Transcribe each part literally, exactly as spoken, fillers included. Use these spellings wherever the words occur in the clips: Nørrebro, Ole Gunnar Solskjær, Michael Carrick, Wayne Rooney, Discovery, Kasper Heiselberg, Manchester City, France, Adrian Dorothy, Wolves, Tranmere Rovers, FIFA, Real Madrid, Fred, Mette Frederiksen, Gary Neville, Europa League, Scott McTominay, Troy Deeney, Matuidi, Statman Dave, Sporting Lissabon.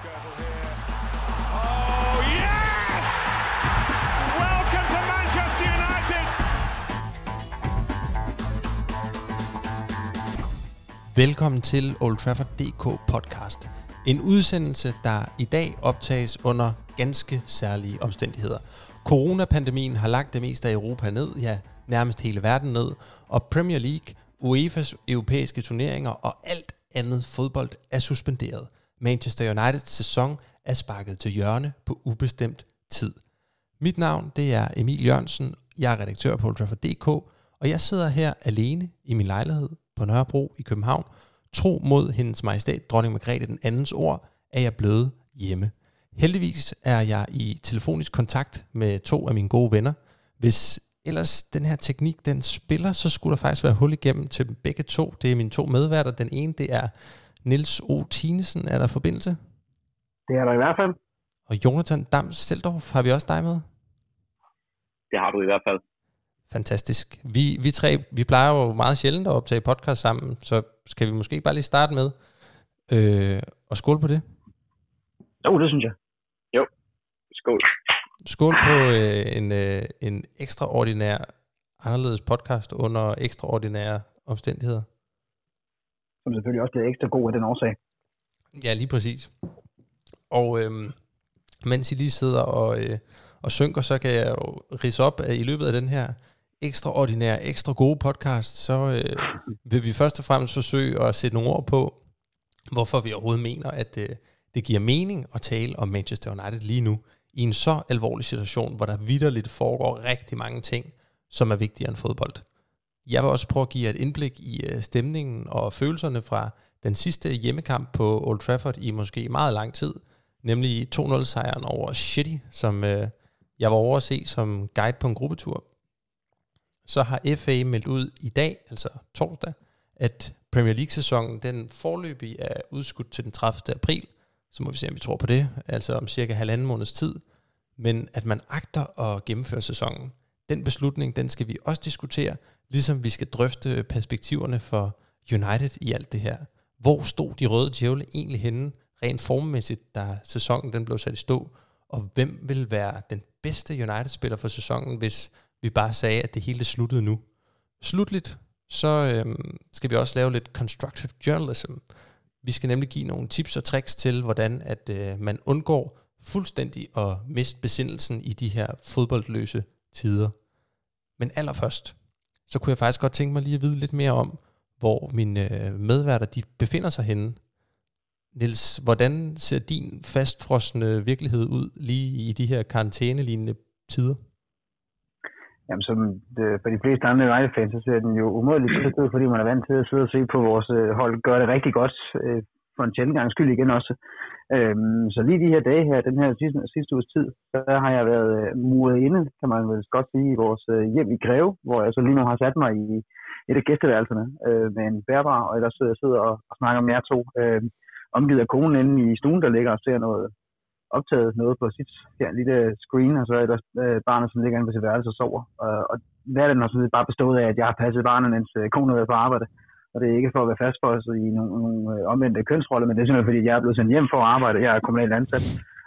Oh yes! Welcome to Manchester United. Velkommen til Old Trafford punktum d k podcast. En udsendelse, der i dag optages under ganske særlige omstændigheder. Coronapandemien har lagt det meste af Europa ned, ja, nærmest hele verden ned, og Premier League, U E F A's europæiske turneringer og alt andet fodbold er suspenderet. Manchester Uniteds sæson er sparket til hjørne på ubestemt tid. Mit navn det er Emil Jørgensen, jeg er redaktør på Old Traffer punktum d k, og jeg sidder her alene i min lejlighed på Nørrebro i København. Tro mod hendes majestæt, dronning Margrethe den andens ord, er jeg blevet hjemme. Heldigvis er jeg i telefonisk kontakt med to af mine gode venner. Hvis ellers den her teknik, den spiller, så skulle der faktisk være hul igennem til dem begge to. Det er mine to medværter. Den ene, det er Niels O. Tinesen. Er der forbindelse? Det er der i hvert fald. Og Jonathan Dams-Seldorf, har vi også dig med? Det har du i hvert fald. Fantastisk. Vi, vi tre, vi plejer jo meget sjældent at optage podcast sammen, så skal vi måske bare lige starte med øh, og skåle på det. Jo, det synes jeg. Jo, skål. Skål på øh, en, øh, en ekstraordinær, anderledes podcast under ekstraordinære omstændigheder. Som selvfølgelig også bliver ekstra god af den årsag. Ja, lige præcis. Og øh, mens I lige sidder og, øh, og synker, så kan jeg jo ridse op, at i løbet af den her ekstraordinære, ekstra gode podcast, så øh, vil vi først og fremmest forsøge at sætte nogle ord på, hvorfor vi overhovedet mener, at øh, det giver mening at tale om Manchester United lige nu, i en så alvorlig situation, hvor der vitterligt foregår rigtig mange ting, som er vigtigere end fodbold. Jeg vil også prøve at give jer et indblik i stemningen og følelserne fra den sidste hjemmekamp på Old Trafford i måske meget lang tid, nemlig to nul sejren over City, som øh, jeg var over at se som guide på en gruppetur. Så har F A meldt ud i dag, altså torsdag, at Premier League-sæsonen den foreløbig er udskudt til den tredivte april, så må vi se, om vi tror på det, altså om cirka halvanden måneds tid, men at man agter at gennemføre sæsonen. Den beslutning, den skal vi også diskutere, ligesom vi skal drøfte perspektiverne for United i alt det her. Hvor stod de røde djævle egentlig henne, rent formmæssigt, da sæsonen den blev sat i stå, og hvem vil være den bedste United-spiller for sæsonen, hvis vi bare sagde, at det hele sluttede nu? Slutligt, så øhm, skal vi også lave lidt constructive journalism. Vi skal nemlig give nogle tips og tricks til, hvordan at øh, man undgår fuldstændig at miste besindelsen i de her fodboldløse tider. Men allerførst, så kunne jeg faktisk godt tænke mig lige at vide lidt mere om, hvor mine øh, medværter de befinder sig henne. Niels, hvordan ser din fastfrosne virkelighed ud lige i de her karantænelignende tider? Jamen, som det, for de fleste andre United-fans, så ser den jo umådeligt trist ud, fordi man er vant til at sidde og se på vores hold, gør det rigtig godt, øh, for en sjældent gangs skyld igen også. Øhm, så lige de her dage her, den her sidste, sidste uges tid, der har jeg været øh, muret inde, kan man vel godt sige, i vores øh, hjem i Greve, hvor jeg så lige nu har sat mig i et af gæsteværelserne øh, med en bærbar, og ellers sidder jeg sidder og, og snakker med jer to, øh, omgivet af konen inde i stuen, der ligger og ser noget, optaget noget på sit her lille screen, og så er der øh, barnet, som ligger inde på sit værelse og sover. Øh, og hverdagen har sådan set bare bestået af, at jeg har passet barnet, mens øh, konen har været på arbejde. Og det er ikke for at være fastfrosset i nogle, nogle øh, omvendte kønsroller, men det er simpelthen fordi, jeg er blevet sendt hjem for at arbejde. Jeg er kommunalt ansat,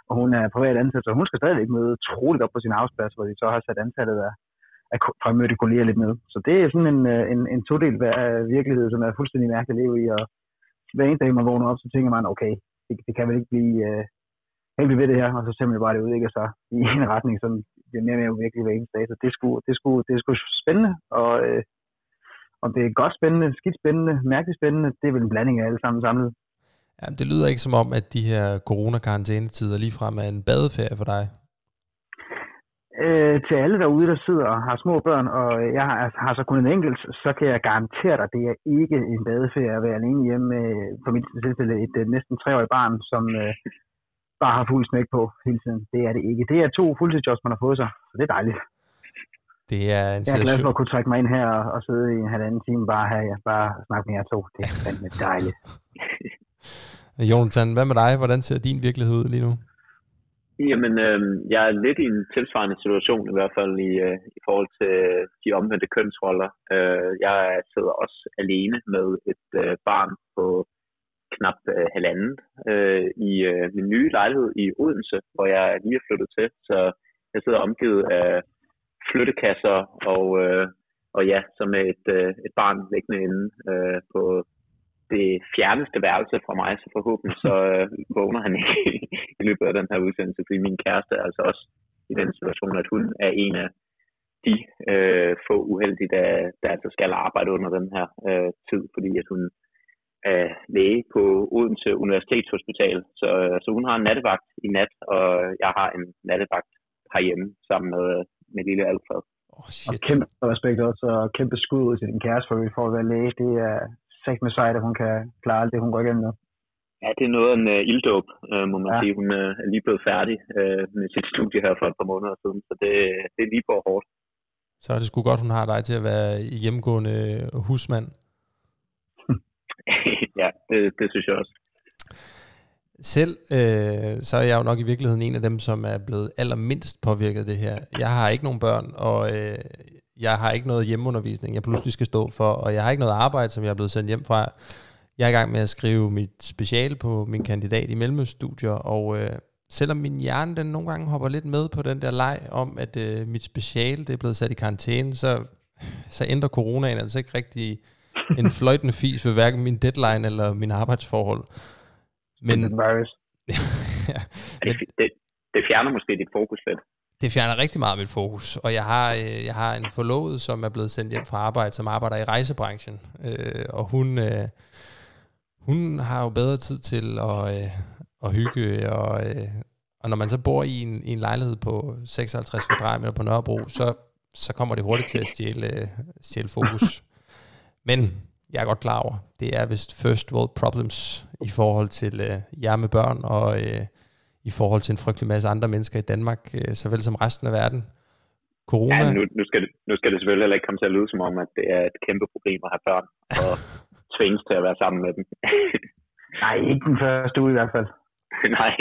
og hun er privat ansat, så hun skal stadigvæk møde troligt op på sin arbejdsplads, hvor de så har sat antallet af, af fremmødte kolleger lidt med. Så det er sådan en, en, en todel virkelighed, som er fuldstændig mærkelig at leve i. Og hver eneste dag, man vågner op, så tænker man, okay, det, det kan vel ikke blive... Øh, Jeg bliver ved det her, og så simpelthen bare det udvikler sig i en retning, som bliver mere og mere virkelig hver eneste dag. Så det er sgu, det er sgu, det er sgu spændende, og øh, om det er godt spændende, skidt spændende, mærkeligt spændende, det er vel en blanding af alle sammen samlet. Jamen, det lyder ikke som om, at de her coronakarantænetider ligefrem er en badeferie for dig. Øh, til alle derude, der sidder og har små børn, og jeg har, har så kun en enkelt, så kan jeg garantere dig, at det er ikke en badeferie at være alene hjemme med, for mit tilfælde, et næsten treårigt barn, som... Øh, bare har fuld smæk på hele tiden. Det er det ikke. Det er to fuldtidsjobs, man har fået sig, så det er dejligt. Det er en situation... Jeg er glad for at kunne trække mig ind her og, og sidde i en halvanden time bare her, jeg bare snakke med jer to. Det er fandme dejligt. Jonathan, hvad med dig? Hvordan ser din virkelighed ud lige nu? Jamen, øh, jeg er lidt i en tilsvarende situation, i hvert fald i, øh, i forhold til de omvendte kønsroller. Øh, jeg sidder også alene med et øh, barn på knap øh, halvandet øh, i øh, min nye lejlighed i Odense, hvor jeg lige er flyttet til. Så jeg sidder omgivet af flyttekasser og, øh, og ja, som et, øh, et barn liggende inde øh, på det fjerneste værelse fra mig. Så forhåbentlig så øh, vågner han ikke i løbet af den her udsendelse, fordi min kæreste er altså også i den situation, at hun er en af de øh, få uheldige, der, der altså skal arbejde under den her øh, tid, fordi at hun er læge på Odense Universitetshospital. Så, så hun har en nattevagt i nat, og jeg har en nattevagt herhjemme sammen med, med lille Alfred. Oh, og kæmpe respekt også, og kæmpe skud ud til din kæreste for at være læge. Det er sagt med sejt, at hun kan klare det, hun går igennem med. Ja, det er noget af en uh, ilddåb, uh, må man ja. sige. Hun uh, er lige blevet færdig uh, med sit studie her for et par måneder siden, så det, det er lige på hårdt. Så er det sgu godt, hun har dig til at være hjemmegående husmand. Ja, det, det synes jeg også. Selv, øh, så er jeg jo nok i virkeligheden en af dem, som er blevet allermindst påvirket af det her. Jeg har ikke nogen børn, og øh, jeg har ikke noget hjemmeundervisning, jeg pludselig skal stå for, og jeg har ikke noget arbejde, som jeg er blevet sendt hjem fra. Jeg er i gang med at skrive mit speciale på min kandidat i mellemøststudier, og øh, selvom min hjerne den nogle gange hopper lidt med på den der leg om, at øh, mit speciale det er blevet sat i karantæne, så, så ændrer coronaen altså ikke rigtig en fløjtende fis ved hverken min deadline eller min arbejdsforhold. Men, ja, men, det, det fjerner måske dit fokus lidt. Det fjerner rigtig meget mit fokus, og jeg har, øh, jeg har en forlovede, som er blevet sendt hjem fra arbejde, som arbejder i rejsebranchen, øh, og hun... Øh, Hun har jo bedre tid til at, øh, at hygge, og, øh, og når man så bor i en, i en lejlighed på seksoghalvtreds kvadratmeter på Nørrebro, så, så kommer det hurtigt til at stjæle, øh, stjæle fokus. Men jeg er godt klar over, det er vist first world problems i forhold til øh, jer med børn, og øh, i forhold til en frygtelig masse andre mennesker i Danmark, øh, såvel som resten af verden. Corona... Ja, nu, nu, skal det, nu skal det selvfølgelig heller ikke komme til at lyde som om, at det er et kæmpe problem at have børn, og... tvinges til at være sammen med dem. Nej, ikke den første uge i hvert fald. Nej,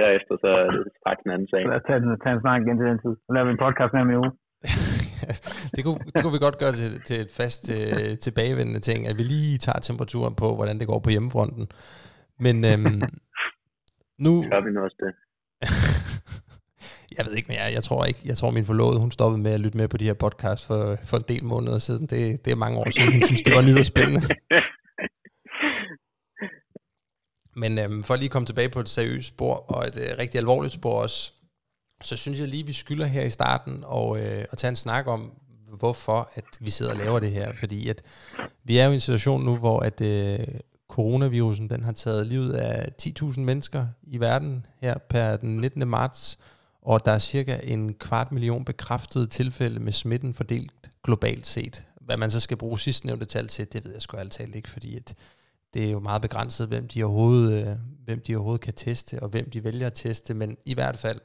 derefter så er det faktisk en anden sag. Lad os tage, tage en snak igen til den tid. Så laver vi en podcast med ham i uge. det, kunne, det kunne vi godt gøre til, til et fast øh, tilbagevendende ting, at vi lige tager temperaturen på, hvordan det går på hjemmefronten. Men øhm, nu... Gør vi nu også det? Jeg ved ikke mere. Jeg tror ikke. Jeg tror min forlovede, hun stoppede med at lytte med på de her podcasts for, for en del måneder siden. Det, det er mange år siden. Hun synes, det var nyt og spændende. Men øhm, for at lige komme tilbage på et seriøst spor, og et øh, rigtig alvorligt spor også, så synes jeg lige, vi skylder her i starten og, øh, at tage en snak om, hvorfor at vi sidder og laver det her. Fordi at vi er jo i en situation nu, hvor at, øh, coronavirusen den har taget livet af ti tusind mennesker i verden her per den nittende marts. Og der er cirka en kvart million bekræftede tilfælde med smitten fordelt globalt set. Hvad man så skal bruge sidstnævnte tal til, det ved jeg sgu alt talt ikke, fordi at det er jo meget begrænset, hvem de, overhovedet, hvem de overhovedet kan teste, og hvem de vælger at teste. Men i hvert fald,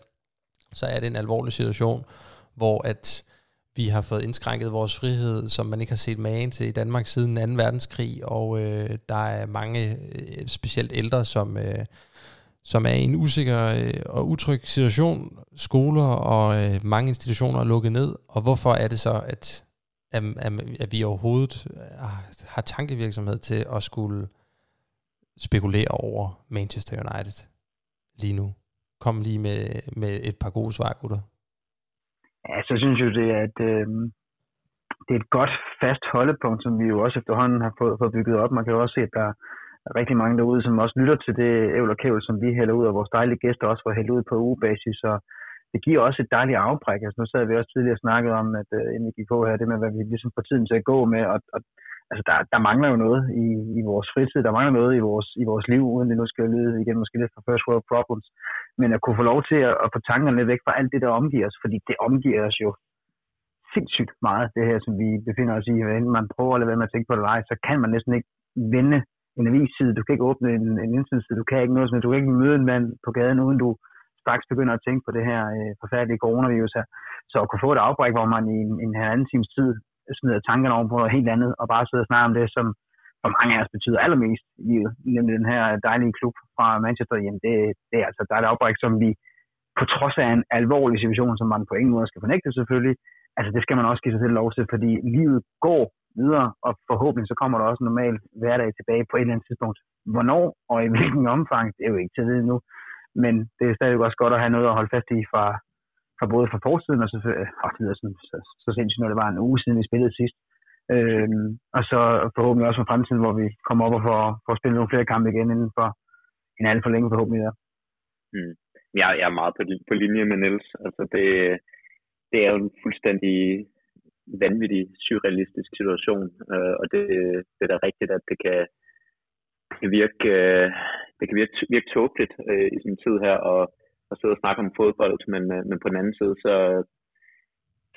så er det en alvorlig situation, hvor at vi har fået indskrænket vores frihed, som man ikke har set magen til i Danmark siden anden verdenskrig, og øh, der er mange, øh, specielt ældre, som... Øh, som er i en usikker og utryg situation. Skoler og øh, mange institutioner er lukket ned, og hvorfor er det så, at, at, at vi overhovedet har tankevirksomhed til at skulle spekulere over Manchester United lige nu? Kom lige med, med et par gode svar, gutter. Ja, så synes jeg, det er, at, øh, det er et godt fast holdepunkt, som vi jo også efterhånden har fået, fået bygget op. Man kan jo også se, at der rigtig mange derude, som også lytter til det ævl og kævl, som vi hælder ud, og vores dejlige gæster også får hældt ud på ugebasis, og det giver også et dejligt afbræk. Altså, nu sad vi også tidligere snakket om, at øh, inden vi gik på her, det med, hvad vi ligesom får tiden til at gå med, og, og altså, der, der mangler jo noget i, i vores fritid, der mangler noget i vores, i vores liv, uden det nu skal lyde igen, måske lidt for first world problems, men at kunne få lov til at, at få tankerne lidt væk fra alt det, der omgiver os, fordi det omgiver os jo sindssygt meget, det her, som vi befinder os i. Inden man prøver at lade være med at tænke på det, så kan man næsten ikke vende en avisside, du kan ikke åbne en, en internetside, du kan ikke noget sådan, du kan ikke møde en mand på gaden, uden du straks begynder at tænke på det her øh, forfærdelige coronavirus her. Så at kunne få et afbræk, hvor man i en, en halvanden times tid smider tankerne over på noget helt andet, og bare sidder og snakker om det, som for mange af os betyder allermest i livet, nemlig den her dejlige klub fra Manchester. Jamen det, det er altså et dejligt afbræk, som vi på trods af en alvorlig situation, som man på ingen måde skal fornægte selvfølgelig, altså det skal man også give sig selv lov til, fordi livet går videre, og forhåbentlig så kommer der også normalt hverdag tilbage på et eller andet tidspunkt. Hvornår og i hvilken omfang, det er jo ikke til at vide nu, men det er stadig også godt at have noget at holde fast i fra, fra både fra fortiden og så, øh, det er sådan, så, så sindssygt, når det var en uge siden, vi spillede sidst. Øh, og så forhåbentlig også fra fremtiden, hvor vi kommer op og får, får spillet nogle flere kampe igen inden for en alt for længe forhåbentlig der. Mm. Jeg, jeg er meget på, på linje med Niels. Altså det, det er jo en fuldstændig vanvittig, surrealistisk situation, øh, og det, det er da rigtigt, at det kan, kan virke, øh, det kan virke, virke tåbeligt øh, i sin tid her, og, og sidde og snakke om fodbold, men, men på den anden side, så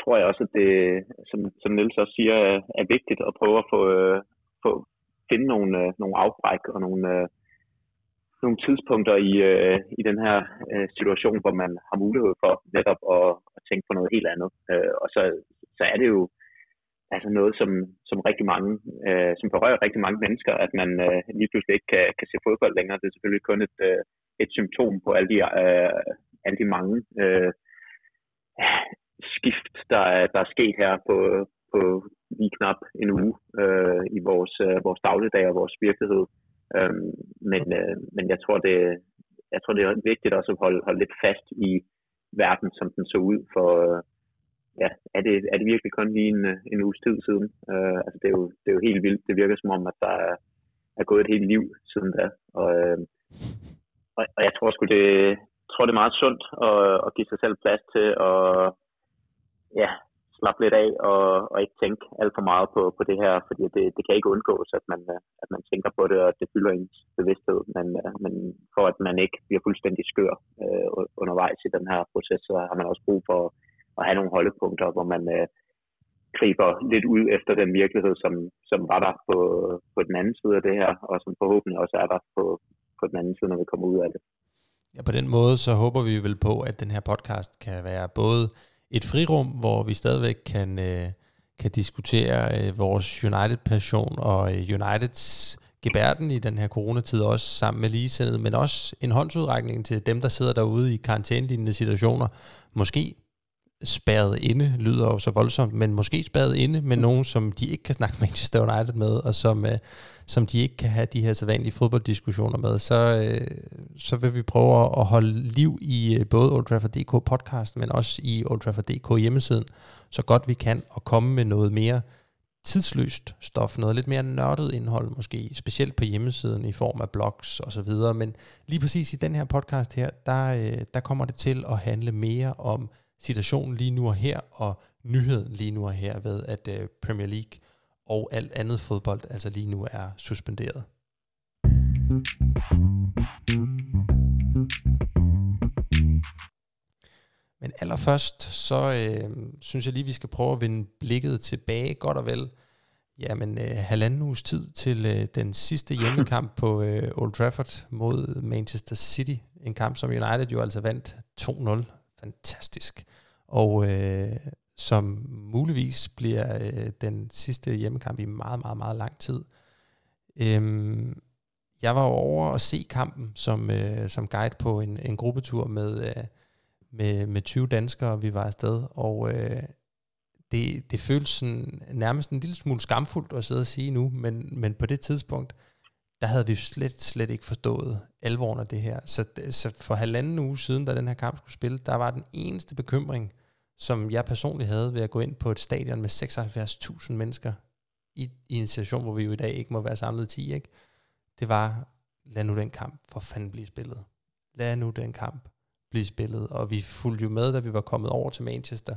tror jeg også, at det, som, som Niels også siger, er vigtigt at prøve at få, øh, få finde nogle, øh, nogle afbræk og nogle, øh, nogle tidspunkter i, øh, i den her øh, situation, hvor man har mulighed for netop at, at tænke på noget helt andet, øh, og så så er det jo altså noget, som, som rigtig mange, øh, som berører rigtig mange mennesker, at man øh, lige pludselig ikke kan, kan se fodbold længere. Det er selvfølgelig kun et, øh, et symptom på alle de, øh, alle de mange øh, skift, der, der er sket her på, på lige knap en uge øh, i vores, øh, vores dagligdag og vores virkelighed. Øh, men øh, men jeg, tror, det, jeg tror, det er vigtigt også at holde, holde lidt fast i verden, som den så ud for... Øh, Ja, er det, er det virkelig kun lige en, en uges tid siden? Uh, altså det, er jo, det er jo helt vildt. Det virker som om, at der er, er gået et helt liv siden da. Og, og, og jeg tror sgu, det, tror, det er meget sundt at, at give sig selv plads til at ja, slappe lidt af og, og ikke tænke alt for meget på, på det her. Fordi det, det kan ikke undgås, at man, at man tænker på det, og det fylder ens bevidsthed. Men, men for at man ikke bliver fuldstændig skør uh, undervejs i den her proces, så har man også brug for og have nogle holdepunkter, hvor man øh, griber lidt ud efter den virkelighed, som, som var der på, på den anden side af det her, og som forhåbentlig også er der på, på den anden side, når vi kommer ud af det. Ja, på den måde, så håber vi vel på, at den her podcast kan være både et frirum, hvor vi stadigvæk kan, øh, kan diskutere øh, vores United-passion og øh, Uniteds gebærden i den her coronatid, også sammen med ligesindede, men også en håndsudrækning til dem, der sidder derude i karantænelignende situationer, måske spærret inde, lyder jo så voldsomt, men måske spærret inde med nogen, som de ikke kan snakke Manchester United med, og som, øh, som de ikke kan have de her sædvanlige fodbolddiskussioner med, så, øh, så vil vi prøve at holde liv i både Old Traffer punktum d k podcasten, men også i Old Traffer punktum d k hjemmesiden, så godt vi kan, og komme med noget mere tidsløst stof, noget lidt mere nørdet indhold måske, specielt på hjemmesiden i form af blogs og så videre, men lige præcis i den her podcast her, der, øh, der kommer det til at handle mere om situationen lige nu og her, og nyheden lige nu og her ved, at øh, Premier League og alt andet fodbold altså lige nu er suspenderet. Men allerførst, så øh, synes jeg lige, vi skal prøve at vende blikket tilbage, godt og vel, jamen øh, halvanden uges tid til øh, den sidste hjemmekamp på øh, Old Trafford mod Manchester City. En kamp, som United jo altså vandt to nul. Fantastisk. Og øh, som muligvis bliver øh, den sidste hjemmekamp i meget, meget, meget lang tid. Øhm, jeg var over og se kampen som, øh, som guide på en, en gruppetur med, øh, med, med tyve danskere, vi var afsted. Og øh, det, det føltes sådan, nærmest en lille smule skamfuldt at sidde og sige nu, men, men på det tidspunkt, der havde vi slet, slet ikke forstået alvoren af det her. Så, så for halvanden uge siden, da den her kamp skulle spille, der var den eneste bekymring, som jeg personligt havde ved at gå ind på et stadion med seksoghalvfjerds tusind mennesker i, i en situation, hvor vi jo i dag ikke må være samlet ti, ikke? Det var, lad nu den kamp for fanden blive spillet. Lad nu den kamp blive spillet. Og vi fulgte jo med, da vi var kommet over til Manchester.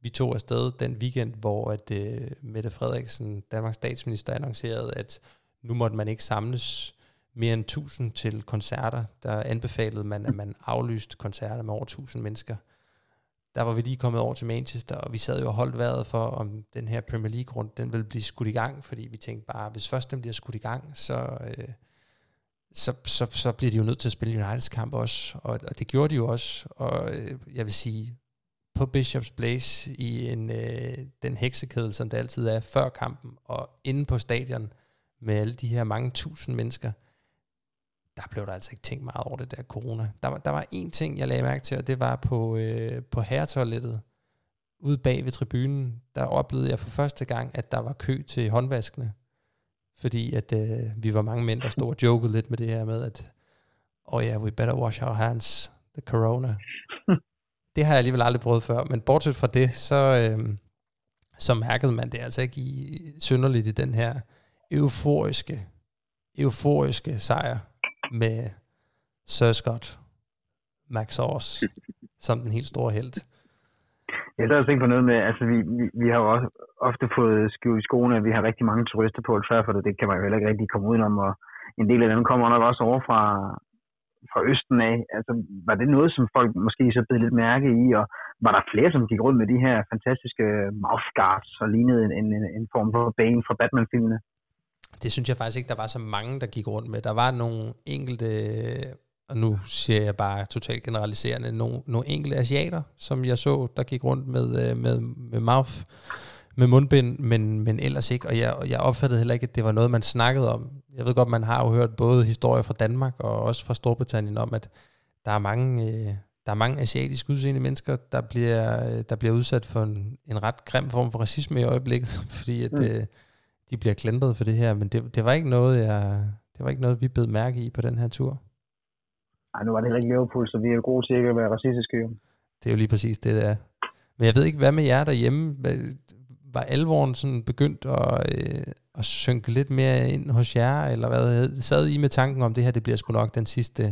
Vi tog afsted den weekend, hvor at, øh, Mette Frederiksen, Danmarks statsminister, annoncerede, at nu måtte man ikke samles mere end tusind til koncerter. Der anbefalede man, at man aflyste koncerter med over tusind mennesker. Der var vi lige kommet over til Manchester, og vi sad jo og holdt vejret for, om den her Premier League-runde, den ville blive skudt i gang, fordi vi tænkte bare, hvis først den bliver skudt i gang, så, øh, så, så, så bliver de jo nødt til at spille Uniteds kamp også, og, og det gjorde de jo også, og øh, jeg vil sige, på Bishops Place, i en, øh, den heksekæde, som det altid er, før kampen, og inde på stadion, med alle de her mange tusind mennesker, der blev der altså ikke tænkt meget over det der corona. Der var, der var én ting, jeg lagde mærke til, og det var på, øh, på herretoilettet, ude bag ved tribunen, der oplevede jeg for første gang, at der var kø til håndvaskene. Fordi at øh, vi var mange mænd, der stod og jokede lidt med det her med, at oh yeah, we better wash our hands, the corona. Det har jeg alligevel aldrig prøvet før, men bortset fra det, så, øh, så mærkede man det altså ikke i, synderligt i den her euforiske, euforiske sejr med Sørskot, Max Aars, som den helt store helt. Jeg har også tænkt på noget med, altså vi, vi, vi har jo også ofte fået skivet i skoene, at vi har rigtig mange turister på Old Trafford, og det kan man jo heller ikke rigtig komme udenom, og en del af dem kommer nok også over fra, fra østen af. Altså var det noget, som folk måske så blev lidt mærke i, og var der flere, som gik rundt med de her fantastiske mouthguards og lignede en, en, en form for Bane fra Batman-filmene? Det synes jeg faktisk ikke, der var så mange, der gik rundt med. Der var nogle enkelte, og nu siger jeg bare totalt generaliserende, nogle, nogle enkelte asiater, som jeg så, der gik rundt med, med, med mouth, med mundbind, men, men ellers ikke. Og jeg, jeg opfattede heller ikke, at det var noget, man snakkede om. Jeg ved godt, man har jo hørt både historier fra Danmark og også fra Storbritannien om, at der er mange, der er mange asiatisk udseende mennesker, der bliver, der bliver udsat for en, en ret grim form for racisme i øjeblikket, fordi at, mm. de bliver klandret for det her. Men det, det, var ikke noget, jeg, det var ikke noget, vi bed mærke i på den her tur. Nej, nu var det heller ikke Liverpool, så vi er jo gode til ikke at være racistiske. Det er jo lige præcis det, det er. Men jeg ved ikke, hvad med jer derhjemme? Var alvoren sådan begyndt at, øh, at synke lidt mere ind hos jer? Eller hvad? Sad I med tanken om, det her det bliver sgu nok den sidste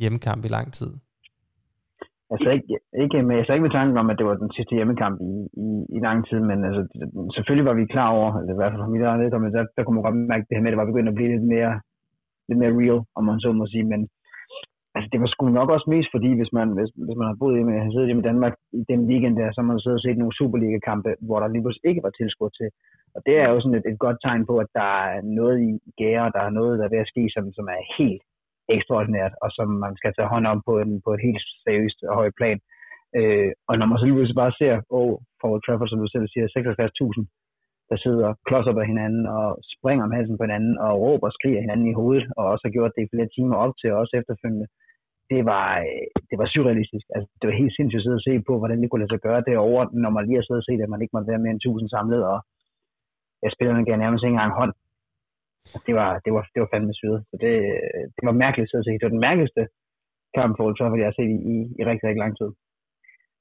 hjemmekamp i lang tid? Jeg sad ikke, ikke, med, jeg sad ikke med tanken om, at det var den sidste hjemmekamp i, i, i lang tid, men altså, selvfølgelig var vi klar over, altså, i hvert fald for mit eget vedkommende, der, der kunne man godt mærke det her med, at det var begyndt at blive lidt mere, lidt mere real, om man så må sige, men altså, det var sgu nok også mest, fordi hvis man, hvis, hvis man har boet hjemme, har siddet hjemme i Danmark i den weekend der, så har man siddet og set nogle Superliga-kampe, hvor der lige pludselig ikke var tilskud til. Og det er jo sådan et, et godt tegn på, at der er noget i gære, der er noget, der er ved at ske, som, som er helt ekstraordinært, og som man skal tage hånd om på, en, på et helt seriøst og højt plan. Øh, og når man så lige bare ser, åh, for Old Trafford, som du selv siger, seksoghalvfjerds tusind, der sidder klods op ad hinanden og springer om halsen på hinanden og råber og skriger hinanden i hovedet, og også har gjort det i flere timer op til, og også efterfølgende. Det var, det var surrealistisk. Altså, det var helt sindssygt at sidde og se på, hvordan det kunne lade sig gøre derovre, når man lige har siddet og set, at man ikke måtte være mere end tusind samlet, og jeg spillerne gav nærmest ikke engang hånd. Det var, det var, det var fandme syret. Så det, det var mærkeligt at se. Det var den mærkeligste kamp for Old Trafford, jeg har set i, i, i rigtig, rigtig lang tid.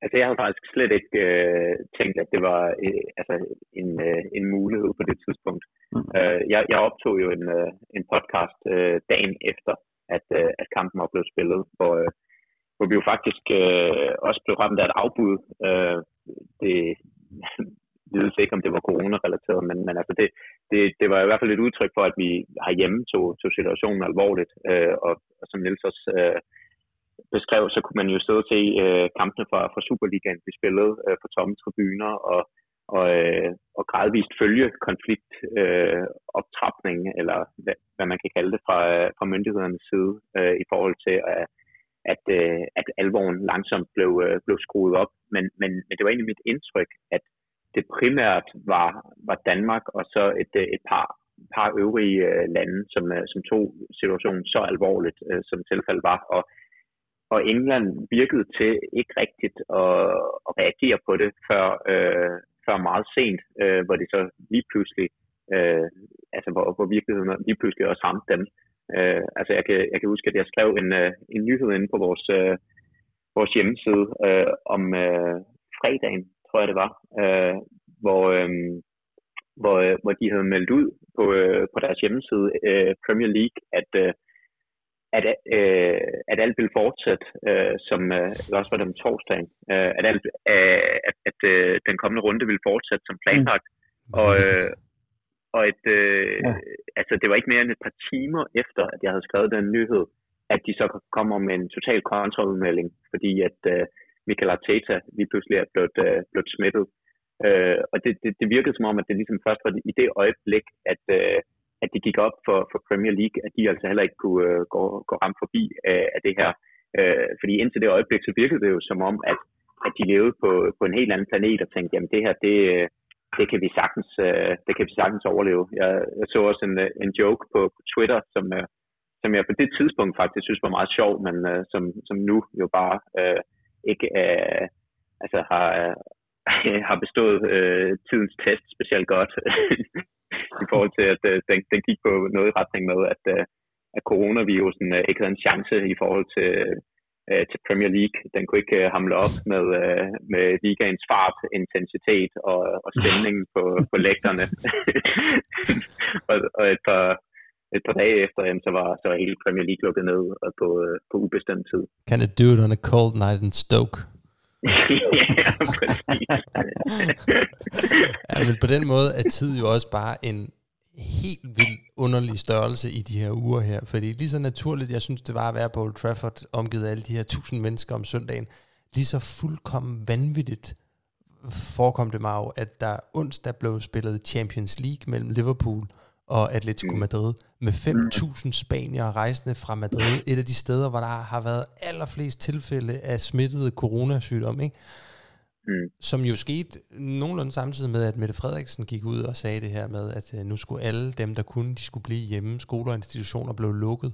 Altså, jeg havde faktisk slet ikke øh, tænkt, at det var øh, altså, en, øh, en mulighed på det tidspunkt. Mm. Øh, jeg, jeg optog jo en, øh, en podcast øh, dagen efter, At, at kampen var blevet spillet, hvor, hvor vi jo faktisk øh, også blev ramt af et afbud. Øh, det vides ikke, om det var corona-relateret, men, men altså det, det, det var i hvert fald et udtryk for, at vi herhjemme tog, tog situationen alvorligt. Øh, og, og som Niels også øh, beskrev, så kunne man jo sidde til øh, kampene fra, fra Superligaen, vi spillede øh, på tomme tribuner, og, og, øh, og gradvist følge konfliktoptrapning, øh, eller hvad, hvad man kan kalde det, fra, fra myndighedernes side, øh, i forhold til, at, at, at alvoren langsomt blev, blev skruet op. Men, men, men det var egentlig mit indtryk, at det primært var, var Danmark og så et, et par, par øvrige lande, som, som tog situationen så alvorligt, øh, som tilfældet var. Og, og England virkede til ikke rigtigt at, at reagere på det, før... Øh, før meget sent, øh, hvor det så lige pludselig, øh, altså hvor, hvor virkeligheden lige pludselig også ramte dem. Øh, altså jeg kan, jeg kan huske, at jeg skrev en, øh, en nyhed inde på vores, øh, vores hjemmeside øh, om øh, fredagen, tror jeg det var, øh, hvor, øh, hvor, øh, hvor de havde meldt ud på, øh, på deres hjemmeside, øh, Premier League, at øh, At, øh, at alt ville fortsætte, øh, som øh, også var det om torsdagen, øh, at, alt, øh, at, at øh, den kommende runde ville fortsætte som planlagt, mm. og, øh, og et, øh, ja. altså, det var ikke mere end et par timer efter, at jeg havde skrevet den nyhed, at de så kommer med en total kontraudmelding, fordi at øh, Mikel Arteta lige pludselig er blevet, øh, blevet smittet. Øh, og det, det, det virkede som om, at det ligesom først var i det øjeblik, at øh, at det gik op for, for Premier League, at de altså heller ikke kunne uh, gå, gå ramt forbi uh, af det her. Uh, fordi indtil det øjeblik, så virkede det jo som om, at, at de levede på, på en helt anden planet og tænkte, jamen det her, det, det, kan, vi sagtens, uh, det kan vi sagtens overleve. Jeg, jeg så også en, en joke på, på Twitter, som, uh, som jeg på det tidspunkt faktisk synes var meget sjov, men uh, som, som nu jo bare uh, ikke uh, altså har, uh, har bestået øh, tidens test specielt godt i forhold til, at øh, den, den gik på noget i retning med, at, øh, at coronavirusen øh, ikke havde en chance i forhold til, øh, til Premier League. Den kunne ikke øh, hamle op med, øh, med ligaens fart, intensitet og, og stemningen på, på lægterne. og, og et par... Et par dage efter, jamen, så var så var hele Premier League lukket ned og på, øh, på ubestemt tid. Can it do it on a cold night in Stoke? Ja, præcis. Ja, men på den måde er tid jo også bare en helt vildt underlig størrelse i de her uger her. Fordi lige så naturligt, jeg synes, det var at være på Old Trafford, omgivet af alle de her tusind mennesker om søndagen, lige så fuldkommen vanvittigt forekom det mig jo, at der onsdag blev spillet Champions League mellem Liverpool og Atletico Madrid, med fem tusind spaniere rejsende fra Madrid, et af de steder, hvor der har været allerflest tilfælde af smittede coronasygdom, ikke? Mm. Som jo skete nogenlunde samtidig med, at Mette Frederiksen gik ud og sagde det her med, at nu skulle alle dem, der kunne, de skulle blive hjemme, skoler og institutioner blev lukket,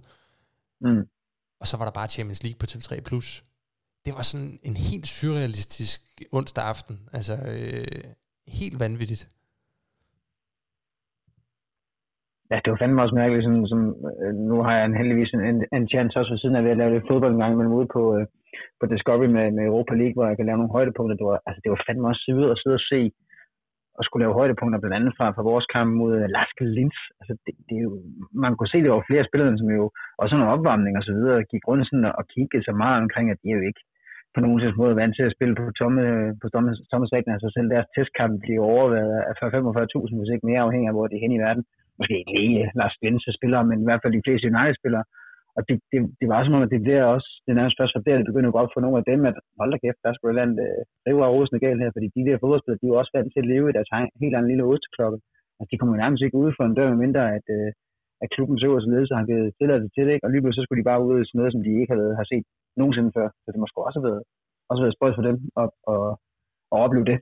mm. og så var der bare Champions League på T V tre plus. Det var sådan en helt surrealistisk onsdag aften, altså øh, helt vanvittigt. Ja, det var fandme også mærkeligt, som, som, nu har jeg en, heldigvis en, en chance også ved siden af, ved at lave lidt fodbold en gang imellem ude på, på Discovery med, med Europa League, hvor jeg kan lave nogle højdepunkter. Det var, altså, det var fandme også sygt at sidde og se, og skulle lave højdepunkter blandt andet fra, fra vores kamp mod L A S K Linz. Altså, det, det er jo, man kunne se, det var flere spillere, som jo også under opvarmning og så videre, gik rundt sådan og kiggede så meget omkring, at de er jo ikke på nogen slags måde vant til at spille på tomme, på tomme, tomme sækken. Altså selv deres testkamp bliver overværet af femogfyrre tusind, hvis ikke mere, afhængig af hvor de er hen i verden. Måske ikke lige Lars Vinds' spillere, men i hvert fald de fleste United-spillere. Og det, det, det var som om, at det der også, det er nærmest først for der, det begynder at gå op for nogle af dem, at hold da kæft, der skal jo lande rive af rosende galt her, fordi de der fodboldspillere, de er jo også vant til at leve i deres helt anden lille osteklokke. Altså, de kommer jo nærmest ikke ud for en dør, mindre at, at klubbens øverste ledelse har givet tilladelse til det, ikke? Og lige pludselig så skulle de bare ud i sådan noget, som de ikke havde, har set nogensinde før. Så det måske også have været, også været spøjt for dem at, at, at opleve det.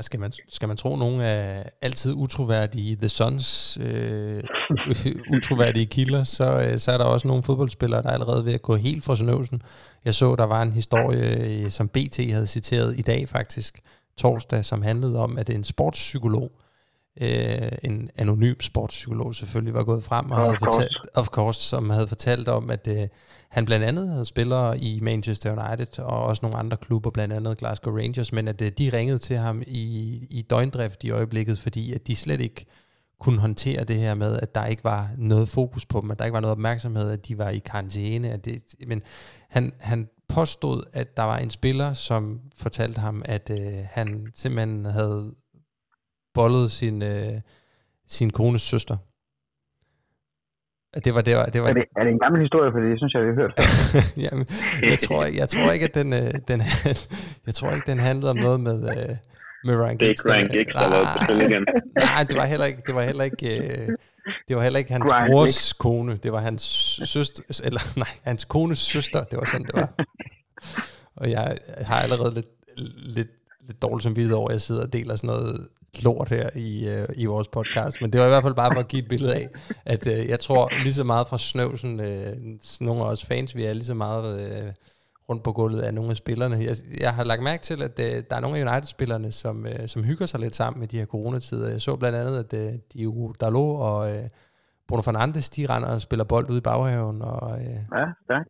Skal man, skal man tro, nogen af altid utroværdige The Suns, øh, utroværdige kilder, så, øh, så er der også nogle fodboldspillere, der er allerede ved at gå helt fra snøvsen. Jeg så, der var en historie, som B T havde citeret i dag faktisk, torsdag, som handlede om, at en sportspsykolog, øh, en anonym sportspsykolog selvfølgelig, var gået frem og havde fortalt, of course, som havde fortalt om, at øh, han blandt andet havde spillere i Manchester United og også nogle andre klubber, blandt andet Glasgow Rangers, men at de ringede til ham i, i døgndrift i øjeblikket, fordi at de slet ikke kunne håndtere det her med, at der ikke var noget fokus på dem, at der ikke var noget opmærksomhed, at de var i karantæne. At det, men han, han påstod, at der var en spiller, som fortalte ham, at øh, han simpelthen havde bollet sin, øh, sin kones søster. Det var, det var, det var... Er, det, er det en gammel historie, fordi det synes jeg, vi har hørt. Jamen, jeg, tror, jeg, jeg tror ikke, at den, den, jeg tror ikke, den handlede om noget med, med Ryan Giggs. Det er Ryan Giggs, der lavede igen. Nej, det var heller ikke, det var heller ikke, det var heller ikke hans Ryan brors Giggs. Kone. Det var hans søster, eller nej, hans kones søster. Det var sådan, det var. Og jeg har allerede lidt, lidt, lidt dårligt samvittighed over, at jeg sidder og deler sådan noget lort her i, øh, i vores podcast, men det var i hvert fald bare for at give et billede af, at øh, jeg tror lige så meget fra snøvsen, øh, nogle af os fans, vi er lige så meget øh, rundt på gulvet af nogle af spillerne. Jeg, jeg har lagt mærke til, at øh, der er nogle af United-spillerne, som, øh, som hygger sig lidt sammen med de her coronatider. Jeg så blandt andet, at øh, Diogo Dalot og øh, Bruno Fernandes, de render og spiller bold ude i baghaven, og øh, ja, tak.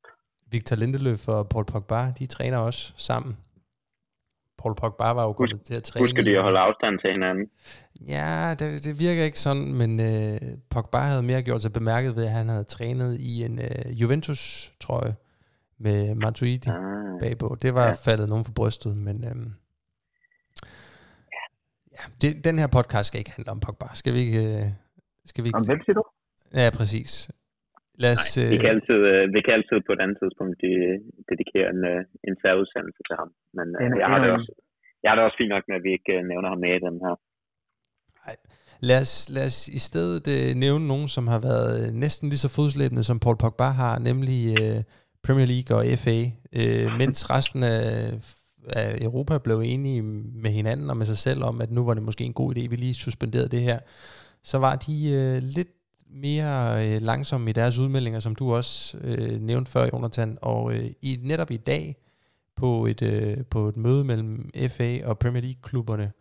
Victor Lindeløf og Paul Pogba, de træner også sammen. Paul Pogba var jo godt til at træne. Husker de at holde afstand til hinanden? Ja, det, det virker ikke sådan, men øh, Pogba havde mere gjort sig bemærket ved, at han havde trænet i en øh, Juventus-trøje med Matuidi ah, bagpå. Det var ja. faldet nogen for brystet, men øhm, ja, det, den her podcast skal ikke handle om Pogba. Skal vi ikke... Øh, skal vi ikke om hvem siger du? Ja, præcis. Lad os, Nej, vi, kan altid, øh, vi kan altid på et andet tidspunkt øh, dedikere en, øh, en særudsendelse til ham. Men øh, jeg, har det også, jeg har det også fint nok med, at vi ikke øh, nævner ham med i den her. Nej. Lad os, lad os i stedet øh, nævne nogen, som har været øh, næsten lige så fodslæbende, som Paul Pogba har, nemlig øh, Premier League og F A. Øh, mens resten af, af Europa blev enige med hinanden og med sig selv om, at nu var det måske en god idé, vi lige suspenderede det her, så var de øh, lidt mere øh, langsomme i deres udmeldinger, som du også øh, nævnte før, Jonathan, og øh, i, netop i dag på et, øh, på et møde mellem F A og Premier League-klubberne,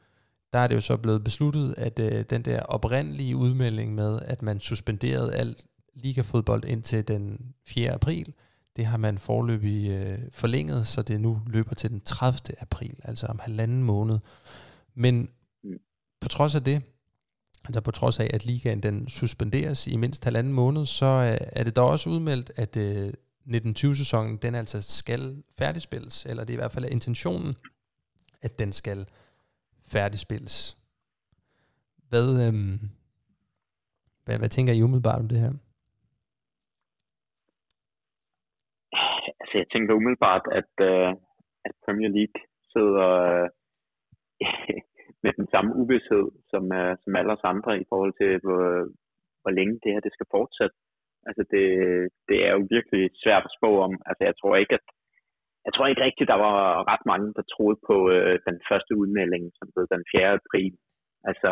der er det jo så blevet besluttet, at øh, den der oprindelige udmelding med, at man suspenderede alt ligafodbold indtil den fjerde april, det har man foreløbig øh, forlænget, så det nu løber til den tredivte april, altså om halvanden måned. Men på trods af det, altså på trods af, at ligaen den suspenderes i mindst halvanden måned, så er det da også udmeldt, at øh, nitten tyve-sæsonen, den altså skal færdigspilles, eller det er i hvert fald intentionen, at den skal færdigspilles. Hvad, øh, hvad, hvad tænker I umiddelbart om det her? Altså jeg tænker umiddelbart, at, øh, at Premier League sidder øh, med den samme uvished som, øh, som alle os andre i forhold til, hvor, hvor længe det her det skal fortsætte. Altså det, det er jo virkelig svært at spå om. Altså jeg tror ikke, at jeg tror ikke rigtigt, der var ret mange, der troede på øh, den første udmelding, som blev den fjerde april. Altså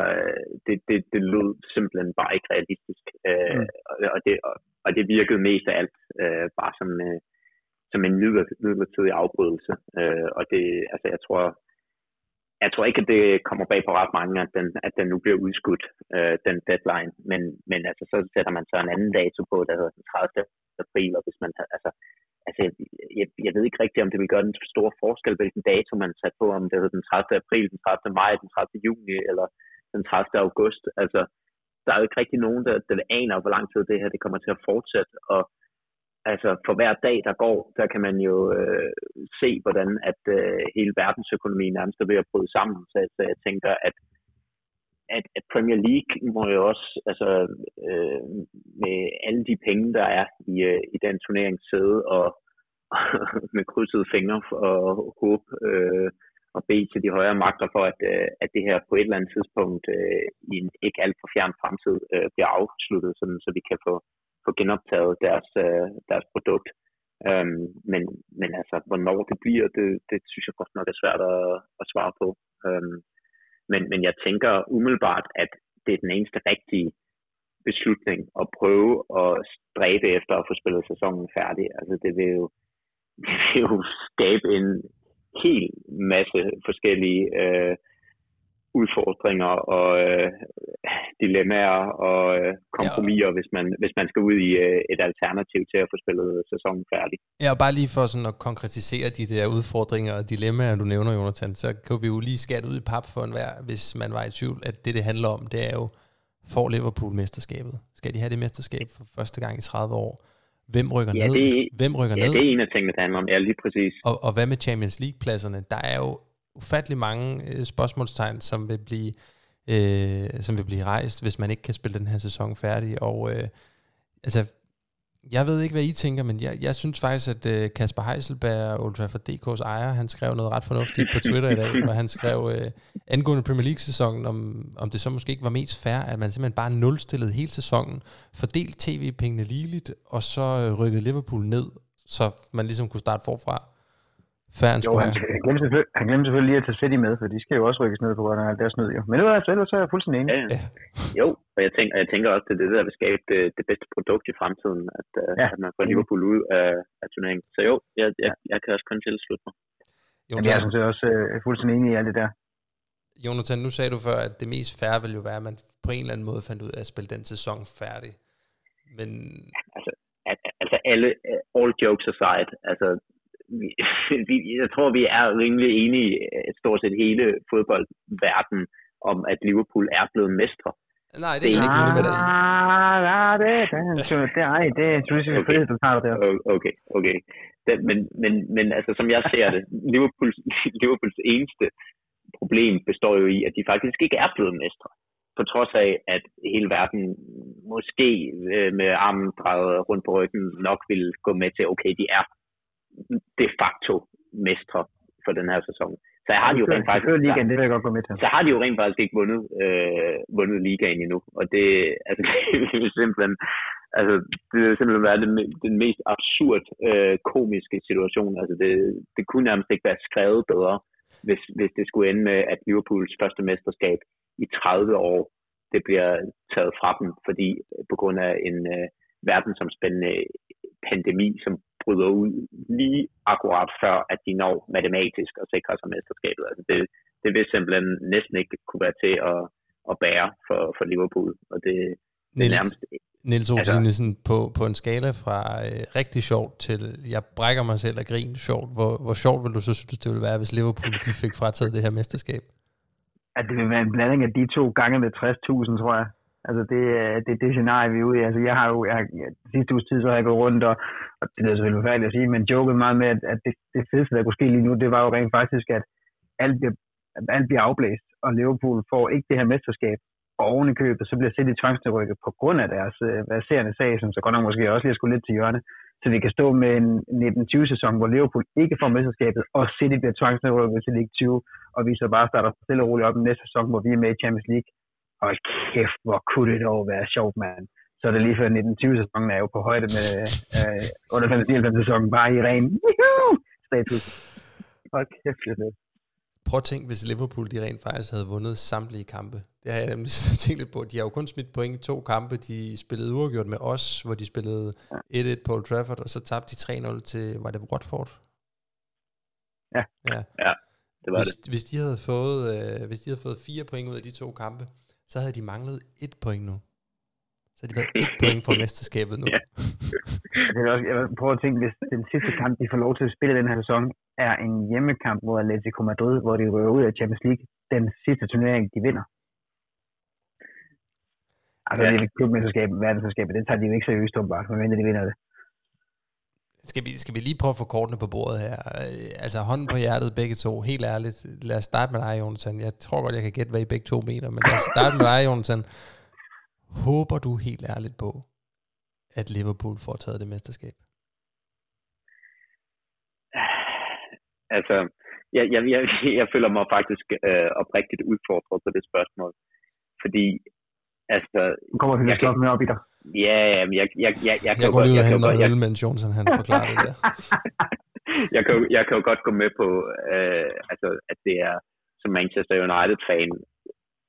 det, det, det lød simpelthen bare ikke realistisk. Øh, mm. og, og, det, og, og det virkede mest af alt øh, bare som, øh, som en midlertidig afbrydelse. Øh, og det, altså jeg tror... Jeg tror ikke, at det kommer bag på ret mange, at den, at den nu bliver udskudt, øh, den deadline. Men, men altså, så sætter man så en anden dato på, der hedder den tredivte april. Og hvis man, altså, altså, jeg, jeg ved ikke rigtigt, om det vil gøre den store forskel, hvilken dato man satte på, om det hedder den tredivte april, den tredivte maj, den tredivte juni eller den tredivte august. Altså, der er jo ikke rigtig nogen, der, der aner, hvor lang tid det her det kommer til at fortsætte. Og altså for hver dag, der går, der kan man jo øh, se, hvordan at øh, hele verdensøkonomien nærmest er ved at bryde sammen. Så, så jeg tænker, at, at, at Premier League må jo også, altså øh, med alle de penge, der er i, øh, i den turnering, sidde og, og med krydsede fingre og håbe øh, og bede til de højere magter for, at, øh, at det her på et eller andet tidspunkt øh, i en ikke alt for fjern fremtid øh, bliver afsluttet, sådan, så vi kan få få genoptaget deres, deres produkt. Øhm, men, men altså, hvornår det bliver, det, det synes jeg godt nok er svært at, at svare på. Øhm, men, men jeg tænker umiddelbart, at det er den eneste rigtige beslutning at prøve at stræbe efter at få spillet sæsonen færdig. Altså, det vil jo, det vil jo skabe en hel masse forskellige øh, udfordringer og øh, dilemmaer og øh, kompromiser, ja, hvis man hvis man skal ud i øh, et alternativ til at få spillet sæsonen færdig. Ja, og bare lige for sådan at konkretisere de der udfordringer og dilemmaer, du nævner, Jonathan, så kan vi jo lige skære ud i pap for enhver, hvis man var i tvivl, at det, det handler om, det er jo, får Liverpool mesterskabet? Skal de have det mesterskab for første gang i tredive år? Hvem rykker ja, ned? Det, Hvem rykker ja, ned? Det er en af tingene, der handler om, ja, lige præcis. Og, og hvad med Champions League-pladserne? Der er jo ufattelig mange øh, spørgsmålstegn, som vil blive øh, som vil blive rejst, hvis man ikke kan spille den her sæson færdig. Og øh, altså, jeg ved ikke, hvad I tænker, men jeg, jeg synes faktisk, at øh, Kasper Heiselberg, Old Trafford punktum d k's ejer, han skrev noget ret fornuftigt på Twitter i dag, hvor han skrev øh, angående Premier League-sæsonen, om, om det så måske ikke var mest fair, at man simpelthen bare nulstillede hele sæsonen, fordelt tv-pengene ligeligt, og så øh, rykkede Liverpool ned, så man ligesom kunne starte forfra. Jo, han, han, glemte selvfølgelig, han glemte selvfølgelig lige at tage City med, for de skal jo også rykkes ned på grund af alt deres nød. Jo. Men det var altså, ellers er jeg fuldstændig enig. Ja, ja. Jo, og jeg tænker, jeg tænker også, at det er det, der vil skabe det, det bedste produkt i fremtiden, at, ja. at man får Liverpool ud af, af turneringen. Så jo, jeg, jeg, jeg kan også kun tilslutte mig. Jonathan, jeg er sådan set også øh, fuldstændig enig i alt det der. Jonathan, nu sagde du før, at det mest fair ville jo være, at man på en eller anden måde fandt ud af at spille den sæson færdig. Men... Ja, altså, at, altså alle, all jokes aside, altså... jeg tror, vi er rimelig enige i stort set hele fodboldverden om, at Liverpool er blevet mestre. Nej, det er jeg ikke enig med dig. Nej, det er jeg. Det synes jeg, okay. Det er det. Okay, okay. Den, men, men, men altså, som jeg ser det, Liverpools, Liverpools eneste problem består jo i, at de faktisk ikke er blevet mestre. På trods af, at hele verden måske med armen drejet rundt på ryggen nok vil gå med til, okay, de er de facto mestre for den her sæson. Så jeg har de jo rent faktisk ligaen, det vil jeg godt gå med til. Så har de jo rent faktisk ikke vundet øh, vundet ligaen endnu, og det altså det er simpelthen altså det er simpelthen været den, den mest absurd øh, komiske situation. Altså det det kunne nærmest ikke være skrevet bedre, hvis hvis det skulle ende med, at Liverpools første mesterskab i tredive år det bliver taget fra dem, fordi på grund af en øh, verdensomspændende pandemi, som bryder ud lige akkurat før, at de når matematisk og sikrer sig mesterskabet. Altså det, det vil simpelthen næsten ikke kunne være til at, at bære for, for Liverpool, og det, det er nærmest... Niels O. Tinesen, på, på en skala fra øh, rigtig sjovt til, jeg brækker mig selv og griner sjovt, hvor, hvor sjovt vil du så synes, det ville være, hvis Liverpool de fik frataget det her mesterskab? At det vil være en blanding af de to gange med tres tusind, tror jeg. Altså det er det, det scenarie, vi er ude i. Altså jeg har jo, jeg, sidste uges tid, så har jeg gået rundt, og, og det er selvfølgelig forfærdeligt at sige, men joket meget med, at, at det, det fedeste, der kunne ske lige nu, det var jo rent faktisk, at alt bliver, alt bliver afblæst, og Liverpool får ikke det her mesterskab. Og oven i købet, så bliver City tvangsnedrykket på grund af deres øh, verserende sag, som så godt nok måske også lige har skudt lidt til hjørne, så vi kan stå med en nitten tyve sæson, hvor Liverpool ikke får mesterskabet, og City bliver tvangsnedrykket til League tyve, og vi så bare starter stille og roligt op i næste sæson, hvor vi er med i Champions League. Og kæft, hvor kunne det dog være sjovt, mand. Så er det lige før nitten tyve sæsonen er jo på højde med øh, otteoghalvfems nioghalvfems sæsonen, bare i ren status. Og kæft, det er Prøv at tænke, hvis Liverpool de rent faktisk havde vundet samtlige kampe. Det har jeg nemlig tænkt lidt på. De har jo kun smidt point i to kampe. De spillede uafgjort med os, hvor de spillede et et på Old Trafford, og så tabte de tre nul til, var det Watford? Ja. Ja, ja det var hvis, det. Hvis de, havde fået, øh, hvis de havde fået fire point ud af de to kampe, så havde de manglet et point nu. Så har de været et point for mesterskabet nu. Ja. Jeg vil prøve at tænke, hvis den sidste kamp, de får lov til at spille den her sæson, er en hjemmekamp mod Atletico Madrid, hvor de rører ud af Champions League, den sidste turnering, de vinder. Altså, ja. Det er et klubmesterskab, verdensmesterskabet, den tager de jo ikke seriøst åbenbart, medmindre de vinder det. Skal vi, skal vi lige prøve at få kortene på bordet her? Altså, hånden på hjertet begge to, helt ærligt. Lad os starte med dig, Jonathan. Jeg tror godt, jeg kan gætte, hvad I begge to mener, men lad os starte med dig, Jonathan. Håber du helt ærligt på, at Liverpool får taget det mesterskab? Altså, jeg, jeg, jeg, jeg føler mig faktisk øh, oprigtigt udfordret på det spørgsmål. Fordi, altså... Nu kommer vi til at med op i dig. Ja, ja, men jeg... Jeg, jeg, jeg, jeg går lige ud og henter ølmention, så han forklarer det der. jeg, kan, jeg kan jo godt gå med på, øh, altså, at det er som Manchester United-fan,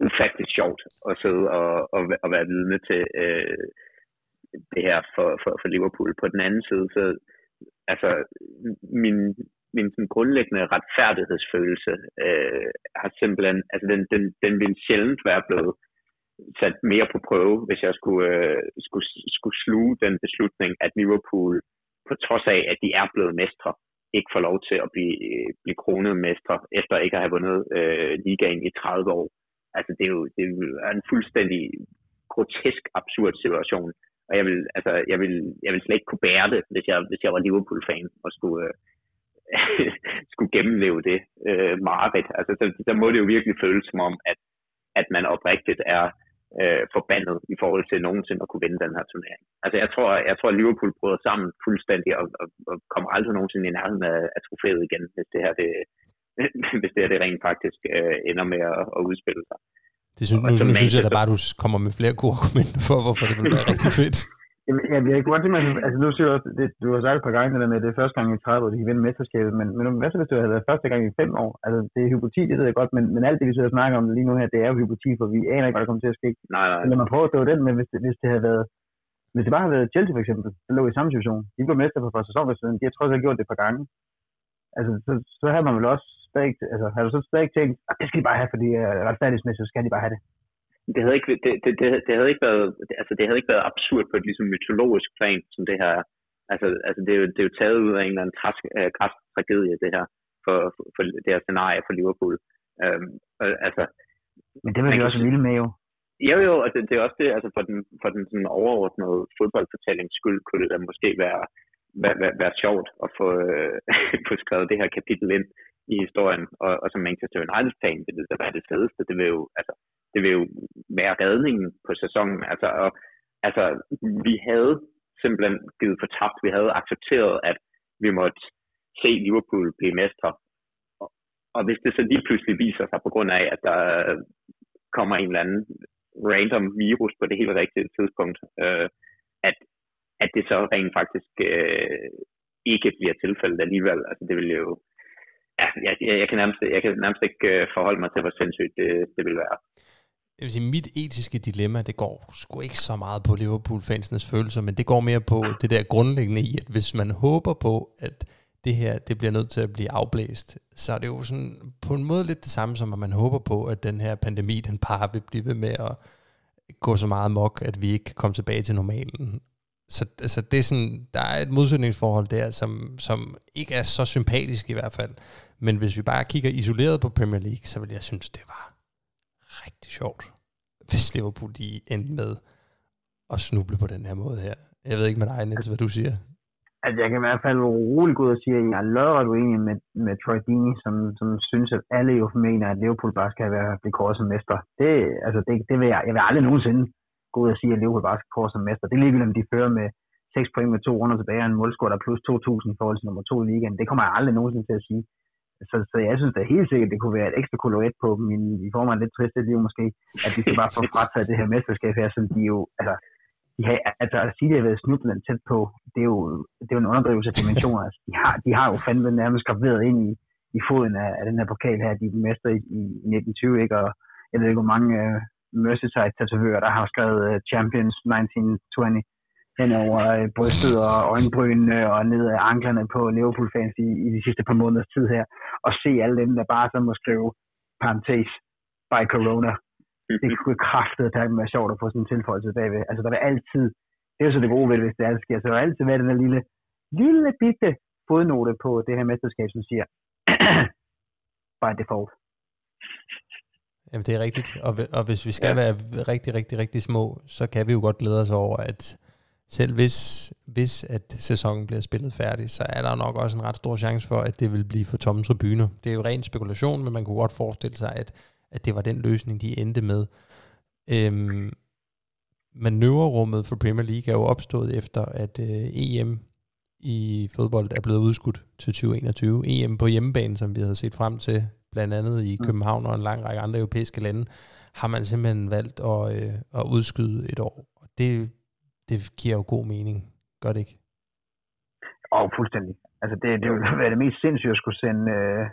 ufatteligt sjovt at sidde og, og, og være vidne til øh, det her for, for, for Liverpool. På den anden side, så altså, min, min sådan grundlæggende retfærdighedsfølelse øh, har simpelthen, altså den, den, den ville sjældent være blevet sat mere på prøve, hvis jeg skulle, øh, skulle, skulle sluge den beslutning, at Liverpool, på trods af, at de er blevet mestre, ikke får lov til at blive, øh, blive kronet mestre, efter ikke at have vundet øh, ligaen i tredive år. Altså, det er jo det er en fuldstændig grotesk, absurd situation. Og jeg vil, altså, jeg vil, jeg vil slet ikke kunne bære det, hvis jeg, hvis jeg var Liverpool-fan og skulle, øh, skulle gennemleve det øh, mareridt. Altså, så, der må det jo virkelig føles som om, at, at man oprigtigt er øh, forbandet i forhold til nogensinde at kunne vinde den her turnering. Altså, jeg tror, jeg tror Liverpool bryder sammen fuldstændig og, og, og kommer aldrig nogensinde i nærheden af, af trofæet igen, hvis det her det hvis det er det rent faktisk øh, ender med at, at udspille sig. Det synes, nu, nu synes jeg da bare, du kommer med flere gode argumenter for, hvorfor det vil være rigtig fedt. Jamen, jeg bliver ikke godt til, altså nu siger du også, det, du har sagt et par gange, det der med, det er første gang i tredive år, de kan vinde mesterskabet, men, men hvad så hvis det havde været første gang i fem år? Altså, det er hypoteti, det ved jeg godt, men, men alt det, vi sidder og snakker om lige nu her, det er jo hypoteti, for vi aner ikke, hvad der kommer til at ske. Nej, nej. Lad mig prøve at stå den, men hvis det, hvis det havde været, hvis det bare havde været Chelsea for eksempel, der lå i samme situation, de blev mester for et par sæsoner siden, de har trods alt gjort det et par gange. Altså, så, så havde man vel også stadig, altså, havde du så stadig tænkt, at det skal de bare have, fordi uh, retfærdighedsmæssigt skal de bare have det. Det havde ikke, det, det, det, det havde ikke været, altså, det havde ikke været absurd på et ligesom mytologisk plan, som det her. Altså, altså det, er jo, det er jo taget ud af en eller anden træsk, øh, græsk tragedie, det her, for, for, for det her scenarie for Liverpool. Øhm, og, altså, men det var vi også vilde med, jo. Jo, jo, og det, det er også det, altså for den, for den sådan overordnede fodboldfortællings skyld, kunne det da måske være, være sjovt at få, øh, få skrevet det her kapitel ind i historien, og, og som Manchester United-fan, det vil da være det fedeste. Det vil jo, altså, det vil jo være redningen på sæsonen. Altså, og, altså, vi havde simpelthen givet fortabt. Vi havde accepteret, at vi måtte se Liverpool blive mestre. Og, og hvis det så lige pludselig viser sig på grund af, at der kommer en eller anden random virus på det helt rigtige tidspunkt, øh, at at det så rent faktisk øh, ikke bliver tilfældet alligevel. Altså det vil jo... Ja, jeg, jeg, kan nærmest, jeg kan nærmest ikke forholde mig til, hvor sindssygt det, det vil være. Jeg vil sige, mit etiske dilemma, det går sgu ikke så meget på Liverpool-fansenes følelser, men det går mere på det der grundlæggende i, at hvis man håber på, at det her det bliver nødt til at blive afblæst, så er det jo sådan på en måde lidt det samme som, at man håber på, at den her pandemi, den bare vil blive ved med at gå så meget mok, at vi ikke kan komme tilbage til normalen. Så altså, det er sådan, der er et modsætningsforhold der, som, som ikke er så sympatisk i hvert fald. Men hvis vi bare kigger isoleret på Premier League, så vil jeg synes, det var rigtig sjovt, hvis Liverpool de endte med at snuble på den her måde her. Jeg ved ikke med dig, Niels, hvad du siger. Altså, jeg kan i hvert fald roligt gå ud og sige, at jeg er lodret uenig med, med Troy Deeney, som, som synes, at alle jo mener, at Liverpool bare skal være, blive kåret som mester. Det, altså, det, det vil jeg, jeg vil aldrig nogensinde gå ud og sige, at Liverpool bare skal kåres som mester. Det er ligegyldigt, om de fører med seks point med to runder tilbage, og en målscore, der er plus to tusind i forhold til nummer to i ligaen. Det kommer jeg aldrig nogensinde til at sige. Så, så jeg synes da helt sikkert, det kunne være et ekstra kolorit på min i form af en lidt triste liv måske, at de skal bare få frataget det her mesterskab her, som de jo, altså, de har, altså at sige, at de har været snublet tæt på, det er jo, det er jo en underdrivelse af dimensioner. Altså, de, har, de har jo fandme nærmest graveret ind i, i foden af, af den her pokal her, de er mester i, i nitten tyve, ikke? Og jeg ved ikke, hvor mange uh, Merseyside-tatovører, der har skrevet uh, Champions nitten tyve hen over uh, brystet og øjenbrynene og ned af anklerne på Liverpool-fans i, i de sidste par måneders tid her, og se alle dem, der bare så må skrive parentes by corona. Det kunne kraftede, der er sjovt at få sådan en tilføjelse bagved. Altså, der er altid, det er jo så det gode ved, hvis det altid sker, så der er altid været den der lille, lille bitte fodnote på det her mesterskab, som siger, by default. Jamen, det er rigtigt, og, og hvis vi skal ja. være rigtig, rigtig, rigtig små, så kan vi jo godt glæde os over, at selv hvis, hvis at sæsonen bliver spillet færdig, så er der nok også en ret stor chance for, at det vil blive for tomme tribuner. Det er jo ren spekulation, men man kunne godt forestille sig, at at det var den løsning, de endte med. Øhm, manøvrerummet for Premier League er jo opstået efter, at øh, E M i fodbold er blevet udskudt til tyve enogtyve. E M på hjemmebane, som vi havde set frem til, blandt andet i København og en lang række andre europæiske lande, har man simpelthen valgt at, øh, at udskyde et år. Og det, det giver jo god mening, gør det ikke? Åh, oh, fuldstændig. Altså, det, det ville være det mest sindssygt at skulle sende... Øh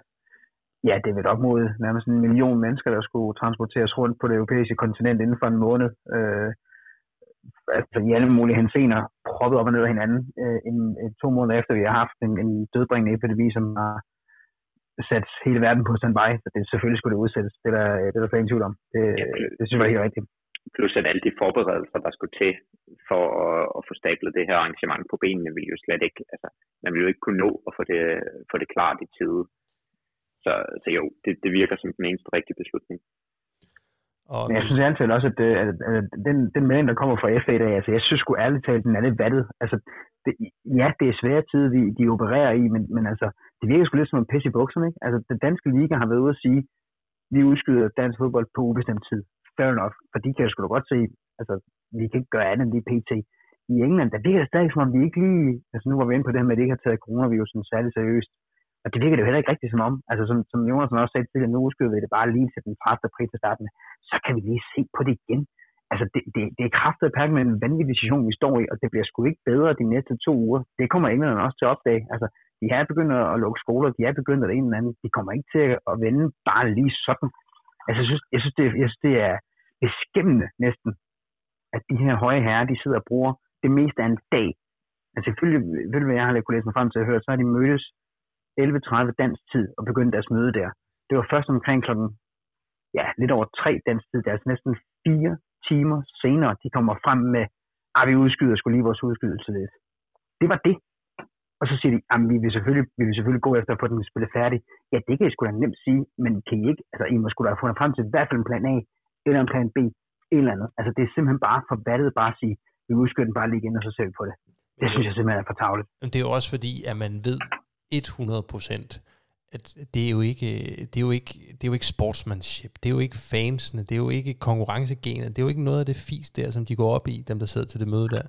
Ja, det er vel op mod nærmest en million mennesker, der skulle transporteres rundt på det europæiske kontinent inden for en måned. Øh, altså i alle mulige hensener, proppet op og ned af hinanden. Øh, en, to måneder efter, vi har haft en, en dødbringende epidemi, som har sat hele verden på standby. Så det, selvfølgelig skulle det udsættes. Det er der, det er der flere ingen tvivl om. Det, ja, plus, det synes jeg er helt rigtigt. Plus at alle de forberedelser, der skulle til for at, at få stablet det her arrangement på benene, ville jo slet ikke, altså, man ville jo ikke kunne nå at få det, få det klart i tide. Så, så jo, det, det virker som den eneste rigtige beslutning. Og men jeg synes i antal også, at, at, at, at den, den melding, der kommer fra F A i dag, altså jeg synes sgu ærligt talt, den er lidt vattet. Altså, det, ja, det er svære tider, de, de opererer i, men, men altså, det virker sgu lidt som en pis i bukserne, ikke? Altså, den danske liga har været ude at sige, vi udskyder dansk fodbold på ubestemt tid. Fair enough, for de kan jo sgu da godt se, altså, vi kan ikke gøre andet end lige pt. I England, der virker det stadig, som om vi ikke lige, altså nu var vi inde på det her med, at det ikke har taget coronavirusen særlig seriøst. Og det virker det jo heller ikke rigtigt som om. Altså som, som Jonas også sagde til, at nu udskyder vi det bare lige til den første april til starten. Så kan vi lige se på det igen. Altså det, det, det er kraftet at pakke med en vanvittig situation, vi står i, og det bliver sgu ikke bedre de næste to uger. Det kommer englænderne også til at opdage. Altså de er begyndt at lukke skoler, de er begyndt at det ene eller andet. De kommer ikke til at vende bare lige sådan. Altså jeg synes, jeg synes, det, jeg synes det er beskæmmende næsten, at de her høje herrer, de sidder og bruger det meste af en dag. Altså selvfølgelig, selvfølgelig hvad jeg har kunnet læse mig frem til at høre, så har de mødtes elleve tredive dansk tid og begyndte deres møde der. Det var først omkring klokken, ja, lidt over tre dansk tid, altså næsten fire timer senere, de kommer frem med, at vi udskyder skulle lige vores udskydelse lidt. Det var det. Og så siger de, at vi vil selvfølgelig, vi vil selvfølgelig gå efter at få den spillet færdig. Ja, det kan I sgu da nemt sige, men kan I ikke? Altså, I må sgu da have fundet frem til i hvert fald en plan A, eller en plan B, eller andet. Altså, det er simpelthen bare forbattet bare at sige, vi udskyder den bare lige igen, og så ser vi på det. Det synes jeg simpelthen er for tarveligt. Det er jo også fordi, at man ved, hundrede procent at det er jo ikke det er jo ikke det er jo ikke sportsmanship, det er jo ikke fansene, det er jo ikke konkurrencegener, det er jo ikke noget af det fis der, som de går op i, dem der sidder til det møde der.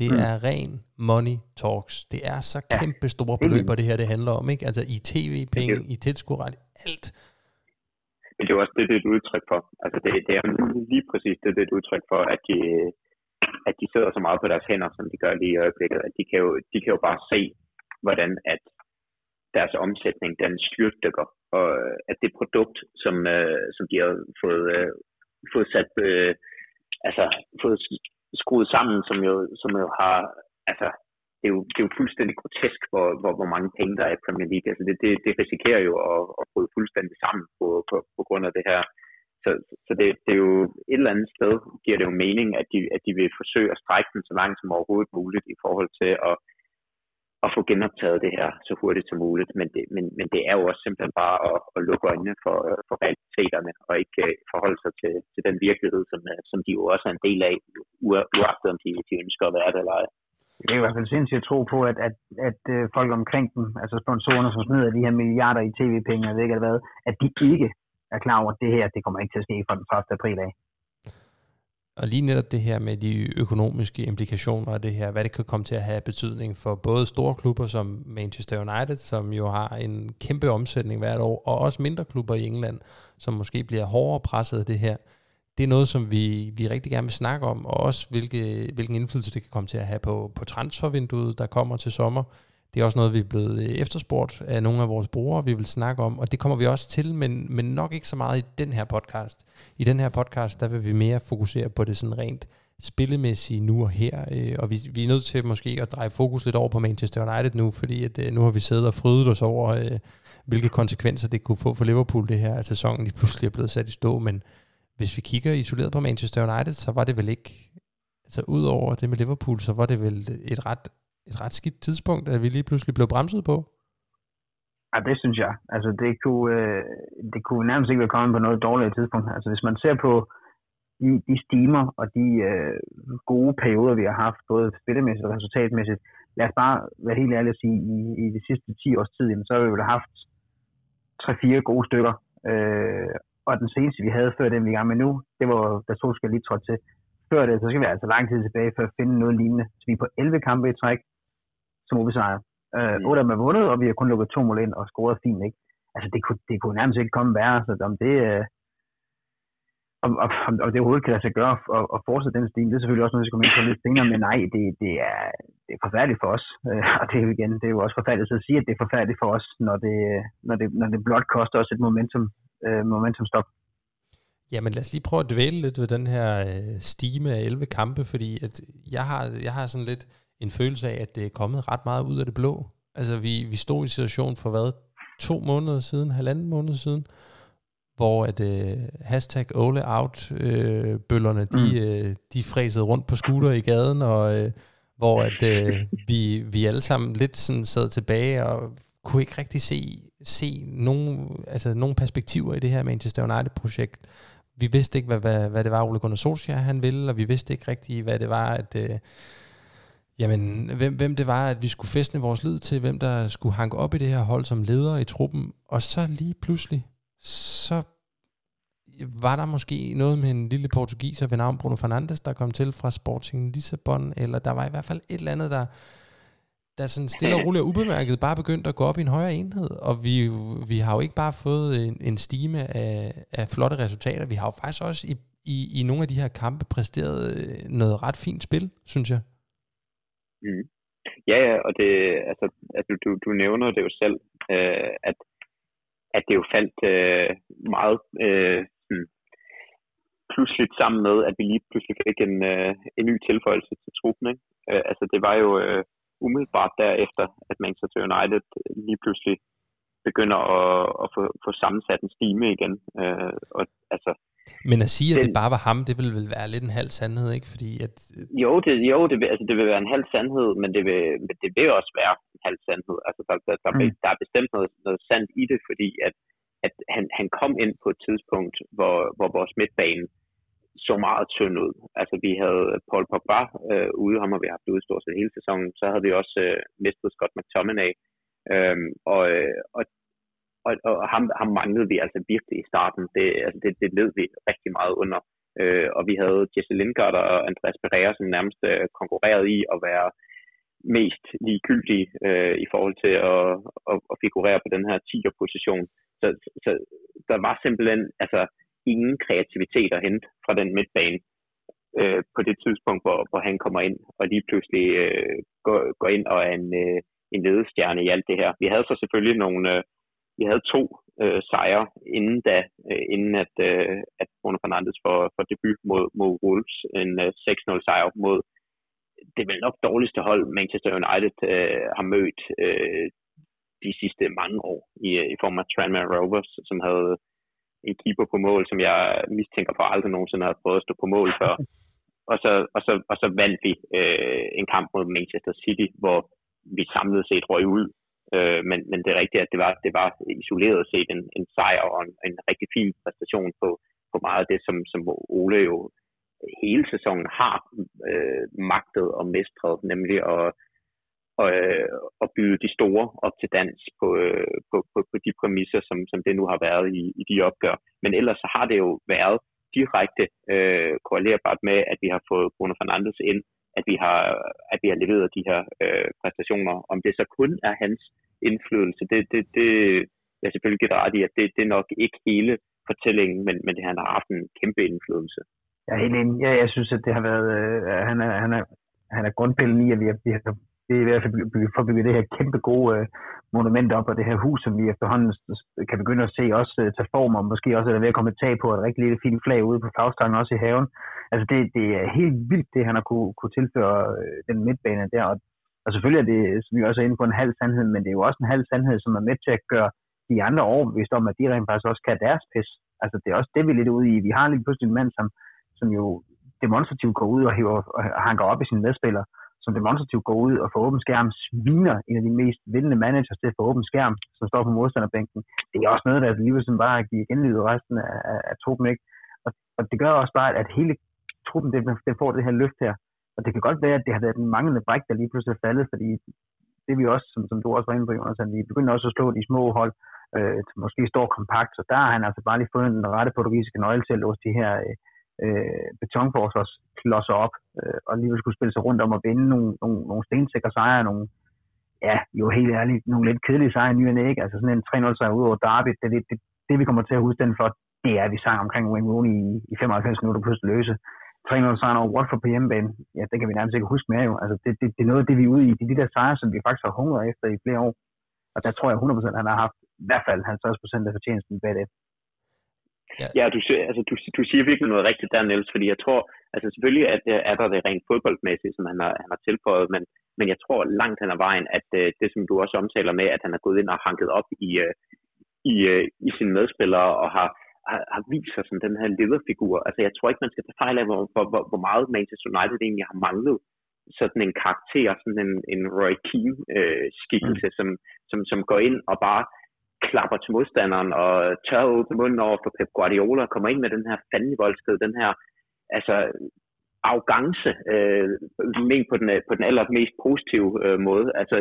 Det mm. er ren money talks. Det er så kæmpe store beløb, og det her det handler om, ikke? Altså i tv-penge, i tilskuerret, alt. Men det er jo også det, det er et udtryk for. Altså det, det er lige præcis det, det er et udtryk for, at de at de sidder så meget på deres hænder, som de gør lige i øjeblikket, at de kan jo de kan jo bare se, hvordan at deres omsætning, den styrtdykker, og at det produkt, som, øh, som de har fået øh, fået sat, øh, altså fået skruet sammen, som jo, som jo har, altså det er jo, det er jo fuldstændig grotesk, hvor, hvor, hvor mange penge der er i Premier League. Altså det, det, det risikerer jo at, at bryde fuldstændig sammen på, på, på grund af det her. Så, så det, det er jo et eller andet sted, giver det jo mening, at de, at de vil forsøge at strække den så langt som overhovedet muligt i forhold til at, at få genoptaget det her så hurtigt som muligt. Men det, men, men det er jo også simpelthen bare at, at lukke øjnene for, for realiteterne og ikke forholde sig til, til den virkelighed, som, som de jo også er en del af, uagtet om de, de ønsker at være det eller ej. Det er i hvert fald sindssygt at tro på, at, at, at, at folk omkring dem, altså sponsorerne, som smider de her milliarder i tv-penge, og det ikke er hvad, at de ikke er klar over, at det her, det kommer ikke til at ske fra den første april af. Og lige netop det her med de økonomiske implikationer af det her, hvad det kan komme til at have betydning for både store klubber som Manchester United, som jo har en kæmpe omsætning hvert år, og også mindre klubber i England, som måske bliver hårdere presset af det her. Det er noget, som vi, vi rigtig gerne vil snakke om, og også hvilke, hvilken indflydelse det kan komme til at have på, på transfervinduet, der kommer til sommer. Det er også noget, vi er blevet efterspurgt af nogle af vores brugere, vi vil snakke om, og det kommer vi også til, men, men nok ikke så meget i den her podcast. I den her podcast, der vil vi mere fokusere på det sådan rent spillemæssige nu og her, øh, og vi, vi er nødt til måske at dreje fokus lidt over på Manchester United nu, fordi at, øh, nu har vi siddet og frydet os over, øh, hvilke konsekvenser det kunne få for Liverpool det her, at sæsonen lige pludselig er blevet sat i stå, men hvis vi kigger isoleret på Manchester United, så var det vel ikke, altså ud over det med Liverpool, så var det vel et ret et ret skidt tidspunkt, at vi lige pludselig blev bremset på? Ja, det synes jeg. Altså, det kunne, øh, det kunne nærmest ikke være kommet på noget dårligere tidspunkt. Altså, hvis man ser på de, de stimer og de øh, gode perioder, vi har haft, både spillemæssigt og resultatmæssigt, lad os bare være helt ærlig at sige, i, i de sidste ti års tid, jamen, så har vi jo haft tre-fire gode stykker. Øh, og den seneste, vi havde før den, vi er i gang med nu, det var, da Solskjær lige trådte til. Før det, så skal vi altså lang tid tilbage for at finde noget lignende. Så vi er på elleve kampe i træk, som ubesejret. Øh, otte er man vundet, og vi har kun lukket to mål ind og scoret fint, ikke? Altså, det kunne, det kunne nærmest ikke komme værre, så om det, øh, om, om, om det overhovedet kan lade sig gøre og, og fortsætte den stil, det er selvfølgelig også noget, vi skal komme ind på lidt senere, men nej, det, det, er, det er forfærdeligt for os, øh, og det er jo igen, det er jo også forfærdeligt så at sige, at det er forfærdeligt for os, når det, når det, når det blot koster os et momentum, øh, momentum-stop. Jamen lad os lige prøve at dvæle lidt ved den her øh, stime af elleve kampe, fordi at jeg har, jeg har sådan lidt en følelse af, at det er kommet ret meget ud af det blå. Altså, vi, vi stod i en situation for hvad, to måneder siden, halvanden måned siden, hvor at øh, hashtag Ole Out øh, bøllerne, de, øh, de fræsede rundt på scooter i gaden, og øh, hvor at øh, vi, vi alle sammen lidt sådan sad tilbage og kunne ikke rigtig se, se nogen, altså, nogen perspektiver i det her Manchester United-projekt. Vi vidste ikke, hvad, hvad, hvad det var, Ole Gunnar Solskjær han ville, og vi vidste ikke rigtig, hvad det var, at... Øh, Jamen, hvem, hvem det var, at vi skulle fæstne vores lid til, hvem der skulle hanke op i det her hold som leder i truppen, og så lige pludselig, så var der måske noget med en lille portugiser ved navn Bruno Fernandes, der kom til fra Sporting Lissabon, eller der var i hvert fald et eller andet, der, der sådan stille og roligt og ubemærket bare begyndte at gå op i en højere enhed, og vi, vi har jo ikke bare fået en, en stime af, af flotte resultater, vi har jo faktisk også i, i, i nogle af de her kampe præsteret noget ret fint spil, synes jeg. Mm. Ja, ja, og det, altså, at du, du, du nævner det jo selv, øh, at, at det jo faldt øh, meget øh, pludseligt sammen med, at vi lige pludselig fik en, øh, en ny tilføjelse til truppen, ikke? Øh, altså, det var jo øh, umiddelbart derefter, at Manchester United lige pludselig begynder at, at få, få sammensat en stime igen. Øh, og, altså, Men at sige, at det bare var ham, det ville vel være lidt en halv sandhed, ikke? Fordi at... Jo, det, jo det, vil, altså, det vil være en halv sandhed, men det vil, det vil også være en halv sandhed. Altså, der, der, der, mm. der er bestemt noget, noget sandt i det, fordi at, at han, han kom ind på et tidspunkt, hvor, hvor vores midtbane så meget tynd ud. Altså, vi havde Paul Pogba øh, ude, ham har vi haft ude stort set hele sæsonen. Så havde vi også øh, mistet Scott McTominay, øh, og, og Og, og ham, ham manglede vi altså virkelig i starten. Det, altså det, det led vi rigtig meget under. Øh, og vi havde Jesse Lingard og Andreas Pereira, som nærmest øh, konkurrerede i at være mest ligegyldige øh, i forhold til at, at, at figurere på den her tier-position. Så, så der var simpelthen altså, ingen kreativitet at hente fra den midtbane øh, på det tidspunkt, hvor, hvor han kommer ind og lige pludselig øh, går, går ind og er en, øh, en ledestjerne i alt det her. Vi havde så selvfølgelig nogle... Øh, Vi havde to øh, sejre, inden da, øh, inden at, øh, at Bruno Fernandes får, får debut mod, mod Wolves, en øh, seks nul sejr mod det vel nok dårligste hold, Manchester United øh, har mødt øh, de sidste mange år i, i form af Tranmere Rovers, som havde en keeper på mål, som jeg mistænker for aldrig nogensinde har prøvet at stå på mål før. Og så, og så, og så vandt vi øh, en kamp mod Manchester City, hvor vi samlet set røg ud. Øh, men, men det er rigtigt, at det var, det var isoleret set en, en sejr og en, en rigtig fin præstation på, på meget af det, som, som Ole jo hele sæsonen har øh, magtet og mestret, nemlig at, at, at byde de store op til dans på, på, på, på de præmisser, som, som det nu har været i, i de opgør. Men ellers så har det jo været direkte øh, korrelerbart med, at vi har fået Bruno Fernandes ind, at vi har, at vi har leveret de her øh, præstationer. Om det så kun er hans indflydelse, det, det, det jeg selvfølgelig giver ret i, at det, det er nok ikke hele fortællingen, men, men det, han har haft en kæmpe indflydelse. Jeg er helt enig. Ja, jeg synes, at det har været, øh, han er, han er, han er grundpillen i, at vi har, vi har det er i hvert fald for at bygge det her kæmpe gode øh, monument op, og det her hus, som vi efterhånden kan begynde at se også øh, tage form, og måske også er der ved at komme et tag på et rigtig lille fint flag ude på flagstangen, også i haven. Altså det, det er helt vildt, det han har kunne, kunne tilføre øh, den midtbane der, og, og selvfølgelig er det, som vi også er inde på, en halv sandhed, men det er jo også en halv sandhed, som er med til at gøre de andre overbevist om, at de rent faktisk også kan deres pis. Altså det er også det, vi er lidt ude i. Vi har lige pludselig en mand, som, som jo demonstrativt går ud og, hiver, og hanker op i sine medspillere, som demonstrativt går ud og får åben skærm, sviner en af de mest vindende managers til at få åben skærm, som står på modstanderbænken. Det er også noget, der alligevel bare giver genlyd resten af, af, af truppen, ikke? Og, og det gør også bare, at hele truppen det, det får det her løft her. Og det kan godt være, at det har været den manglende bræk, der lige pludselig er faldet, fordi det vi også, som, som du også var inde på, Jonas, vi begynder også at slå de små hold, øh, som måske står kompakt, så der har han altså bare lige fundet den rette portugisiske nøgle til at låse de her øh, Øh, betonforsvarsklodser op, øh, og alligevel skulle spille sig rundt om at vinde nogle, nogle, nogle stensikre sejre, nogle, ja, jo helt ærligt, nogle lidt kedelige sejre i ny og næ, ikke? Altså sådan en tre nul sejr ud over Derby, det, det, det, det vi kommer til at huske den for, det er, at vi sang omkring Wayne Rooney i, i femoghalvfems minutter pludselig løse. tre nul sejren over Watford på hjemmebane, ja, det kan vi nærmest ikke huske mere jo. Altså det, det, det er noget af det, vi er ude i, det er de der sejre, som vi faktisk har hungret efter i flere år, og der tror jeg hundrede procent, han har haft i hvert fald halvtreds procent af fortjenesten bag det. Ja, ja du, altså, du, du siger virkelig noget rigtigt der, Niels, fordi jeg tror, altså selvfølgelig at er, er der det rent fodboldmæssigt, som han har, han har tilføjet, men, men jeg tror langt hen ad vejen, at uh, det som du også omtaler med, at han er gået ind og hanket op i, uh, i, uh, i sine medspillere og har, har, har vist sig som den her lederfigur. Altså jeg tror ikke, man skal tage fejl af, hvor, hvor, hvor meget Manchester United egentlig har manglet sådan en karakter, sådan en, en Roy Keane uh, skikkelse, som, som, som går ind og bare klapper til modstanderen og tør åbne munden over for Pep Guardiola og kommer ind med den her fandenivoldsked, den her altså arrogance, øh, men på den, på den allermest positive øh, måde. Altså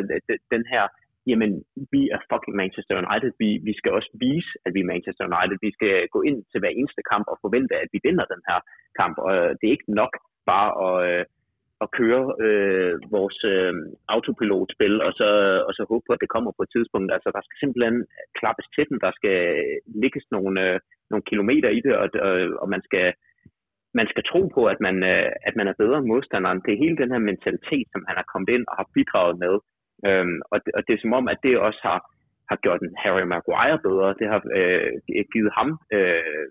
den her, jamen vi er fucking Manchester United, vi, vi skal også vise, at vi er Manchester United, vi skal gå ind til hver eneste kamp og forvente, at vi vinder den her kamp, og det er ikke nok bare at øh, at køre øh, vores øh, autopilotspil, og så, og så håbe på, at det kommer på et tidspunkt. Altså, der skal simpelthen klappes til den, der skal ligges nogle, øh, nogle kilometer i det, og, og, og man, skal, man skal tro på, at man, øh, at man er bedre end modstanderen. Det er hele den her mentalitet, som han har kommet ind og har bidraget med. Øhm, og, det, og det er som om, at det også har, har gjort en Harry Maguire bedre. Det har øh, givet ham øh,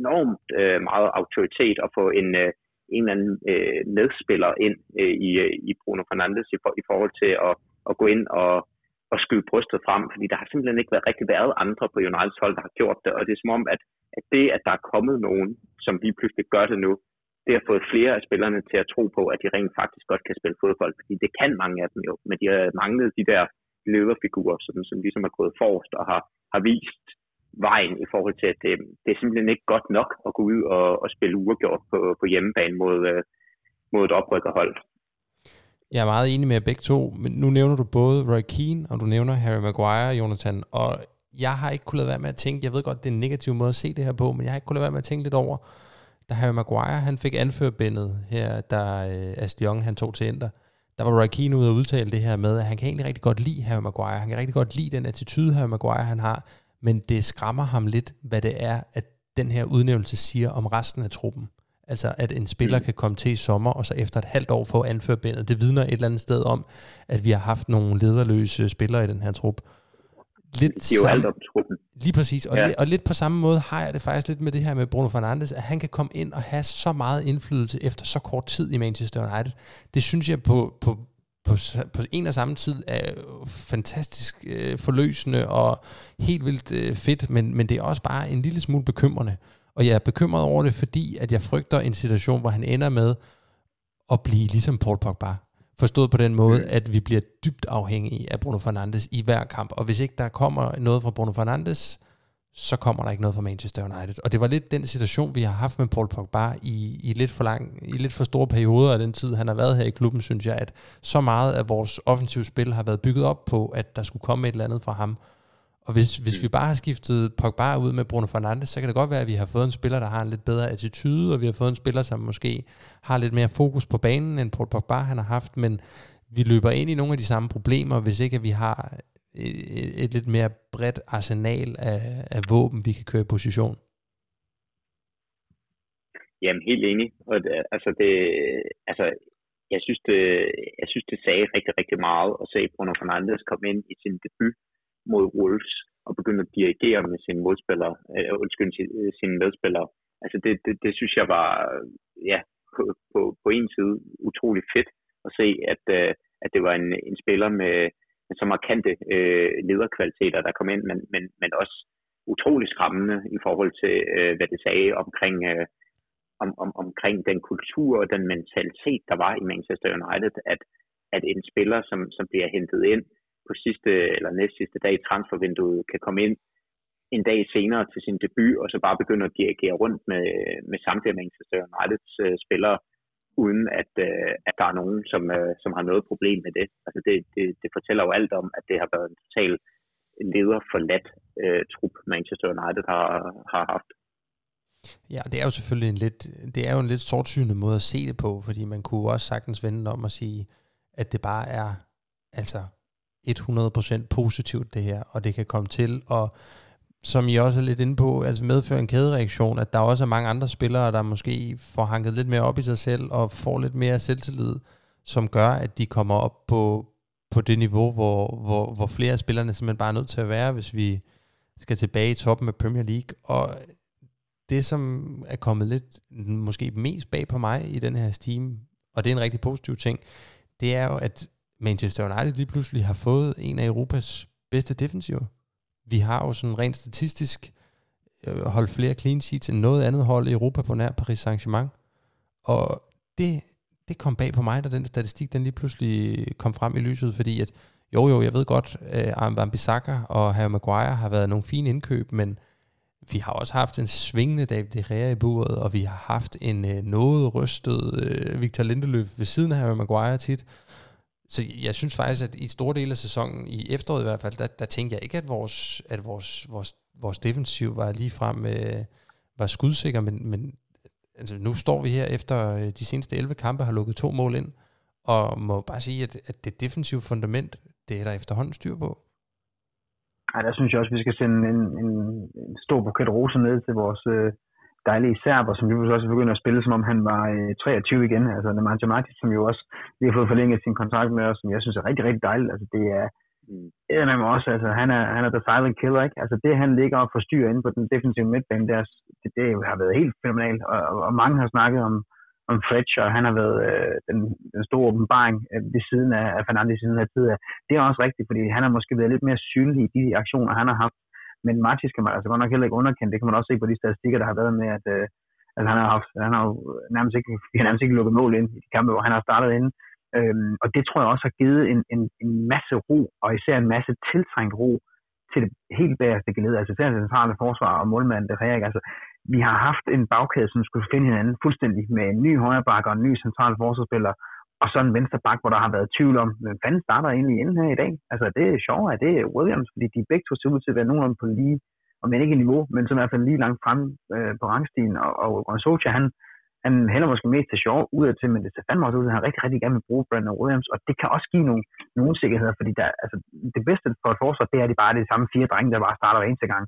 enormt øh, meget autoritet at få en... Øh, en eller anden øh, medspiller ind øh, i, i Bruno Fernandes i, for, i forhold til at, at gå ind og, og skyde brystet frem, fordi der har simpelthen ikke været rigtig været andre på Uniteds hold, der har gjort det, og det er som om, at, at det, at der er kommet nogen, som lige pludselig gør det nu, det har fået flere af spillerne til at tro på, at de rent faktisk godt kan spille fodbold, fordi det kan mange af dem jo, men de har manglet de der lederfigurer, som, som ligesom er gået forrest og har, har vist vejen i forhold til, at det, det er simpelthen ikke godt nok at gå ud og, og spille uafgjort på, på hjemmebane mod, mod et oprykkerhold. Jeg er meget enig med begge to, men nu nævner du både Roy Keane, og du nævner Harry Maguire, Jonathan, og jeg har ikke kunnet lade være med at tænke, jeg ved godt, det er en negativ måde at se det her på, men jeg har ikke kunnet lade være med at tænke lidt over, da Harry Maguire, han fik anførbindet her, da øh, Ashley Young, han tog til Inter, der var Roy Keane ude og udtale det her med, at han kan egentlig rigtig godt lide Harry Maguire, han kan rigtig godt lide den attitude, Harry Maguire, han har, men det skræmmer ham lidt, hvad det er, at den her udnævnelse siger om resten af truppen. Altså, at en spiller kan komme til i sommer, og så efter et halvt år få anførbindet. Det vidner et eller andet sted om, at vi har haft nogle lederløse spillere i den her trup. Lidt det er jo alt om truppen. Lige præcis, og, ja. li- og lidt på samme måde har jeg det faktisk lidt med det her med Bruno Fernandes, at han kan komme ind og have så meget indflydelse efter så kort tid i Manchester United. Det synes jeg på, på, på, på en og samme tid er fantastisk øh, forløsende og helt vildt øh, fedt, men, men det er også bare en lille smule bekymrende. Og jeg er bekymret over det, fordi at jeg frygter en situation, hvor han ender med at blive ligesom Paul Pogba. Forstået på den måde, at vi bliver dybt afhængige af Bruno Fernandes i hver kamp. Og hvis ikke der kommer noget fra Bruno Fernandes, så kommer der ikke noget fra Manchester United. Og det var lidt den situation, vi har haft med Paul Pogba i, i, lidt, for lang, i lidt for store perioder af den tid, han har været her i klubben, synes jeg, at så meget af vores offensive spil har været bygget op på, at der skulle komme et eller andet fra ham. Og hvis, hvis vi bare har skiftet Pogba ud med Bruno Fernandes, så kan det godt være, at vi har fået en spiller, der har en lidt bedre attitude, og vi har fået en spiller, som måske har lidt mere fokus på banen, end Paul Pogba han har haft, men vi løber ind i nogle af de samme problemer, hvis ikke at vi har et, et lidt mere bredt arsenal af, af våben, vi kan køre i position. Jamen, helt enig. Og det, altså, det, altså, jeg synes, det, jeg synes, det sagde rigtig, rigtig meget at se Bruno Fernandes komme ind i sin debut mod Wolves og begynde at dirigere med sine modspillere, øh, undskyld, sine medspillere. Altså det, det, det synes jeg var, ja, på, på, på en side utrolig fedt at se, at, øh, at det var en, en spiller med, med så markante øh, lederkvaliteter, der kom ind, men, men, men også utrolig skræmmende i forhold til, øh, hvad det sagde omkring, øh, om, om, omkring den kultur og den mentalitet, der var i Manchester United, at, at en spiller, som, som bliver hentet ind på sidste eller næst sidste dag i transfervinduet, kan komme ind en dag senere til sin debut, og så bare begynde at dirigere rundt med, med samtlige Manchester Uniteds uh, spillere, uden at, uh, at der er nogen, som, uh, som har noget problem med det. Altså det, det, det fortæller jo alt om, at det har været en total lederforladt uh, trup, Manchester United har, har haft. Ja, det er jo selvfølgelig en lidt, det er jo en lidt sortsynet måde at se det på, fordi man kunne også sagtens vende om at sige, at det bare er, altså hundrede procent positivt det her, og det kan komme til, og som I også er lidt inde på, altså medføre en kædereaktion, at der også er mange andre spillere, der måske får hanket lidt mere op i sig selv, og får lidt mere selvtillid, som gør, at de kommer op på, på det niveau, hvor, hvor, hvor flere af spillerne simpelthen bare er nødt til at være, hvis vi skal tilbage i toppen af Premier League, og det, som er kommet lidt, måske mest bag på mig i den her steam, og det er en rigtig positiv ting, det er jo, at Manchester United lige pludselig har fået en af Europas bedste defensiver. Vi har jo sådan rent statistisk holdt flere clean sheets end noget andet hold i Europa på nær Paris Saint-Germain. Og det, det kom bag på mig, da den statistik den lige pludselig kom frem i lyset, fordi at jo jo, jeg ved godt, at Wan-Bissaka og Harry Maguire har været nogle fine indkøb, men vi har også haft en svingende David de Gea i buret, og vi har haft en øh, noget rystet øh, Victor Lindeløf ved siden af Harry Maguire tit. Så jeg synes faktisk, at i store dele af sæsonen, i efteråret i hvert fald, der, der tænkte jeg ikke, at vores, at vores, vores, vores defensiv var ligefrem øh, var skudsikker, men, men altså, nu står vi her efter øh, de seneste elleve kampe har lukket to mål ind, og må bare sige, at, at det defensive fundament, det er der efterhånden styr på. Ej, der synes jeg også, at vi skal sende en, en, en stor buket roser ned til vores øh, dejlige serber, som lige også begynder at spille, som om han var øh, treogtyve igen. Altså Nemanja Matic, som jo også lige har fået forlænget sin kontrakt med os, som jeg synes er rigtig, rigtig dejligt. Altså det er æder med mig også. Altså han er, han er the silent killer, ikke? Altså det, han ligger og forstyrrer inde på den defensive midtbane, det, det, det har været helt fænomenalt. Og, og, og mange har snakket om, om Fred, og han har været øh, den, den store åbenbaring øh, ved siden af, af Fernandes i den her tid. Det er også rigtigt, fordi han har måske været lidt mere synlig i de aktioner, han har haft. Men Matic kan man altså godt nok heller ikke underkende. Det kan man også se på de statistikker, der har været med, at, øh, at han har haft, han har nærmest ikke, nærmest ikke lukket mål ind i de kampe, hvor han har startet inde. Øhm, og det tror jeg også har givet en, en, en masse ro, og især en masse tiltrængt ro til det helt bagerste gelede. Altså især det centrale forsvar og målmanden, det her, ikke? Altså, vi har haft en bagkæde, som skulle finde hinanden fuldstændig med en ny højreback og en ny central forsvarsspiller, og så en venstre bak, hvor der har været tvivl om, hvem fanden starter egentlig inden her i dag? Altså, det er sjovt, at det er Williams, fordi de begge to ser ud til at være nogenlunde på lige, om end ikke niveau, men som i hvert fald lige langt frem øh, på rangstien. Og, og, og Socha, han, han hælder måske mest til sjov ud af til, men det ser fandme også ud, at han rigtig, rigtig gerne vil bruge Brandon Williams, og det kan også give nogle, nogle sikkerheder, fordi der, altså, det bedste for et forsvar, det er, de bare er de samme fire drenge, der bare starter hver eneste gang.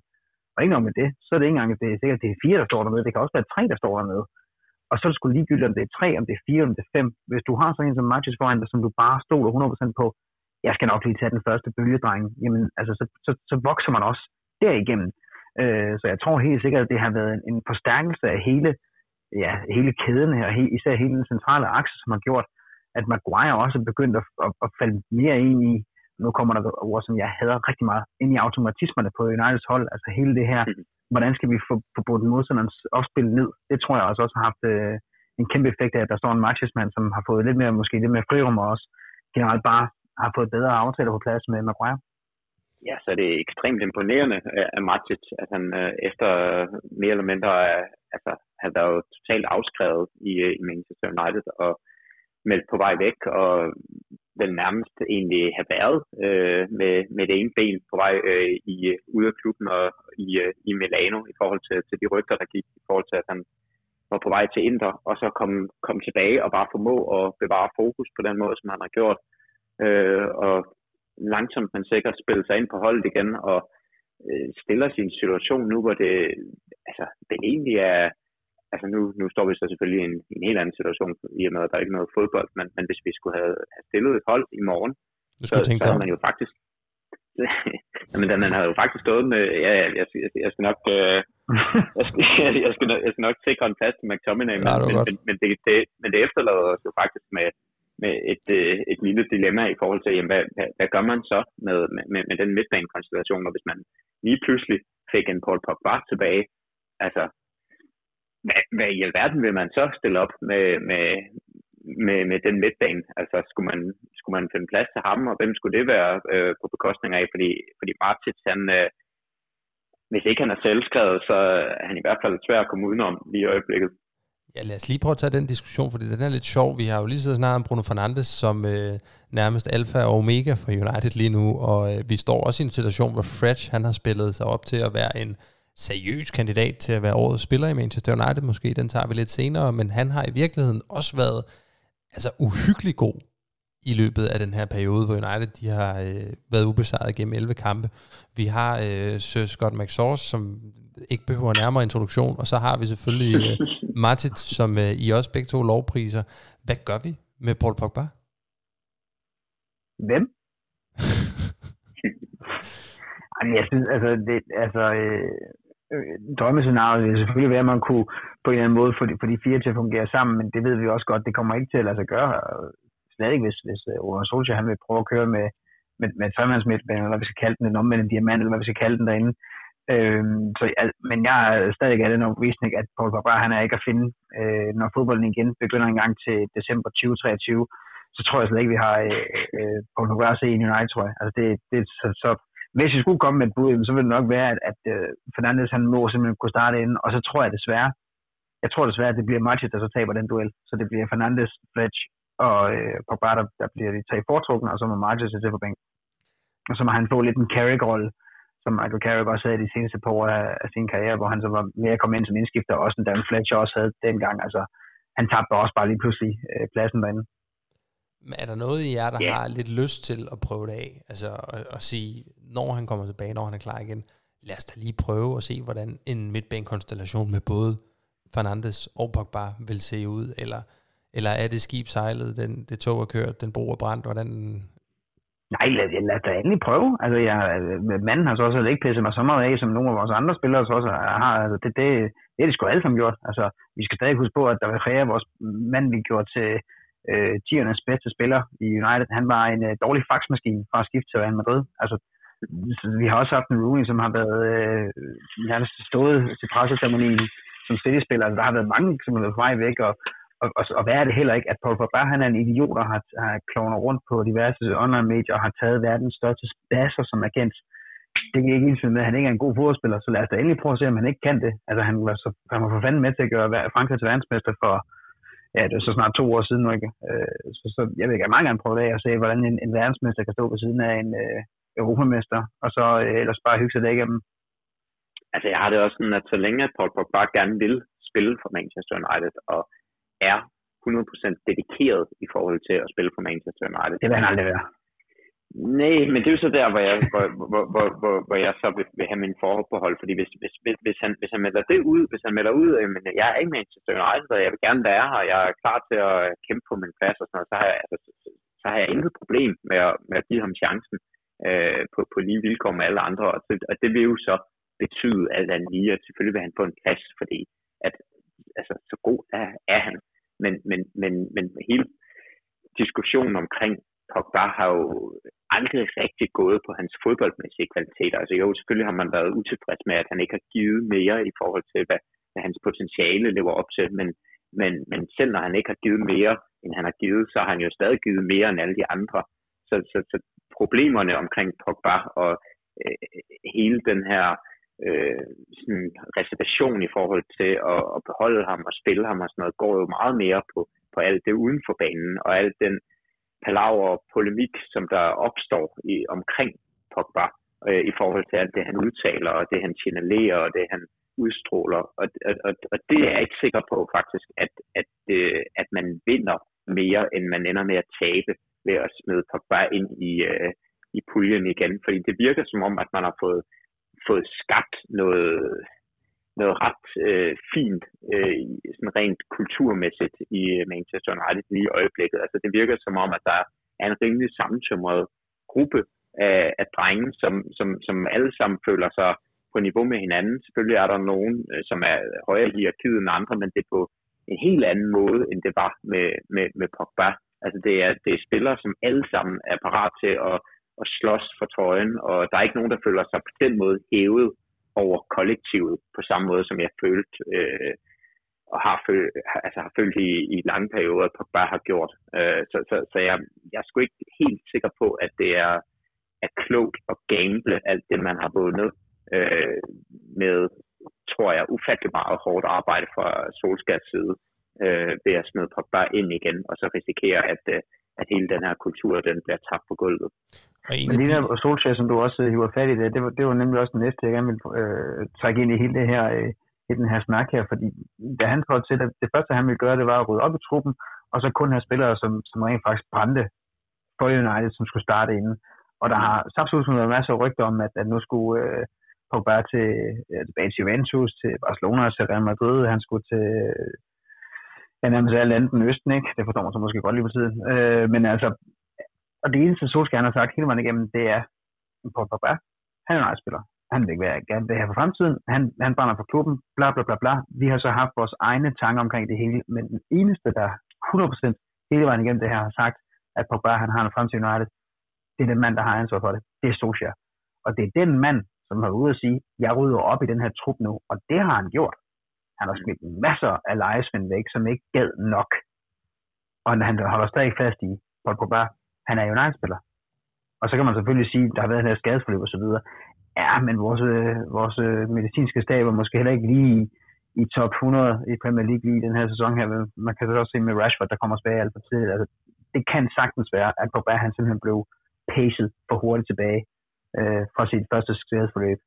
Og ikke nok med det, så er det ikke engang, at det er sikkert, at det er fire, der står dernede. Det kan også være tre, der står dernede. Og så er det sgu ligegyldigt, om det er tre, om det er fire, om det er fem. Hvis du har sådan en som Marcus foran dig, som du bare stoler hundrede procent på, jeg skal nok lige tage den første bølgedreng, jamen altså, så, så, så vokser man også derigennem. Øh, så jeg tror helt sikkert, at det har været en, en forstærkelse af hele, ja, hele kæden her, he, især hele den centrale akse, som har gjort, at Maguire også er begyndt at, at, at falde mere ind i, nu kommer der ord, som jeg hader rigtig meget, ind i automatismerne på Uniteds hold, altså hele det her, hvordan skal vi få, få brudt modstanderens opspil ned, det tror jeg også, også har haft øh, en kæmpe effekt af, at der står en matchesmand, som har fået lidt mere, måske lidt mere frirum, og også generelt bare har fået bedre aftaler på plads med Maguire. Ja, så det er ekstremt imponerende af Matic, at han øh, efter mere eller mindre, øh, altså han var jo totalt afskrevet i, øh, i Manchester United, og meldt på vej væk, og vel nærmest egentlig have været øh, med, med det ene ben på vej øh, i, ude af klubben og i, øh, i Milano i forhold til, til de rygter, der gik i forhold til, at han var på vej til Inter, og så kom, kom tilbage og bare formå at bevare fokus på den måde, som han har gjort, øh, og langsomt men sikkert spille sig ind på holdet igen, og øh, stiller sin situation nu, hvor det, altså, det egentlig er. Altså nu, nu står vi så selvfølgelig i en, en helt anden situation, i og med, at der er ikke noget fodbold, men, men hvis vi skulle have, have stillet et hold i morgen, så, så havde man jo faktisk... Jamen, man havde jo faktisk stået med... Ja, jeg, jeg, jeg, jeg skal nok... Øh, jeg, skal, jeg, jeg, skal nok jeg skal nok sikre en plads til McTominay, men, ja, det men, men, men, det, det, men det efterlader os jo faktisk med, med et, øh, et lille dilemma i forhold til, jamen, hvad, hvad, hvad gør man så med, med, med, med den midtbanekonstellation, og hvis man lige pludselig fik en Paul Pogba tilbage, altså... Hvad, hvad i alverden vil man så stille op med, med, med, med den midtbane? Altså, skulle man, skulle man finde plads til ham, og hvem skulle det være øh, på bekostning af? Fordi, fordi Martins, han, øh, hvis ikke han er selvskrevet, så er han i hvert fald svær at komme udenom lige i øjeblikket. Ja, lad os lige prøve at tage den diskussion, fordi den er lidt sjov. Vi har jo lige siddet snart om Bruno Fernandes, som øh, nærmest alfa og omega for United lige nu, og øh, vi står også i en situation, hvor Fred, han har spillet sig op til at være en seriøs kandidat til at være årets spiller i Manchester United, måske den tager vi lidt senere, men han har i virkeligheden også været altså uhyggelig god i løbet af den her periode, hvor United de har øh, været ubesejret gennem elleve kampe. Vi har øh, Sir Scott McTominay, som ikke behøver nærmere introduktion, og så har vi selvfølgelig øh, Matic, som øh, I også begge to lovpriser. Hvad gør vi med Paul Pogba? Hvem? Jeg synes, altså, det, altså øh... drømmescenariet vil selvfølgelig være, at man kunne på en eller anden måde få de, få de fire til at fungere sammen, men det ved vi også godt, det kommer ikke til at lade sig gøre. Slet ikke, hvis, hvis Ole Gunnar Solskjær han vil prøve at køre med, med, med et tremandsmidtbane, eller vi skal kalde den en omvendt diamant, eller hvad vi skal kalde den derinde. Øhm, så, al, men jeg er stadig af den overbevisning, at Paul Pogba han er ikke at finde. Øh, når fodbolden igen begynder en gang til december tyve treogtyve, så tror jeg slet ikke, vi har øh, øh, Paul Pogba at se i United, tror jeg. Altså, det, det så, så hvis jeg skulle komme med et bud, så ville det nok være, at, at uh, Fernandes han må simpelthen kunne starte inden, og så tror jeg desværre, jeg tror desværre, at det bliver Matic, der så taber den duel. Så det bliver Fernandes, Fletch og uh, Pogba, der, der bliver de tre foretrukne, og så må Matic sætte på bænken. Og så må han få lidt en Carrick-rolle, som Michael Carrick også havde de seneste par år af, af sin karriere, hvor han så var mere at komme ind som indskifter, og også en Dan Fletcher også havde dengang. Altså, han tabte også bare lige pludselig uh, pladsen derinde. Men er der noget i jer, der yeah. har lidt lyst til at prøve det af? Altså at, at sige, når han kommer tilbage, når han er klar igen, lad os da lige prøve at se, hvordan en midtbanekonstellation med både Fernandes og Pogba vil se ud, eller, eller er det skib sejlet, den, det tog er kørt, den bro er brændt, hvordan... Nej, lad, lad da endelig prøve. Altså, jeg, manden har så også ikke pisset mig så meget af, som nogle af vores andre spillere så også har. Altså, det, det, det er det sgu alle sammen gjort. Altså, vi skal stadig huske på, at der var flere vores mand, vi gjorde til... Øh, tiernes bedste spiller i United, han var en øh, dårlig faxmaskine fra at skifte til Real Madrid. Altså, vi har også haft en Rooney, som har været øh, nærmest stået til pressecermonien som City-spiller. Altså, der har været mange, som har været på vej væk, og, og, og, og hvad er det heller ikke, at Paul Pogba, han er en idiot, og har, har klonet rundt på diverse online-medier, og har taget verdens største spasser som agent. Det kan ikke indfylde med, at han ikke er en god fodboldspiller, så lad os da endelig prøve at se, om han ikke kan det. Altså, han var så, han var for fanden med til at gøre Frankrig til verdensmester for ja, det er så snart to år siden nu, ikke? Øh, så, så jeg vil ikke meget gerne prøve det af og se, hvordan en, en verdensmester kan stå ved siden af en øh, europamester, og så øh, ellers bare hygge sig det igennem. Altså, jeg har det også sådan, at så længe Paul Pogba gerne vil spille for Manchester United, og er hundrede procent dedikeret i forhold til at spille for Manchester United. Det vil han aldrig være. Nej, men det er jo så der, hvor jeg, hvor, hvor, hvor, hvor, hvor jeg så vil, vil have min forbehold, fordi hvis, hvis, hvis, hvis, han, hvis han melder det ud, hvis han melder ud, at jeg er ikke Manchester United, og jeg vil gerne være her, og jeg er klar til at kæmpe på min plads og sådan noget, så har jeg, altså, så har jeg intet problem med at, med at give ham chancen. øh, på, på lige vilkår med alle andre. Og, og det vil jo så betyde alt andet lige, og selvfølgelig vil han få en plads, fordi at, altså, så god er, er han. Men, men, men, men hele diskussionen omkring Pogba har jo aldrig rigtig gået på hans fodboldmæssige kvaliteter. Altså jo, selvfølgelig har man været utilfreds med, at han ikke har givet mere i forhold til, hvad, hvad hans potentiale lever op til, men Men, men selv når han ikke har givet mere, end han har givet, så har han jo stadig givet mere end alle de andre. Så, så, så problemerne omkring Pogba og øh, hele den her øh, sådan reservation i forhold til at, at beholde ham og spille ham og sådan noget, går jo meget mere på, på alt det uden for banen og alt den palaver og polemik, som der opstår i, omkring Pogba øh, i forhold til alt det, han udtaler og det, han signalerer og det, han udstråler, og, og, og det er jeg ikke sikker på faktisk, at, at, øh, at man vinder mere, end man ender med at tabe ved at smide Pogba ind i, øh, i puljen igen. Fordi det virker som om, at man har fået, fået skabt noget, noget ret øh, fint, øh, sådan rent kulturmæssigt i Manchester United lige i øjeblikket. Altså det virker som om, at der er en rimelig sammentømret gruppe af, af drenge, som, som, som alle sammen føler sig på niveau med hinanden. Selvfølgelig er der nogen, som er højere i hierarkiet end andre, men det er på en helt anden måde, end det var med, med, med Pogba. Altså det er, det er spillere, som alle sammen er parat til at, at slås for trøjen, og der er ikke nogen, der føler sig på den måde hævet over kollektivet, på samme måde, som jeg følt øh, og har følt, altså har følt i, i lange perioder, at Pogba har gjort. Øh, så så, så jeg, jeg er sgu ikke helt sikker på, at det er, er klogt at gamble alt det, man har vundet. Øh, med, tror jeg, ufattelig meget hårdt arbejde fra Solskjærs side øh, ved at smide Pogba ind igen, og så risikere, at, øh, at hele den her kultur, den bliver tabt på gulvet. Og Lina og Solskjær, som du også hiver fat i, det, det, var, det var nemlig også den næste, jeg gerne ville øh, trække ind i hele det her, øh, i den her snak her, fordi da han trådte til, det første, han ville gøre, det var at rydde op i truppen, og så kun have spillere, som, som rent faktisk brændte for United, som skulle starte inden. Og der har samtidig været masser af rygter om, at, at nu skulle øh, Pogba til, tilbage til Juventus, til Barcelona, til Real Madrid, han skulle til, ja, nærmest alle lande den østen, ikke? Det forstår man så måske godt lige på tiden. Øh, men altså, og det eneste Solskjær har sagt hele vejen igennem, det er, Paul Pogba, han er en ejerspiller. Han vil ikke være gerne det her for fremtiden. Han, han brænder for klubben, bla bla bla bla. Vi har så haft vores egne tanker omkring det hele, men den eneste, der hundrede procent hele vejen igennem det her har sagt, at Pogba, han har en fremtid i United, det er den mand, der har ansvar for det. Det er Solskjær. Og det er den mand, som har ude at sige, jeg rydder op i den her trup nu, og det har han gjort. Han har smidt masser af lejesvind væk, som ikke gad nok. Og han holder stadig fast i, Paul Pogba, han er United-spiller. Og så kan man selvfølgelig sige, der har været den her skadesforløb og så videre. Ja, men vores, vores medicinske stab var måske heller ikke lige i, i top hundrede i Premier League lige i den her sæson her. Man kan også se med Rashford, der kommer tilbage alt for tidligt. Altså, det kan sagtens være, at Pogba han simpelthen blev paced for hurtigt tilbage fra sit første skadesforløb.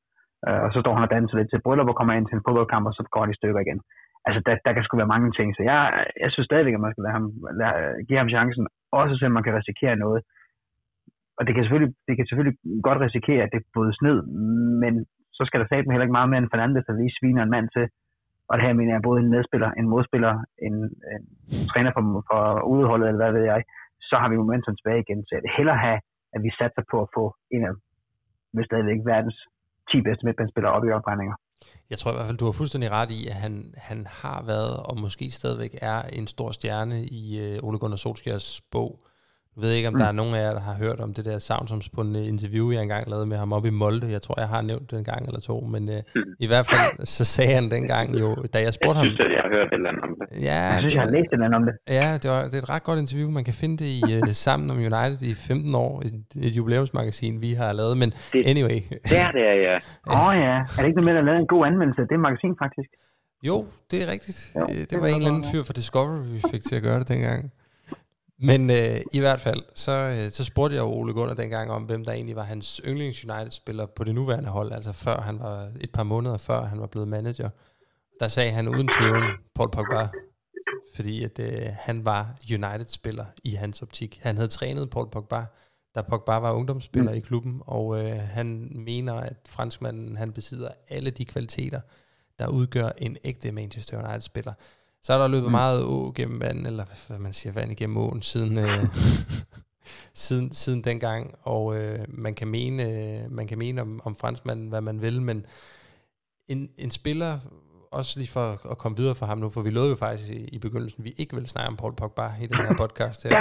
Og så står han og danser lidt til bryllup og kommer ind til en fodboldkamp, og så går han i stykker igen. Altså, der, der kan sgu være mange ting. Så jeg, jeg synes stadigvæk, at man skal lade ham, lade, give ham chancen, også selvom man kan risikere noget. Og det kan selvfølgelig, det kan selvfølgelig godt risikere, at det brydes ned, men så skal der sætte dem heller ikke meget mere end Fernandes, der lige sviner en mand til. Og det her mener jeg både en medspiller, en modspiller, en, en træner fra udeholdet, eller hvad ved jeg. Så har vi momentum tilbage igen, så jeg vil hellere have, at vi satser på at få en af vil stadigvæk verdens ti bedste midtbanespillere op i opbrændinger. Jeg tror i hvert fald, du har fuldstændig ret i, at han, han har været, og måske stadigvæk er, en stor stjerne i øh, Ole Gunnar Solskjærs bog. Jeg ved ikke, om mm. der er nogen af jer, der har hørt om det der savnsomspundne interview, jeg engang lavede med ham op i Molde. Jeg tror, jeg har nævnt den gang eller to, men øh, mm. i hvert fald, så sagde han dengang jo, da jeg spurgte ham... Jeg synes, at jeg har hørt et eller andet om det. Ja, jeg synes, det var, jeg har læst et eller andet om det. Ja, det, var, det er et ret godt interview. Man kan finde det i uh, Sammen om United i femten år, et, et jubilæumsmagasin, vi har lavet, men det, anyway. Det er det, ja. Åh oh, ja, er det ikke noget med, at lave en god anmeldelse af det magasin, faktisk? Jo, det er rigtigt. Jo, det, det var en eller anden fyr fra Discovery, vi fik til at gøre det dengang. Men øh, i hvert fald, så, øh, så spurgte jeg Ole Gunnar dengang om, hvem der egentlig var hans yndlings United-spiller på det nuværende hold, altså før han var et par måneder før han var blevet manager. Der sagde han uden tøven, Paul Pogba, fordi at, øh, han var United-spiller i hans optik. Han havde trænet Paul Pogba, da Pogba var ungdomsspiller mm. i klubben, og øh, han mener, at franskmanden han besidder alle de kvaliteter, der udgør en ægte Manchester United-spiller. Så er der løbet mm. meget å gennem vand, eller hvad man siger, vand igennem åen, siden, øh, siden, siden dengang, og øh, man kan mene, øh, man kan mene om, om franskmanden, hvad man vil, men en, en spiller, også lige for at komme videre fra ham nu, for vi lovede jo faktisk i, i begyndelsen, vi ikke ville snakke om Paul Pogba i den her podcast her.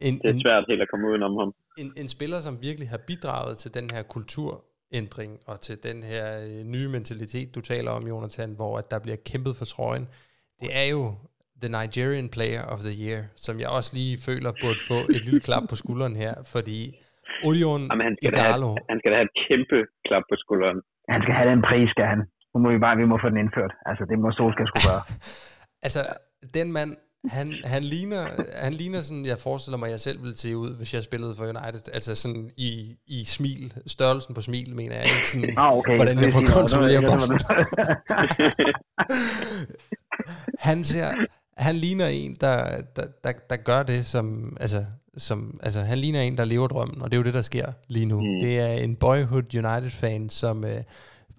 en, det er svært helt at komme udenom ham. En, en spiller, som virkelig har bidraget til den her kultur, ændring og til den her øh, nye mentalitet, du taler om, Jonathan, hvor at der bliver kæmpet for trøjen. Det er jo The Nigerian Player of the Year, som jeg også lige føler burde få et lille klap på skulderen her, fordi Odion Ighalo... Han skal da have et kæmpe klap på skulderen. Han skal have den pris, skal han. Nu må vi bare, vi må få den indført. Altså, det må Solskjær skulle gøre. Altså, den mand... Han, han, ligner, han ligner sådan, jeg forestiller mig, jeg selv ville se ud, hvis jeg spillede for United. Altså sådan i, i smil, størrelsen på smil, mener jeg. Ikke sådan, ah, okay. Hvordan jeg prøver at kontrollere bolden. han, ser, han ligner en, der, der, der, der gør det, som, altså, som... Altså, han ligner en, der lever drømmen, og det er jo det, der sker lige nu. Mm. Det er en Boyhood United-fan, som... Øh,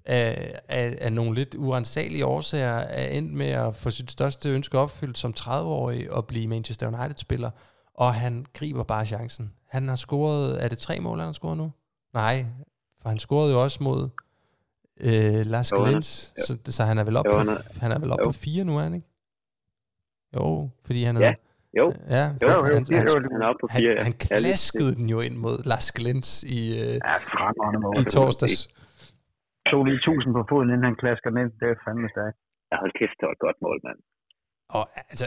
Af, af, af nogle lidt urensagelige årsager er endt med at få sit største ønske opfyldt som tredive-årig og blive Manchester United-spiller, og han griber bare chancen. Han har scoret, er det tre mål, han har scoret nu? Nej, for han scorede jo også mod øh, LASK Linz, ja. så, så han er vel op, jo, på, han er vel op på fire nu, er han ikke? Jo, fordi han er... Ja. Jo, ja, han, jo, jo, han, jo, jo, han, han, på fire, han, ja. han klaskede den jo ind mod LASK Linz i, øh, ja, i torsdags. Så lige tusind på foden, inden han klasker ned. Det er fandme stærkt. Jeg holdt kæft, det var et godt mål, mand. Og altså,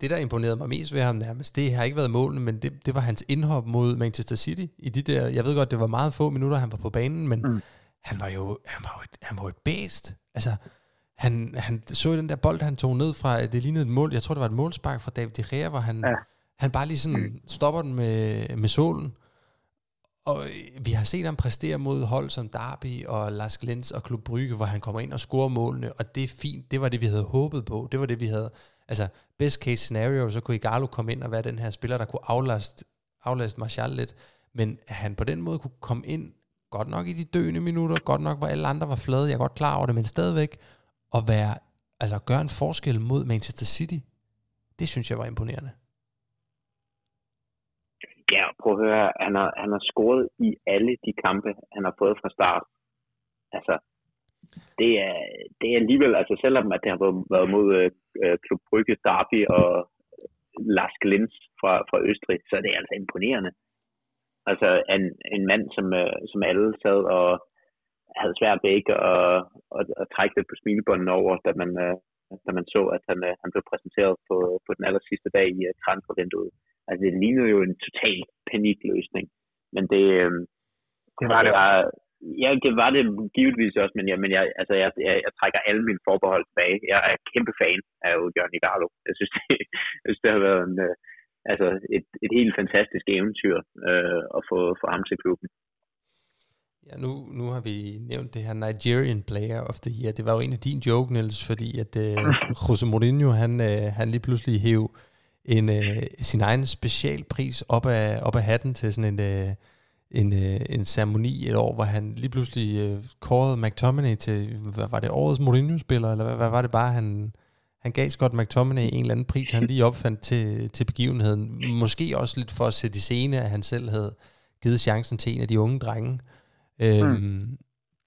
det der imponerede mig mest ved ham nærmest, det har ikke været målene, men det, det var hans indhop mod Manchester City. I de der, jeg ved godt, det var meget få minutter, han var på banen, men mm. han var jo han var et, han var et bæst. Altså, han, han så den der bold, han tog ned fra, det lignede et mål, jeg tror, det var et målspark fra David de Gea, hvor han, ja. han bare lige sådan mm. stopper den med, med solen. Og vi har set ham præstere mod hold som Derby og LASK Linz og Klub Brygge, hvor han kommer ind og scorer målene, og det er fint. Det var det, vi havde håbet på. Det var det, vi havde... Altså, best case scenario, så kunne Ighalo komme ind og være den her spiller, der kunne aflaste, aflaste Martial lidt. Men han på den måde kunne komme ind, godt nok i de døende minutter, godt nok, hvor alle andre var flade, jeg er godt klar over det, men stadigvæk at være, altså, gøre en forskel mod Manchester City, det synes jeg var imponerende. Ja, prøv at høre, han har, han har scoret i alle de kampe, han har fået fra start. Altså, det er, det er alligevel, altså selvom at det har været mod øh, Klub Brygge, Derby og LASK Linz fra, fra Østrig, så det er altså imponerende. Altså, en, en mand, som, øh, som alle sad og havde svært ved ikke at trække det på smilebånden over, da man, øh, da man så, at han, øh, han blev præsenteret på, på den aller sidste dag i transfervinduet. Altså, det lignede jo en total panikløsning. Men det... Øh, det var det. Var, ja, det var det givetvis også, men, ja, men jeg, altså, jeg, jeg, jeg trækker alle mine forbehold tilbage. Jeg er kæmpe fan af Odion Ighalo. Jeg synes, det, jeg synes, det har været en, øh, altså et, et helt fantastisk eventyr øh, at få, få ham til klubben. Ja, nu, nu har vi nævnt det her Nigerian Player of the Year. Det var jo en af dine joke, Niels, fordi at øh, Jose Mourinho, han, øh, han lige pludselig hæv... en øh, sin egen specialpris op af op af hatten til sådan en øh, en øh, en ceremoni et år, hvor han lige pludselig øh, kårede McTominay til, hvad var det, årets Mourinho-spiller, eller hvad, hvad var det bare han han gav Scott McTominay en eller anden pris, han lige opfandt til til begivenheden, måske også lidt for at sætte i scene, at han selv havde givet chancen til en af de unge drenge. Øhm, mm.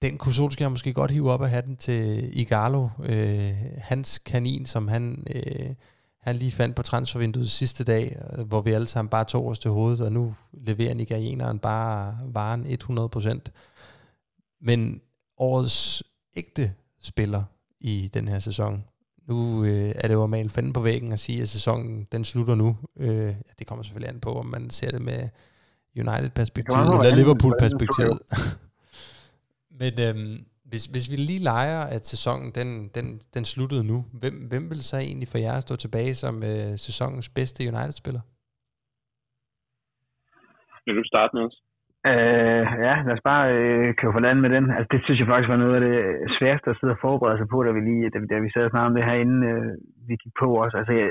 Den kunne Solskjær måske godt hive op af hatten til Ighalo, øh, hans kanin, som han øh, han lige fandt på transfervinduet sidste dag, hvor vi alle sammen bare tog os til hovedet, og nu leverer nigerianeren bare varen hundrede procent. Men årets ægte spiller i den her sæson, nu øh, er det jo at male fanden på væggen og sige, at sæsonen den slutter nu. Øh, det kommer selvfølgelig an på, om man ser det med United-perspektivet eller Liverpool-perspektivet. Men... Øhm, Hvis, hvis vi lige leger, at sæsonen den, den, den sluttede nu, hvem, hvem vil så egentlig for jer stå tilbage som øh, sæsonens bedste United-spiller? Vil du starte med os? Øh, ja, lad os bare øh, køre for land med den. Altså, det synes jeg faktisk var noget af det sværeste at sidde og forberede sig på, da vi, lige, da, da vi sad og snakkede om det herinde, øh, vi gik på os. Altså, jeg,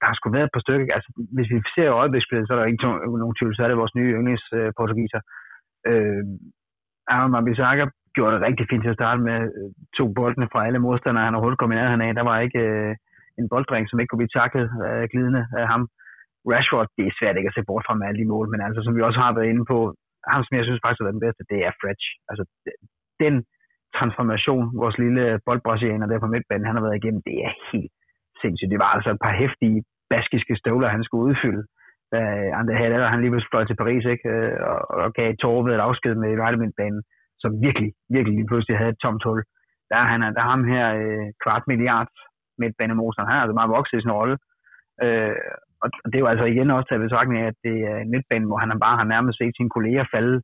der har sgu været et par stykker. Altså, hvis vi ser øjebliksspillet, så er der ikke to- nogen tvivl, så er det vores nye yndlingsportugiser. Øh, Aaron Wan-Bissaka gjorde det rigtig fint til at starte med, to boldene fra alle modstandere, han overhovedet kom i nærheden af. Der var ikke øh, en bolddreng, som ikke kunne blive taklet øh, glidende af ham. Rashford, det er svært ikke at se bort fra med alle de mål, men altså, som vi også har været inde på, ham som jeg synes faktisk har været den bedste, det er Fred. Altså, den transformation, vores lille boldbrasilianer der på midtbanen, han har været igennem, det er helt sindssygt. Det var altså et par heftige baskiske støvler, han skulle udfylde. Uh, Andre Haller, han lige pludselig fløj til Paris, ikke? Uh, og, og gav Torre ved et afsked med Vejlemindbanen, som virkelig, virkelig lige pludselig havde et tomt hul. Der er, han, der er ham her uh, kvart milliard midtbanemosen, han er altså meget vokset i sin rolle. Uh, og det er jo altså igen også taget i betragtning af, at det er en midtbane, hvor han bare har nærmest set sine kolleger falde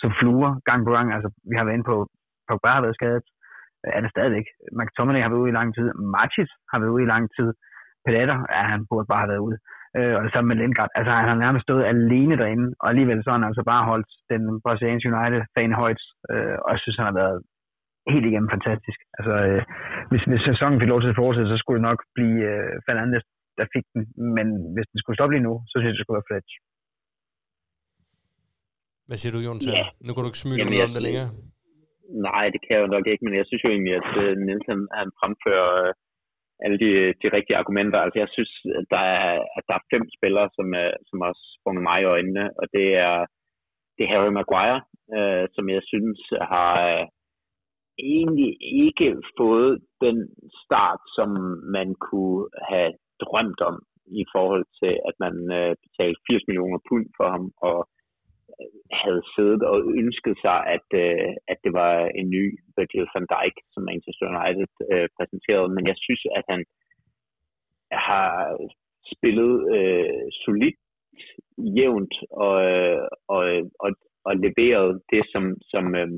som fluer gang på gang. Altså, vi har været inde på, Pogba har været skadet, uh, han er stadigvæk. McTominay har været ude i lang tid, Matic har været ude i lang tid, Pedatter, ja, han burde bare have været ude. Øh, og det samme med Lindgaard. Altså, han har nærmest stået alene derinde, og alligevel så har han altså bare holdt den Brasilians United-fan højt, øh, og jeg synes, han har været helt igennem fantastisk. Altså, øh, hvis, hvis sæsonen fik lov til at fortsætte, så skulle det nok blive øh, Fernandes, der fik den, men hvis den skulle stoppe lige nu, så synes jeg, det skulle være Fletch. Hvad siger du, Jon? Ja. Nu kan du ikke smyge dig om det længere. Nej, det kan jeg jo nok ikke, men jeg synes jo egentlig, at øh, Niels han, han fremfører... Øh, alle de, de rigtige argumenter. Altså, jeg synes, at der er, at der er fem spillere, som, som også sprunget mig i øjnene, og det er, det er Harry Maguire, øh, som jeg synes har øh, egentlig ikke fået den start, som man kunne have drømt om i forhold til, at man øh, betalte firs millioner pund for ham, og øh, havde siddet og ønsket sig, at, øh, at det var en ny Virgil van Dijk, som Manchester United øh, præsenterede. Men jeg synes, at han har spillet øh, solidt, jævnt og, og, og, og leveret det, som, som, øh,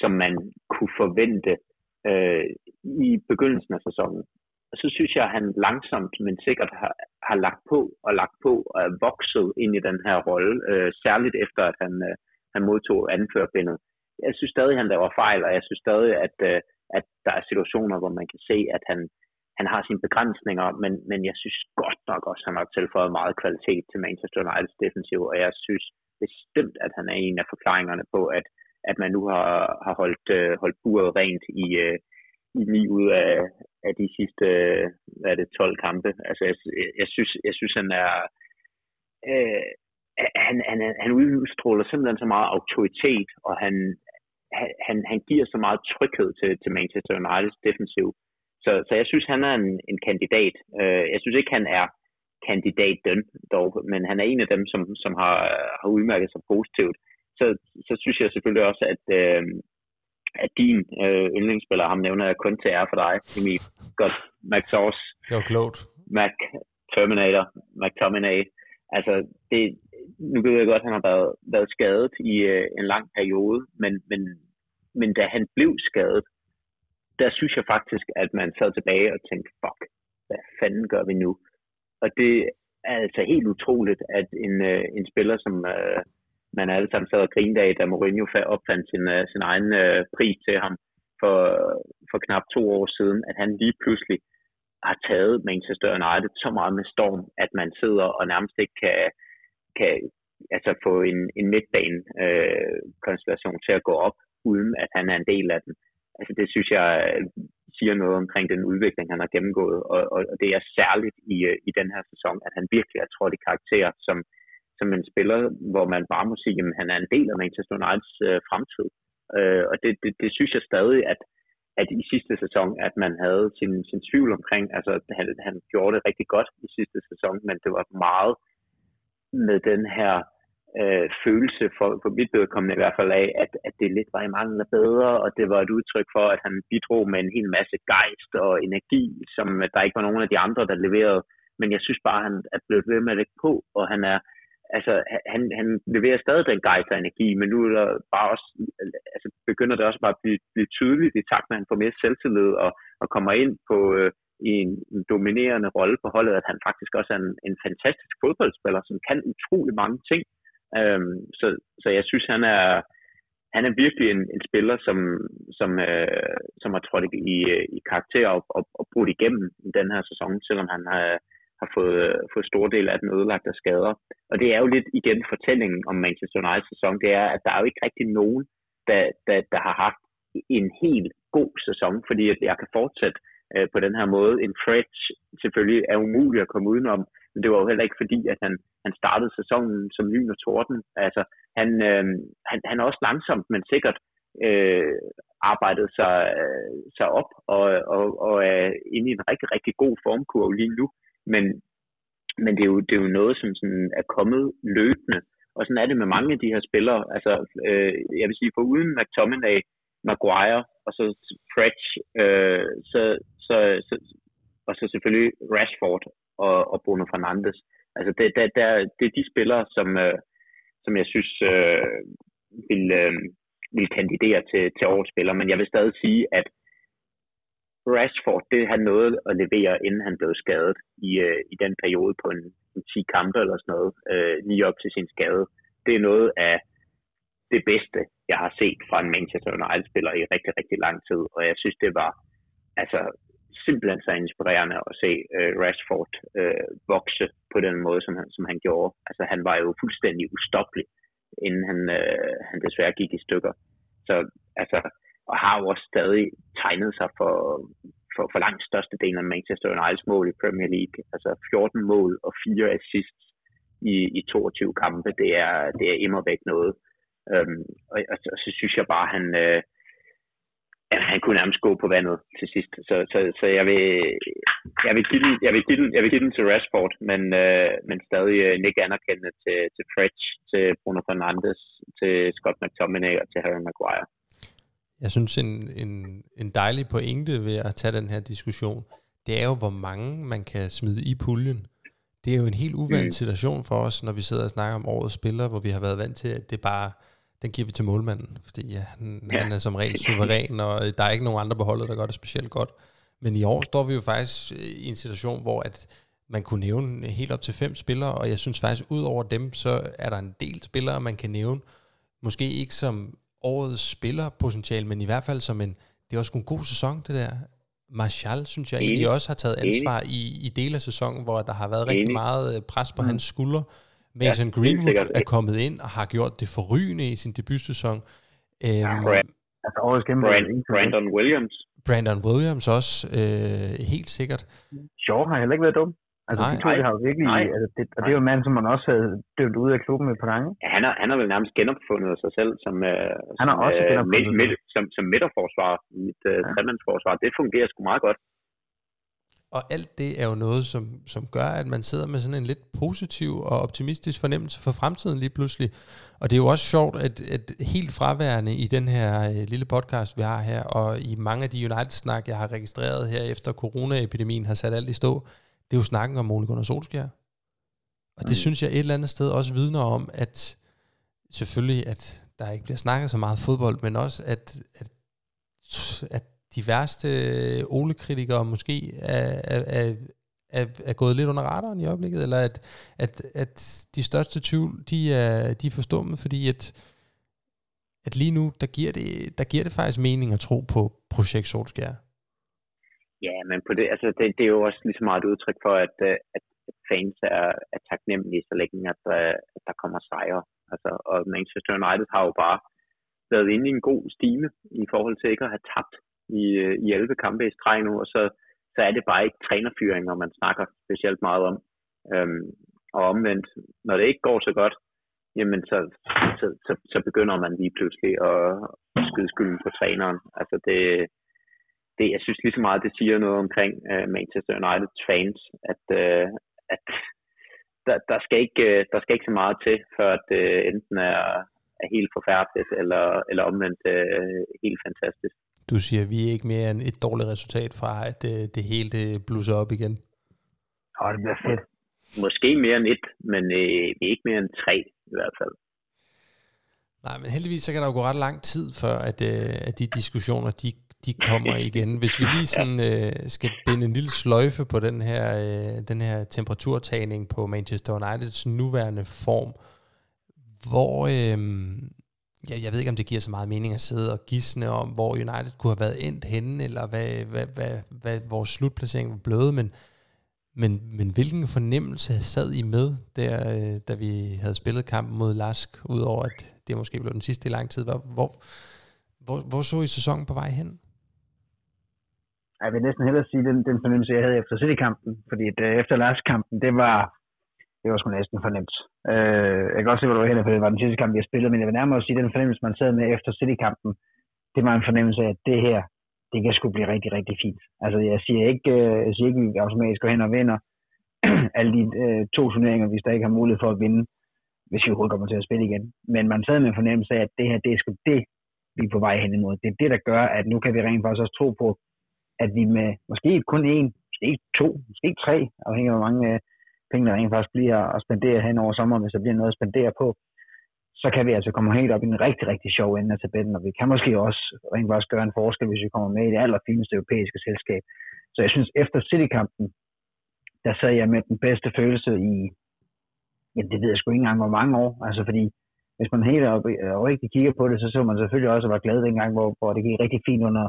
som man kunne forvente øh, i begyndelsen af sæsonen. Og så synes jeg, at han langsomt, men sikkert har, har lagt på og lagt på og er vokset ind i den her rolle, øh, særligt efter, at han, øh, han modtog anførerbindet. Jeg synes stadig, at han laver fejl, og jeg synes stadig, at, øh, at der er situationer, hvor man kan se, at han, han har sine begrænsninger, men, men jeg synes godt nok også, at han har tilføjet meget kvalitet til Manchester Uniteds defensiv, og jeg synes bestemt, at han er en af forklaringerne på, at, at man nu har, har holdt, øh, holdt buret rent i... Øh, i ni ud af, af de sidste hvad er det, tolv kampe. Altså, jeg, jeg, synes, jeg synes, han er... Øh, han, han, han udstråler simpelthen så meget autoritet, og han, han, han giver så meget tryghed til, til Manchester Uniteds defensiv. Så, så jeg synes, han er en, en kandidat. Jeg synes ikke, han er kandidaten dog, men han er en af dem, som, som har, har udmærket sig positivt. Så, så synes jeg selvfølgelig også, at... Øh, at din øh, yndlingsspiller, ham nævner jeg kun til ære for dig, Emil. Godt, McSauce. Det var klogt. Mac, Terminator, McTominay. Altså, det, nu ved jeg godt, at han har været, været skadet i øh, en lang periode, men, men, men da han blev skadet, der synes jeg faktisk, at man sad tilbage og tænkte, fuck, hvad fanden gør vi nu? Og det er altså helt utroligt, at en, øh, en spiller, som... Øh, man er alle sammen sad og grinede af, da Mourinho opfandt sin, uh, sin egen uh, pris til ham for, for knap to år siden, at han lige pludselig har taget Manchester United så meget med storm, at man sidder og nærmest ikke kan, kan altså få en, en midtbanekonstellation uh, til at gå op, uden at han er en del af den. Altså, det synes jeg siger noget omkring den udvikling, han har gennemgået, og, og, og det er særligt i, uh, i den her sæson, at han virkelig har trådt i karakterer, som som en spiller, hvor man bare må sige, at han er en del af Manchester Uniteds øh, fremtid. Øh, og det, det, det synes jeg stadig, at, at i sidste sæson, at man havde sin, sin tvivl omkring, altså han, han gjorde det rigtig godt i sidste sæson, men det var meget med den her øh, følelse, for, for mit vedkommende i hvert fald af, at, at det lidt var i mangel af bedre, og det var et udtryk for, at han bidrog med en hel masse gejst og energi, som der ikke var nogen af de andre, der leverede. Men jeg synes bare, at han er blevet ved med at lægge på, og han er altså, han, han leverer stadig den gejst og energi, men nu er der bare også, altså, begynder det også bare at blive, blive tydeligt i takt med, at han får mere selvtillid og, og kommer ind på, øh, i en, en dominerende rolle på holdet, at han faktisk også er en, en fantastisk fodboldspiller, som kan utrolig mange ting. Øhm, så, så jeg synes, han er, han er virkelig en, en spiller, som, som, øh, som har trådt i, i karakter og, og, og brudt igennem i den her sæson, selvom han har... har fået, fået stor del af den ødelagte skader. Og det er jo lidt igen fortællingen om Manchester Uniteds sæson, det er, at der er jo ikke rigtig nogen, der, der, der har haft en helt god sæson, fordi jeg kan fortsætte øh, på den her måde. En Fred selvfølgelig er umulig at komme udenom, men det var jo heller ikke fordi, at han, han startede sæsonen som lyn og torden. Altså, han, øh, han, han også langsomt, men sikkert øh, arbejdede sig, øh, sig op og, og, og er inde i en rigtig, rigtig god formkurve lige nu. Men, men det, er jo, det er jo noget, som sådan er kommet løbende. Og sådan er det med mange af de her spillere. Altså, øh, jeg vil sige, for uden McTominay, Maguire og så Fred, øh, så, så, så, og så selvfølgelig Rashford og, og Bruno Fernandes. Altså, det, det, det, er, det er de spillere, som, øh, som jeg synes øh, vil, øh, vil kandidere til, til årets spillere. Men jeg vil stadig sige, at Rashford, det han nåede at levere, inden han blev skadet i, øh, i den periode på en, en ti kampe eller sådan noget, øh, lige op til sin skade. Det er noget af det bedste, jeg har set fra en Manchester United-spiller i rigtig, rigtig lang tid. Og jeg synes, det var altså simpelthen så inspirerende at se øh, Rashford øh, vokse på den måde, som han, som han gjorde. Altså, han var jo fuldstændig ustoppelig, inden han, øh, han desværre gik i stykker. Så altså... og har jo også stadig tegnet sig for, for, for langt størstedelen af Manchester Uniteds mål i Premier League. Altså fjorten mål og fire assists i, i toogtyve kampe, det er, det er immervæk noget. Øhm, og, og, og så synes jeg bare, at han, øh, han kunne nærmest gå på vandet til sidst. Så, så, så jeg, vil, jeg, vil give den, jeg, vil give den, jeg vil give den til Rashford, men, øh, men stadig ikke anerkendende til, til Fred, til Bruno Fernandes, til Scott McTominay og til Harry Maguire. Jeg synes, en, en, en dejlig pointe ved at tage den her diskussion, det er jo, hvor mange man kan smide i puljen. Det er jo en helt uvandt situation for os, når vi sidder og snakker om årets spillere, hvor vi har været vant til, at det bare, den giver vi til målmanden, fordi ja, han, han er som regel suveræn, og der er ikke nogen andre på holdet, der gør det specielt godt. Men i år står vi jo faktisk i en situation, hvor at man kunne nævne helt op til fem spillere, og jeg synes faktisk, ud over dem, så er der en del spillere, man kan nævne, måske ikke som årets spiller potentiale, men i hvert fald som en, det er også en god sæson, det der. Martial, synes jeg, egentlig også har taget ansvar i, i dele af sæsonen, hvor der har været rigtig meget pres på hans skuldre. Mason Greenwood er kommet ind og har gjort det forrygende i sin debutsæson. Øhm, Brandon Williams. Brandon Williams også, øh, helt sikkert. Shaw har heller ikke været dum. Altså, nej, de to, nej, de har jo virkelig, altså det, og det er jo en mand, som man også havde dømt ud af klubben et par gange. Ja, han har, han har vel nærmest genopfundet sig selv som, øh, han har som, også øh, midt, midt, som, som midterforsvarer i et øh, ja. tremandsforsvar. Det fungerer sgu meget godt. Og alt det er jo noget, som, som gør, at man sidder med sådan en lidt positiv og optimistisk fornemmelse for fremtiden lige pludselig. Og det er jo også sjovt, at, at helt fraværende i den her øh, lille podcast, vi har her, og i mange af de United-snak, jeg har registreret her efter coronaepidemien har sat alt i stå, det er jo snakken om Ole Gunnar Solskjær. Og det mm. synes jeg et eller andet sted også vidner om, at selvfølgelig, at der ikke bliver snakket så meget fodbold, men også, at, at, at de værste Ole-kritikere måske er, er, er, er gået lidt under radaren i øjeblikket, eller at, at, at de største tvivl, de er, de er forstummet, fordi at, at lige nu, der giver, det, der giver det faktisk mening at tro på projekt Solskjær. Ja, men på det, altså det, det er jo også lige så meget et udtryk for, at, at fans er, er taknemmelige, så længe at, at der kommer sejre. Altså, og Manchester United har jo bare været inde i en god stime i forhold til ikke at have tabt i, i elleve kampe i streg nu, og så, så er det bare ikke trænerfyringer, man snakker specielt meget om. Øhm, og omvendt, når det ikke går så godt, jamen så, så, så, så begynder man lige pludselig at skyde skylden på træneren. Altså det... Det, jeg synes lige så meget, det siger noget omkring uh, Manchester Uniteds fans, at, uh, at der, der, skal ikke, uh, der skal ikke så meget til, før det uh, enten er, er helt forfærdeligt, eller, eller omvendt uh, helt fantastisk. Du siger, at vi er ikke mere end et dårligt resultat fra, at uh, det hele det blusser op igen? Åh, det bliver fedt. Måske mere end et, men uh, vi er ikke mere end tre i hvert fald. Nej, men heldigvis så kan der jo gå ret lang tid, før at, uh, at de diskussioner, de de kommer igen. Hvis vi lige sådan, øh, skal binde en lille sløjfe på den her, øh, den her temperaturtagning på Manchester Uniteds nuværende form, hvor, øh, jeg, jeg ved ikke, om det giver så meget mening at sidde og gisne om, hvor United kunne have været endt henne, eller hvad, hvad, hvad, hvad vores slutplacering var blevet, men, men, men hvilken fornemmelse sad I med, der, øh, da vi havde spillet kampen mod L A S K, udover at det måske blev den sidste i lang tid. Hvor, hvor, hvor så I sæsonen på vej hen? jeg vil næsten hellere sige, den, den fornemmelse, jeg havde efter City-kampen, fordi det, efter L A S K-kampen, det var, det var sgu næsten fornemt. Øh, jeg kan godt se, hvor du var henne, for det var den sidste kamp, jeg spillede, men jeg vil nærmere sige, den fornemmelse, man sad med efter City-kampen, det var en fornemmelse af, at det her, det kan sgu blive rigtig, rigtig fint. Altså, jeg siger ikke, jeg siger ikke, at vi automatisk går hen og vinder alle de øh, to turneringer, hvis der ikke har mulighed for at vinde, hvis vi overhovedet kommer til at spille igen. Men man sad med en fornemmelse af, at det her, det er sgu det, vi er på vej hen imod. Det er det, der gør, at nu kan vi rent faktisk også tro på, at vi med måske kun en, måske to, måske tre, afhængig af hvor mange øh, penge, der rent faktisk bliver at spendere hen over sommeren, hvis der bliver noget at spendere på, så kan vi altså komme helt op i en rigtig, rigtig sjov ende af tabellen, og vi kan måske også rent faktisk gøre en forskel, hvis vi kommer med i det allerfineste europæiske selskab. Så jeg synes, efter City-kampen, der sad jeg med den bedste følelse i, jamen det ved jeg sgu ikke engang, hvor mange år, altså fordi hvis man helt og rigtig kigger på det, så så man selvfølgelig også at være glad dengang, hvor, hvor det gik rigtig fint under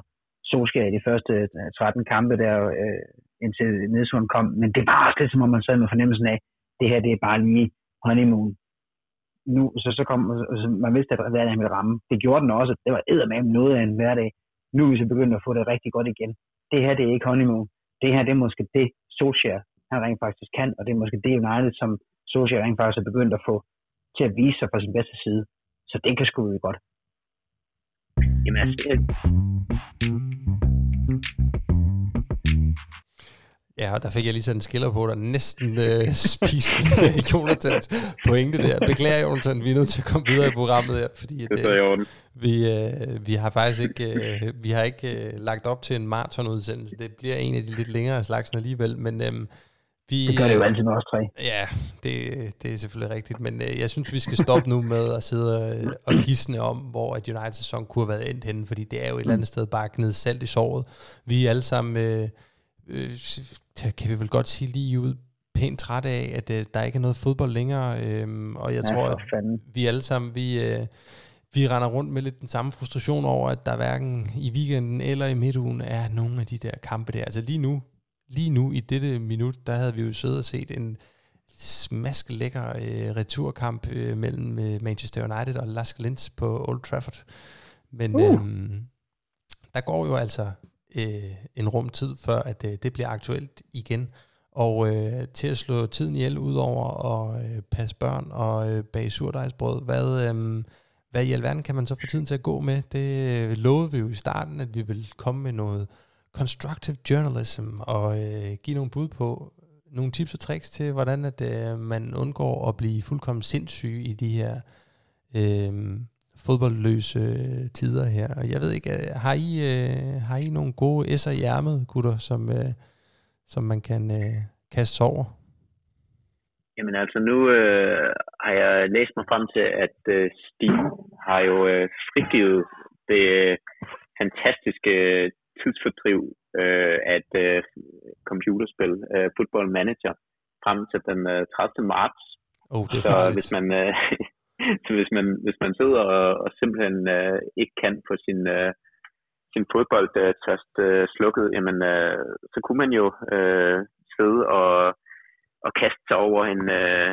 Solskjær i de første tretten kampe, der øh, indtil nedsuren kom. Men det var også lidt som om, man sad med fornemmelsen af, det her det er bare lige honeymoon. Nu, så, så kom, så man vidste, at hverdagen ville ramme. Det gjorde den også. Det var eddermame noget af en hverdag. Nu er vi så begyndt at få det rigtig godt igen. Det her, det er ikke honeymoon. Det her, det er måske det, Solskjær han rent faktisk kan, og det er måske det United, som Solskjær rent faktisk er begyndt at få til at vise sig fra sin bedste side. Så det kan sgu ud godt. Jamen altså... Ja, der fik jeg lige sådan en skiller på, der næsten øh, spiste Jonathans pointe der. Beklager, Jonathan, vi er nødt til at komme videre i programmet her, fordi at, øh, vi, øh, vi har faktisk ikke, øh, vi har ikke øh, lagt op til en maratonudsendelse. Det bliver en af de lidt længere slagsen alligevel, men... Øh, Vi, det gør det jo altid med os tre. Ja, det, det er selvfølgelig rigtigt, men øh, jeg synes, vi skal stoppe nu med at sidde øh, og gisne om, hvor at United-sæsonen kunne have været endt henne, fordi det er jo et eller andet sted bare gnedet salt i såret. Vi er alle sammen, øh, øh, kan vi vel godt sige lige ud, pænt træt af, at øh, der ikke er noget fodbold længere, øh, og jeg ja, tror, at vi alle sammen, vi... Øh, Vi render rundt med lidt den samme frustration over, at der hverken i weekenden eller i midtugen er nogle af de der kampe der. Altså lige nu, Lige nu, i dette minut, der havde vi jo siddet og set en smask lækker øh, returkamp øh, mellem øh, Manchester United og L A S K Linz på Old Trafford. Men uh. øhm, der går jo altså øh, en rum tid, før at øh, det bliver aktuelt igen. Og øh, til at slå tiden ihjel ud over og øh, passe børn og øh, bage surdejsbrød, hvad, øh, hvad i alverden kan man så få tiden til at gå med? Det øh, lovede vi jo i starten, at vi ville komme med noget constructive journalism, og øh, give nogle bud på, nogle tips og tricks til, hvordan at, øh, man undgår at blive fuldkommen sindssyg i de her øh, fodboldløse tider her. Og jeg ved ikke, har I, øh, har I nogle gode esser i ærmet, gutter, som, øh, som man kan øh, kaste over? Jamen altså, nu øh, har jeg læst mig frem til, at øh, Steve har jo øh, frigivet det øh, fantastiske øh, tidsfordriv øh, at øh, computerspil, øh, Football Manager, frem til den øh, tredivte marts. Oh, det er så hvis man, øh, så hvis man hvis man sidder og, og simpelthen øh, ikke kan få sin øh, sin fodboldtørst øh, slukket, jamen øh, så kunne man jo øh, sidde og og kaste sig over en øh,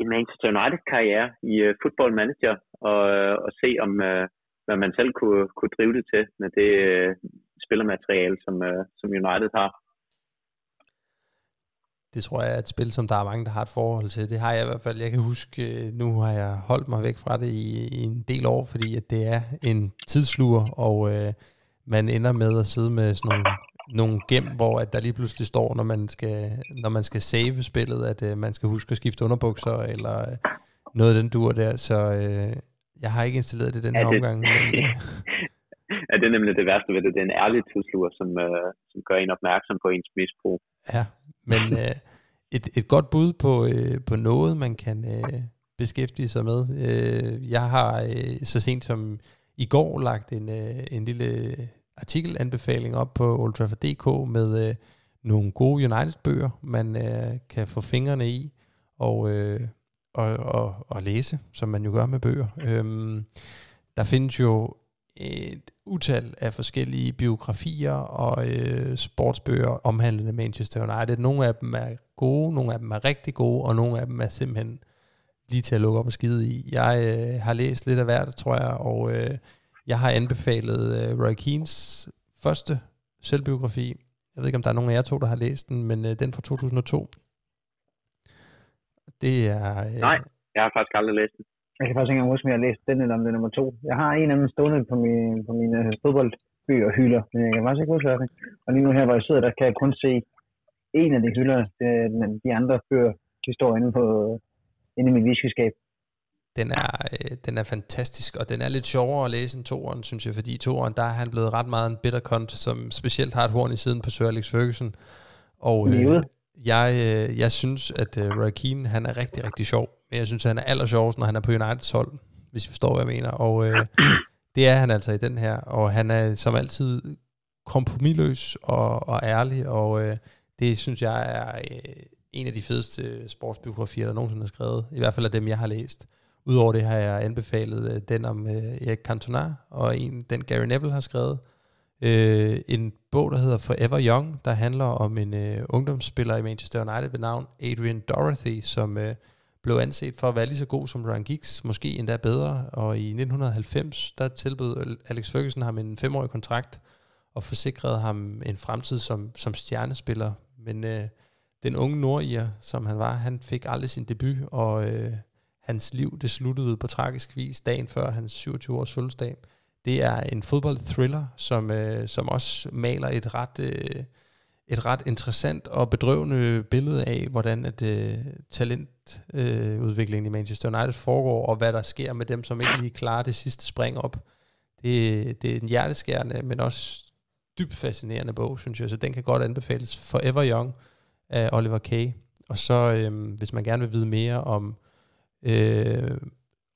en Manchester United karriere i øh, Football Manager og øh, og se om øh, hvad man selv kunne kunne drive det til med det øh, spillermateriale, som, øh, som United har. Det tror jeg er et spil, som der er mange, der har et forhold til. Det har jeg i hvert fald. Jeg kan huske, nu har jeg holdt mig væk fra det i, i en del år, fordi at det er en tidsluger, og øh, man ender med at sidde med sådan nogle, nogle gem, hvor at der lige pludselig står, når man skal, når man skal save spillet, at øh, man skal huske at skifte underbukser, eller øh, noget af den dur der. Så øh, jeg har ikke installeret det den her det... omgang. Men, øh, Ja, det er nemlig det værste ved det. Det er en ærlig tidsluger, som, øh, som gør en opmærksom på ens misbrug. Ja, men øh, et, et godt bud på, øh, på noget, man kan øh, beskæftige sig med. Øh, jeg har øh, så sent som i går lagt en, øh, en lille artikelanbefaling op på Old Traffer punktum d k med øh, nogle gode United-bøger, man øh, kan få fingrene i og, øh, og, og, og læse, som man jo gør med bøger. Øh, der findes jo et utal af forskellige biografier og øh, sportsbøger omhandlende Manchester United. Nogle af dem er gode, nogle af dem er rigtig gode, og nogle af dem er simpelthen lige til at lukke op og skide i. Jeg øh, har læst lidt af hvert, tror jeg, og øh, jeg har anbefalet øh, Roy Keanes første selvbiografi, Jeg ved ikke, om der er nogen af jer to, der har læst den, men øh, den fra to tusind og to. Det er... Øh... Nej, jeg har faktisk aldrig læst den. Jeg kan faktisk ikke engang huske, om jeg har læst den, eller om det er nummer to. Jeg har en af dem stående på, min, på mine fodboldbøger og hylder, men jeg kan faktisk ikke huske det. Og lige nu her, hvor jeg sidder, der kan jeg kun se en af de hylder, men de andre bøger, de står inde, på, inde i mit viskeskab. Den er, øh, den er fantastisk, og den er lidt sjovere at læse end toeren, synes jeg, fordi i toeren, der er han blevet ret meget en bitterkont, som specielt har et horn i siden på Sir Alex Ferguson. Og øh, jeg, øh, jeg synes, at øh, Roy Keane, han er rigtig, rigtig sjov, men jeg synes, at han er allersjovest, når han er på Uniteds hold, hvis I forstår, hvad jeg mener. Og øh, det er han altså i den her, og han er som altid kompromisløs og, og ærlig, og øh, det synes jeg er øh, en af de fedeste sportsbiografier, der nogensinde er skrevet, i hvert fald af dem, jeg har læst. Udover det har jeg anbefalet øh, den om øh, Erik Cantona, og en, den Gary Neville har skrevet. Øh, en bog, der hedder Forever Young, der handler om en øh, ungdomsspiller i Manchester United ved navn Adrian Dorothy, som øh, blev anset for at være lige så god som Ryan Giggs, måske endda bedre. Og i nitten halvfems, der tilbød Alex Ferguson ham en femårig kontrakt, og forsikrede ham en fremtid som, som stjernespiller. Men øh, den unge nordirer, som han var, han fik aldrig sin debut, og... Øh, Hans liv, det sluttede på tragisk vis dagen før hans syvogtyve-års fødselsdag. Det er en fodboldthriller, som, øh, som også maler et ret, øh, et ret interessant og bedrøvende billede af, hvordan at, øh, talentudviklingen øh, i Manchester United foregår, og hvad der sker med dem, som ikke lige klarer det sidste spring op. Det, det er en hjerteskærende, men også dybt fascinerende bog, synes jeg. Så den kan godt anbefales. Forever Young af Oliver Kay. Og så, øh, hvis man gerne vil vide mere om Øh,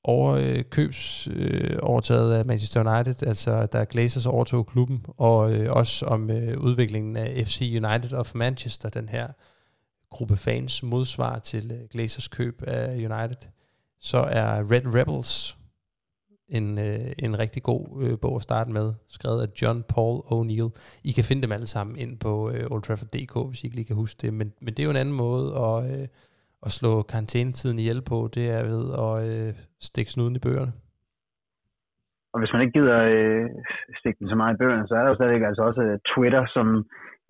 over øh, købs øh, overtaget af Manchester United, altså der Glazers overtog klubben, og øh, også om øh, udviklingen af F C United of Manchester, den her gruppe fans modsvar til øh, Glazers køb af United, så er Red Rebels en, øh, en rigtig god øh, bog at starte med, skrevet af John Paul O'Neill. I kan finde dem alle sammen ind på øh, Old Trafford punktum d k, hvis I ikke lige kan huske det, men, men det er jo en anden måde at øh, at slå karantænetiden ihjel på, det er ved at øh, stikke snuden i bøgerne. Og hvis man ikke gider øh, stikke den så meget i bøgerne, så er der jo stadigvæk altså også Twitter, som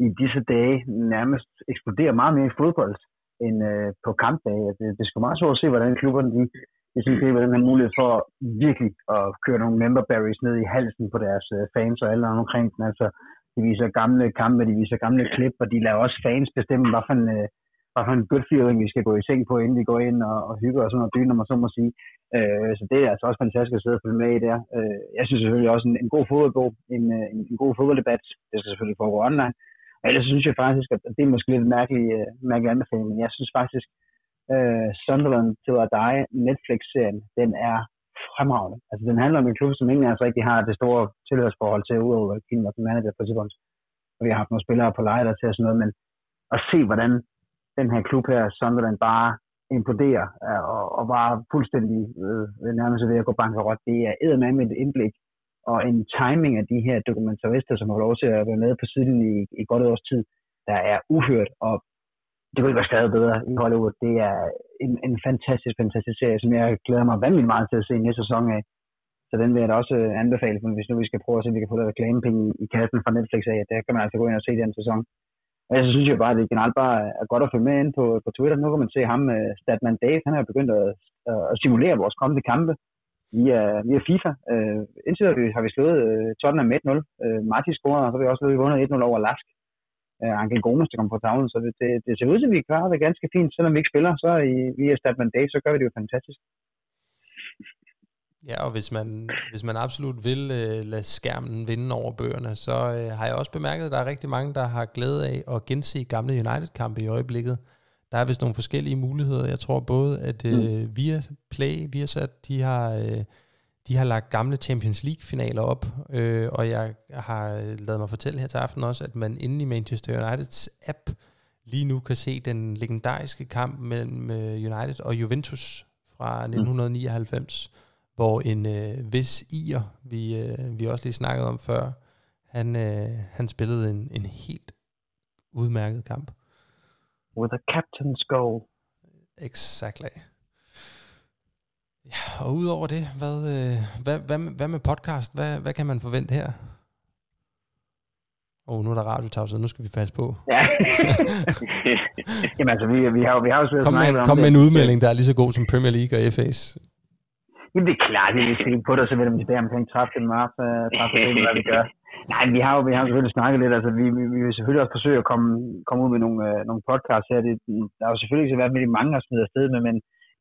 i disse dage nærmest eksploderer meget mere i fodbold end øh, på kampdage. Det, det er sgu meget sjovt at se, hvordan klubberne de, de synes, at den her mulighed for virkelig at køre nogle member berries ned i halsen på deres øh, fans og alle andre omkring den. Altså, de viser gamle kampe, de viser gamle klip, og de lader også fans bestemme, hvad for en... Øh, og sådan en good feeling, vi skal gå i seng på, inden vi går ind og, og hygger og sådan noget dyne, om man så må sige. Øh, så det er altså også fantastisk at sidde og følge med i der. Øh, jeg synes selvfølgelig også, en, en god fodboldbog, en, en, en god fodbolddebat, det skal selvfølgelig foregå online. Og ellers synes jeg faktisk, at det er måske lidt mærkelig, uh, mærkelig anbefaling, men jeg synes faktisk, uh, Sunderland til at die, Netflix-serien, den er fremragende. Altså den handler om en klub, som ingen altså rigtig har det store tilhørsforhold til, udover at Kim var den manager på tidspunkt. Og vi har haft nogle spillere på leje der til og sådan noget, men at se, hvordan den her klub her, Sunderland, bare imploderer og, og bare fuldstændig øh, nærmest ved at gå bankerot. Det er eddermame med et indblik og en timing af de her dokumentarister, som har lov til at være med på siden i, i godt et års tid, der er uhørt, og det kunne ikke være skrevet bedre i Hollywood. Det er en, en fantastisk, fantastisk serie, som jeg glæder mig vanvittigt meget til at se næste sæson af. Så den vil jeg da også anbefale, hvis nu vi skal prøve at se, om vi kan få lidt reklamepenge i kassen fra Netflix af. Der kan man altså gå ind og se den sæson. Og jeg synes jo bare, at det generelt bare er godt at følge med ind på, på Twitter. Nu kan man se ham, uh, Statman Dave, han har begyndt at, uh, at simulere vores kommende kampe via, via FIFA. Uh, indtil vi har vi slået uh, Tottenham med et nul. Uh, Marti scorer, og så har vi også slået vundet et nul over LASK. Uh, Angel Gomes, der kom på tavlen, så det, det, det ser ud til, at vi klarer det ganske fint. Selvom vi ikke spiller, så i, via Statman Dave, så gør vi det jo fantastisk. Ja, og hvis man, hvis man absolut vil øh, lade skærmen vinde over bøgerne, så øh, har jeg også bemærket, at der er rigtig mange, der har glæde af at gense gamle United-kampe i øjeblikket. Der er vist nogle forskellige muligheder. Jeg tror både, at øh, via Play, via Sat, de har, øh, de har lagt gamle Champions League-finaler op, øh, og jeg har ladet mig fortælle her til aften også, at man inde i Manchester Uniteds app lige nu kan se den legendariske kamp mellem øh, United og Juventus fra nitten nioghalvfems, hvor en øh, vis ier, vi, øh, vi også lige snakkede om før, han, øh, han spillede en, en helt udmærket kamp. With a captain's goal. Exactly. Ja, og udover det, hvad, øh, hvad, hvad, hvad med podcast? Hvad, hvad kan man forvente her? Åh, oh, nu er der radiotavs, nu skal vi passe på. Ja. Jamen altså, vi, vi har, vi har jo svært kom med, kom med en udmelding, der er lige så god som Premier League og F A's. Jamen det er klart, det er lige på dig, så vil de tilbage omkring træffelmarts, træffelmarts, hvad vi gør. Nej, vi har jo vi har selvfølgelig snakket lidt, altså vi, vi, vi vil selvfølgelig også forsøge at komme, komme ud med nogle, øh, nogle podcasts her. Det, der er jo selvfølgelig ikke så været med de mange, der smider afsted med, men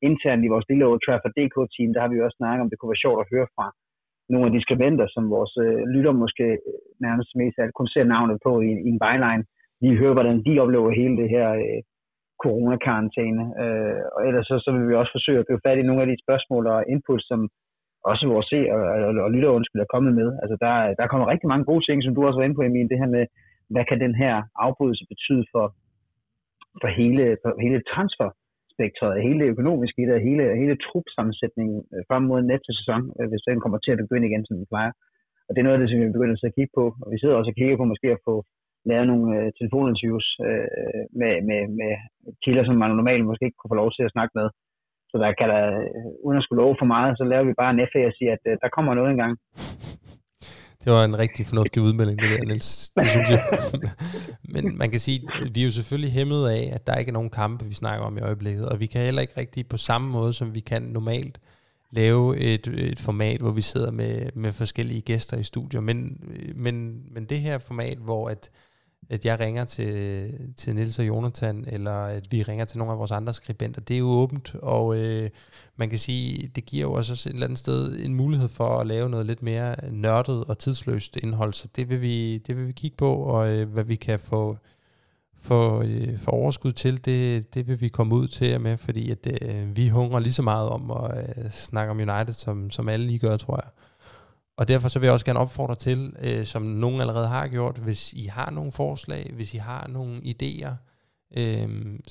internt i vores lille Old Traffer.dk team, der har vi jo også snakket om, det kunne være sjovt at høre fra nogle af de skribenter, som vores øh, lytter måske nærmest mest af alt kun ser navnet på i, i en byline. Lige høre, hvordan de oplever hele det her øh, coronakarantæne. Øh, og ellers så, så vil vi også forsøge at gribe fat i nogle af de spørgsmål og input, som også vores se og, og, og lytter undskyld er kommet med. Altså der, der kommer rigtig mange gode ting, som du også var inde på, Emil. Det her med, hvad kan den her afbrydelse betyde for, for, hele, for hele transfer? Hele det økonomiske i det, hele, hele trupsammensætningen øh, frem mod næste sæson, øh, hvis den kommer til at begynde igen, som den plejer. Og det er noget af det, som vi begynder at kigge på. Og vi sidder også og kigger på måske at få lavet nogle øh, telefoninterviews øh, med, med, med kilder, som man normalt måske ikke kunne få lov til at snakke med. Så der kan der, øh, uden at skulle love for meget, så laver vi bare en F A og siger, at øh, der kommer noget engang. Det var en rigtig fornuftig udmelding, det der, Niels. Det synes jeg. Men man kan sige, at vi er jo selvfølgelig hæmmet af, at der ikke er nogen kampe, vi snakker om i øjeblikket, og vi kan heller ikke rigtig på samme måde, som vi kan normalt, lave et, et format, hvor vi sidder med, med forskellige gæster i studier. Men, men, men det her format, hvor at, at jeg ringer til, til Niels og Jonathan, eller at vi ringer til nogle af vores andre skribenter, det er jo åbent, og øh, man kan sige, det giver jo også et eller andet sted en mulighed for at lave noget lidt mere nørdet og tidsløst indhold, så det vil vi, det vil vi kigge på, og øh, hvad vi kan få, få, øh, få overskud til, det, det vil vi komme ud til jer med, fordi at, øh, vi hungrer lige så meget om at øh, snakke om United, som, som alle lige gør, tror jeg. Og derfor så vil jeg også gerne opfordre til, øh, som nogen allerede har gjort, hvis I har nogle forslag, hvis I har nogle idéer, øh,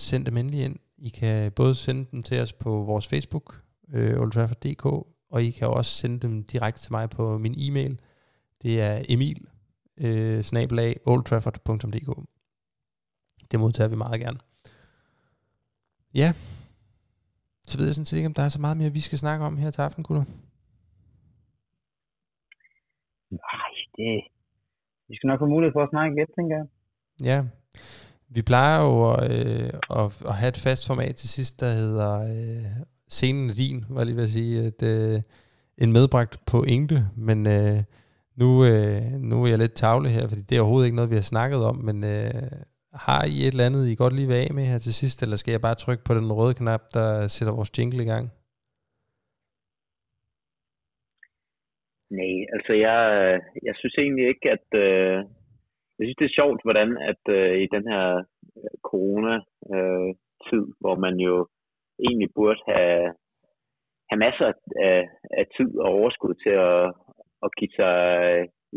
send dem endelig ind. I kan både sende dem til os på vores Facebook, øh, old traffer punktum d k, og I kan også sende dem direkte til mig på min e-mail. Det er emil, øh, snabelag, old trafford punktum d k. Det modtager vi meget gerne. Ja, så ved jeg sådan set ikke, om der er så meget mere, vi skal snakke om her til aften, gutter. Nej, det... Vi skal nok få mulighed for at snakke lidt, tænker jeg. Ja, vi plejer jo at, øh, at, at have et fast format til sidst, der hedder øh, Scenen er din, var lige ved at sige, at, øh, en medbragt pointe, men øh, nu, øh, nu er jeg lidt tavle her, fordi det er overhovedet ikke noget, vi har snakket om, men øh, har I et eller andet, I godt lige vil af med her til sidst, eller skal jeg bare trykke på den røde knap, der sætter vores jingle i gang? Nej, altså jeg, jeg synes egentlig ikke, at øh, jeg synes det er sjovt, hvordan at øh, i den her corona-tid, øh, hvor man jo egentlig burde have, have masser af, af tid og overskud til at, at give sig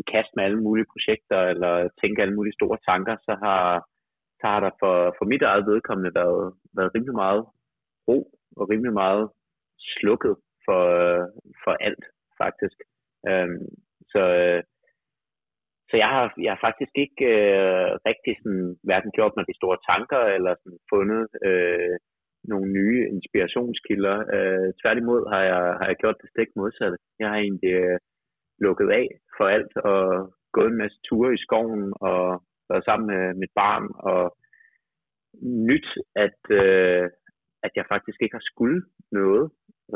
i kast med alle mulige projekter eller tænke alle mulige store tanker, så har, så har der for, for mit eget vedkommende været, været rimelig meget ro og rimelig meget slukket for, for alt faktisk. Øhm, så, øh, så jeg har, jeg har faktisk ikke øh, rigtig sådan, hverken gjort mig de store tanker eller sådan, fundet øh, nogle nye inspirationskilder. Øh, tværtimod har jeg, har jeg gjort det stik modsatte. Jeg har egentlig øh, lukket af for alt og gået en masse ture i skoven og været sammen med mit barn og nyt, at, øh, at jeg faktisk ikke har skulle noget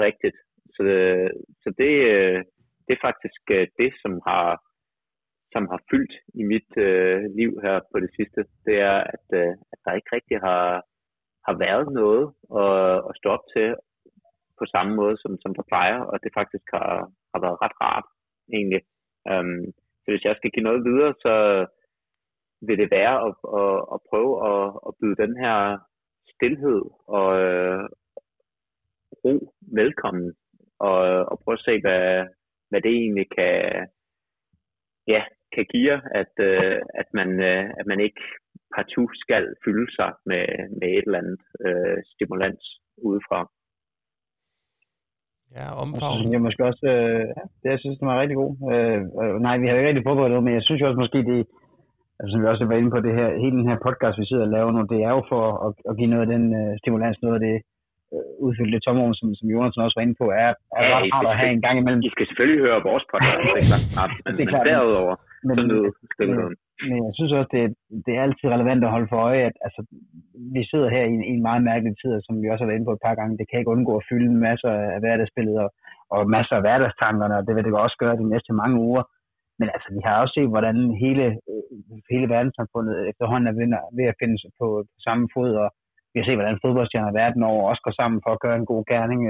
rigtigt. Så, øh, så det... Øh, Det er faktisk det, som har, som har fyldt i mit øh, liv her på det sidste. Det er, at, øh, at der ikke rigtig har, har været noget at, at stå op til på samme måde, som, som der plejer. Og det faktisk har, har været ret rart, egentlig. Um, så hvis jeg skal give noget videre, så vil det være at, at, at prøve at, at byde den her stilhed og øh, ro velkommen. Og, og prøve at se, hvad... hvad det egentlig kan, ja, kan give, at, øh, at, man, øh, at man ikke partout skal fylde sig med, med et eller andet øh, stimulans udefra. Ja, omfavn. Jeg måske også, øh, det jeg synes, det var rigtig god. Øh, øh, nej, vi har ikke rigtig forberedt noget, men jeg synes jo også måske, det, altså, som vi også var inde på, det her, hele den her podcast, vi sidder og laver nu, det er jo for at, at give noget af den øh, stimulans, noget af det, udfyldt det tomrum, som, som Jonatsen også var inde på, er, er ja, ret hard at have en gang imellem. I skal selvfølgelig høre vores podcast, det er klart, men, men derudover, men, så nu stille Men jeg synes også, det er, det er altid relevant at holde for øje, at altså, vi sidder her i en, i en meget mærkelig tid, som vi også har været inde på et par gange. Det kan ikke undgå at fylde masser af hverdagsspillet og, og masser af hverdagstankerne, og det vil det også gøre de næste mange uger. Men altså, vi har også set, hvordan hele, hele verdenssamfundet efterhånden er ved at finde sig på samme fod, og vi har set, hvordan fodboldstjerner verden over også går sammen for at gøre en god gerning.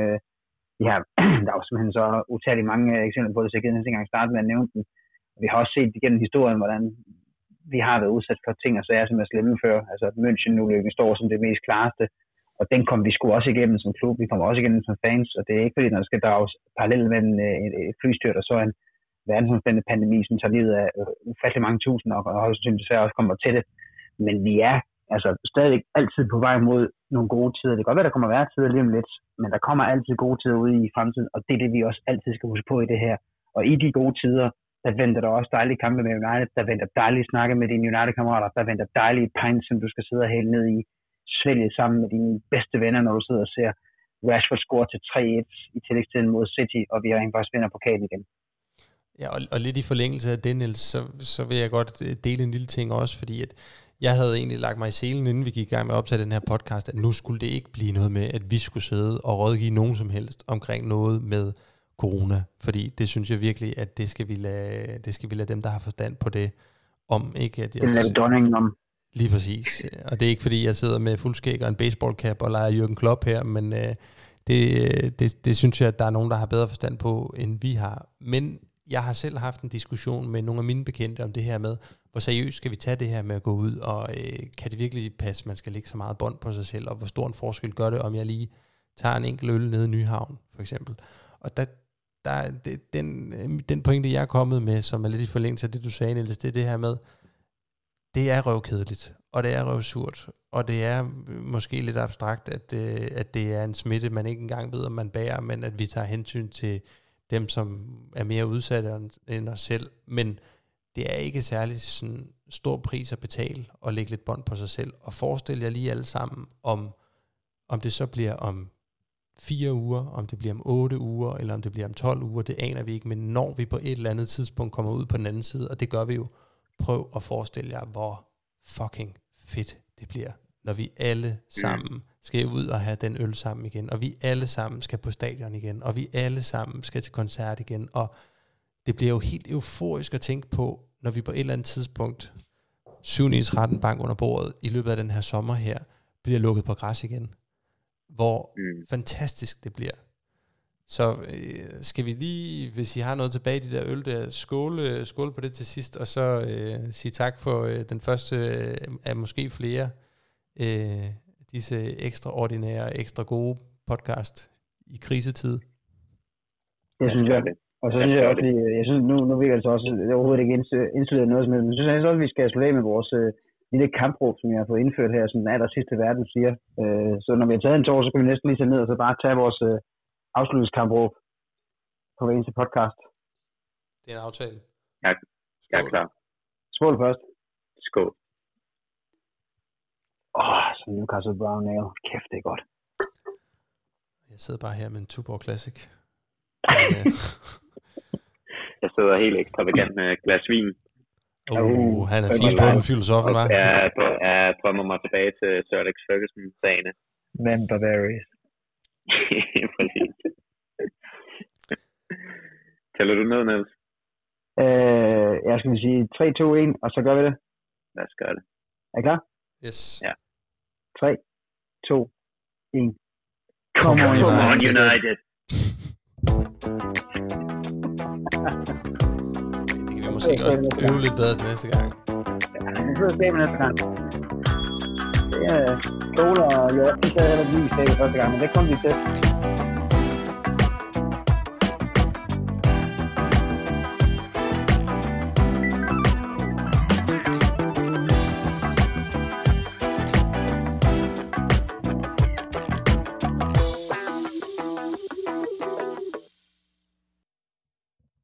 Vi har, der er jo simpelthen så utallige mange eksempler på det, så jeg gider næsten engang starte med at nævne dem. Vi har også set igennem historien, hvordan vi har været udsat for ting og sager, som er slemme før. Altså, München-ulykken står som det mest klareste, og den kom vi sgu også igennem som klub, vi kommer også igennem som fans, og det er ikke fordi, når der skal drages parallelt mellem et flystyrt og så en verdensomspændende pandemi, som tager livet af ufattelig mange tusind, og højst sandsynligt desværre også kommer til det. Men vi er altså stadig altid på vej mod nogle gode tider. Det kan godt være, der kommer hver tider lige om lidt, men der kommer altid gode tider ude i fremtiden, og det er det, vi også altid skal huske på i det her. Og i de gode tider, der venter der også dejlige kampe med United, der venter dejlige snakke med dine United-kammerater, der venter dejlige pints, som du skal sidde og hælde ned i, svælge sammen med dine bedste venner, når du sidder og ser Rashford score til tre et i tillægstiden mod City, og vi rent faktisk vinder pokalen igen. Ja, og, og lidt i forlængelse af det, Niels, så, så vil jeg godt dele en lille ting også, fordi at jeg havde egentlig lagt mig i selen, inden vi gik i gang med at optage den her podcast, at nu skulle det ikke blive noget med, at vi skulle sidde og rådgive nogen som helst omkring noget med corona, fordi det synes jeg virkelig, at det skal vi lade, det skal vi lade dem, der har forstand på det, om ikke at jeg... Det lader dronningen om. Lige præcis, og det er ikke fordi, jeg sidder med fuldskæg og en baseballcap og leger Jürgen Klopp her, men øh, det, det, det synes jeg, at der er nogen, der har bedre forstand på, end vi har. Men jeg har selv haft en diskussion med nogle af mine bekendte om det her med, hvor seriøst skal vi tage det her med at gå ud, og øh, kan det virkelig passe, man skal lægge så meget bånd på sig selv, og hvor stor en forskel gør det, om jeg lige tager en enkelt øl nede i Nyhavn, for eksempel. Og der, der, det, den, den pointe, jeg er kommet med, som er lidt i forlængelse af det, du sagde, Niels, det er det her med, det er røvkedeligt, og det er røvsurt, og det er måske lidt abstrakt, at, øh, at det er en smitte, man ikke engang ved, om man bærer, men at vi tager hensyn til dem, som er mere udsatte end os selv, men det er ikke særlig sådan stor pris at betale og lægge lidt bånd på sig selv. Og forestil jer lige alle sammen, om, om det så bliver om fire uger, om det bliver om otte uger, eller om det bliver om tolv uger, det aner vi ikke, men når vi på et eller andet tidspunkt kommer ud på den anden side, og det gør vi jo, prøv at forestille jer, hvor fucking fedt det bliver, når vi alle sammen skal ud og have den øl sammen igen, og vi alle sammen skal på stadion igen, og vi alle sammen skal til koncert igen, og det bliver jo helt euforisk at tænke på, når vi på et eller andet tidspunkt, syv ni tretten bank under bordet, i løbet af den her sommer her, bliver lukket på græs igen. Hvor mm. fantastisk det bliver. Så øh, skal vi lige, hvis I har noget tilbage i de der øl der, skåle, skåle på det til sidst, og så øh, sige tak for øh, den første øh, af måske flere øh, disse ekstraordinære, ekstra gode podcast i krisetid. Det synes jeg. Og så synes jeg også, at jeg synes, nu, nu virker det så også, det er overhovedet ikke indsluttet noget som helst, men jeg synes også, at vi skal slutte af med vores øh, lille kampråb, som jeg har fået indført her, som den aller sidste verden siger. Øh, så når vi har taget en tår, så kan vi næsten lige tage ned og så bare tage vores øh, afslutningskampråb på hver eneste podcast. Det er en aftale. Ja, jeg er klar. Skål først. Skål. Åh, oh, så nu kan jeg så bare næve. Kæft, det er godt. Jeg sidder bare her med en Tuborg Classic. Men, øh, jeg sidder helt ekstravagant med et glas vin. Uh, han er fin på den filosofen, hva'? Ja, jeg drømmer mig tilbage til Sir Alex Ferguson-dagene. Men Barbaries. Præcis. Tæller du ned, Niels? Øh, jeg skal sige tre, to, et, og så gør vi det. Lad os gøre det. Er I klar? Yes. Ja. tre, to, et. Come on, Come on United. United. Det kan vi måske godt øve lidt bedre til næste gang. Ja, det er det med næste gang. Det er skoler, og jeg synes, at jeg heller lige i stedet første gang, men det kom vi til.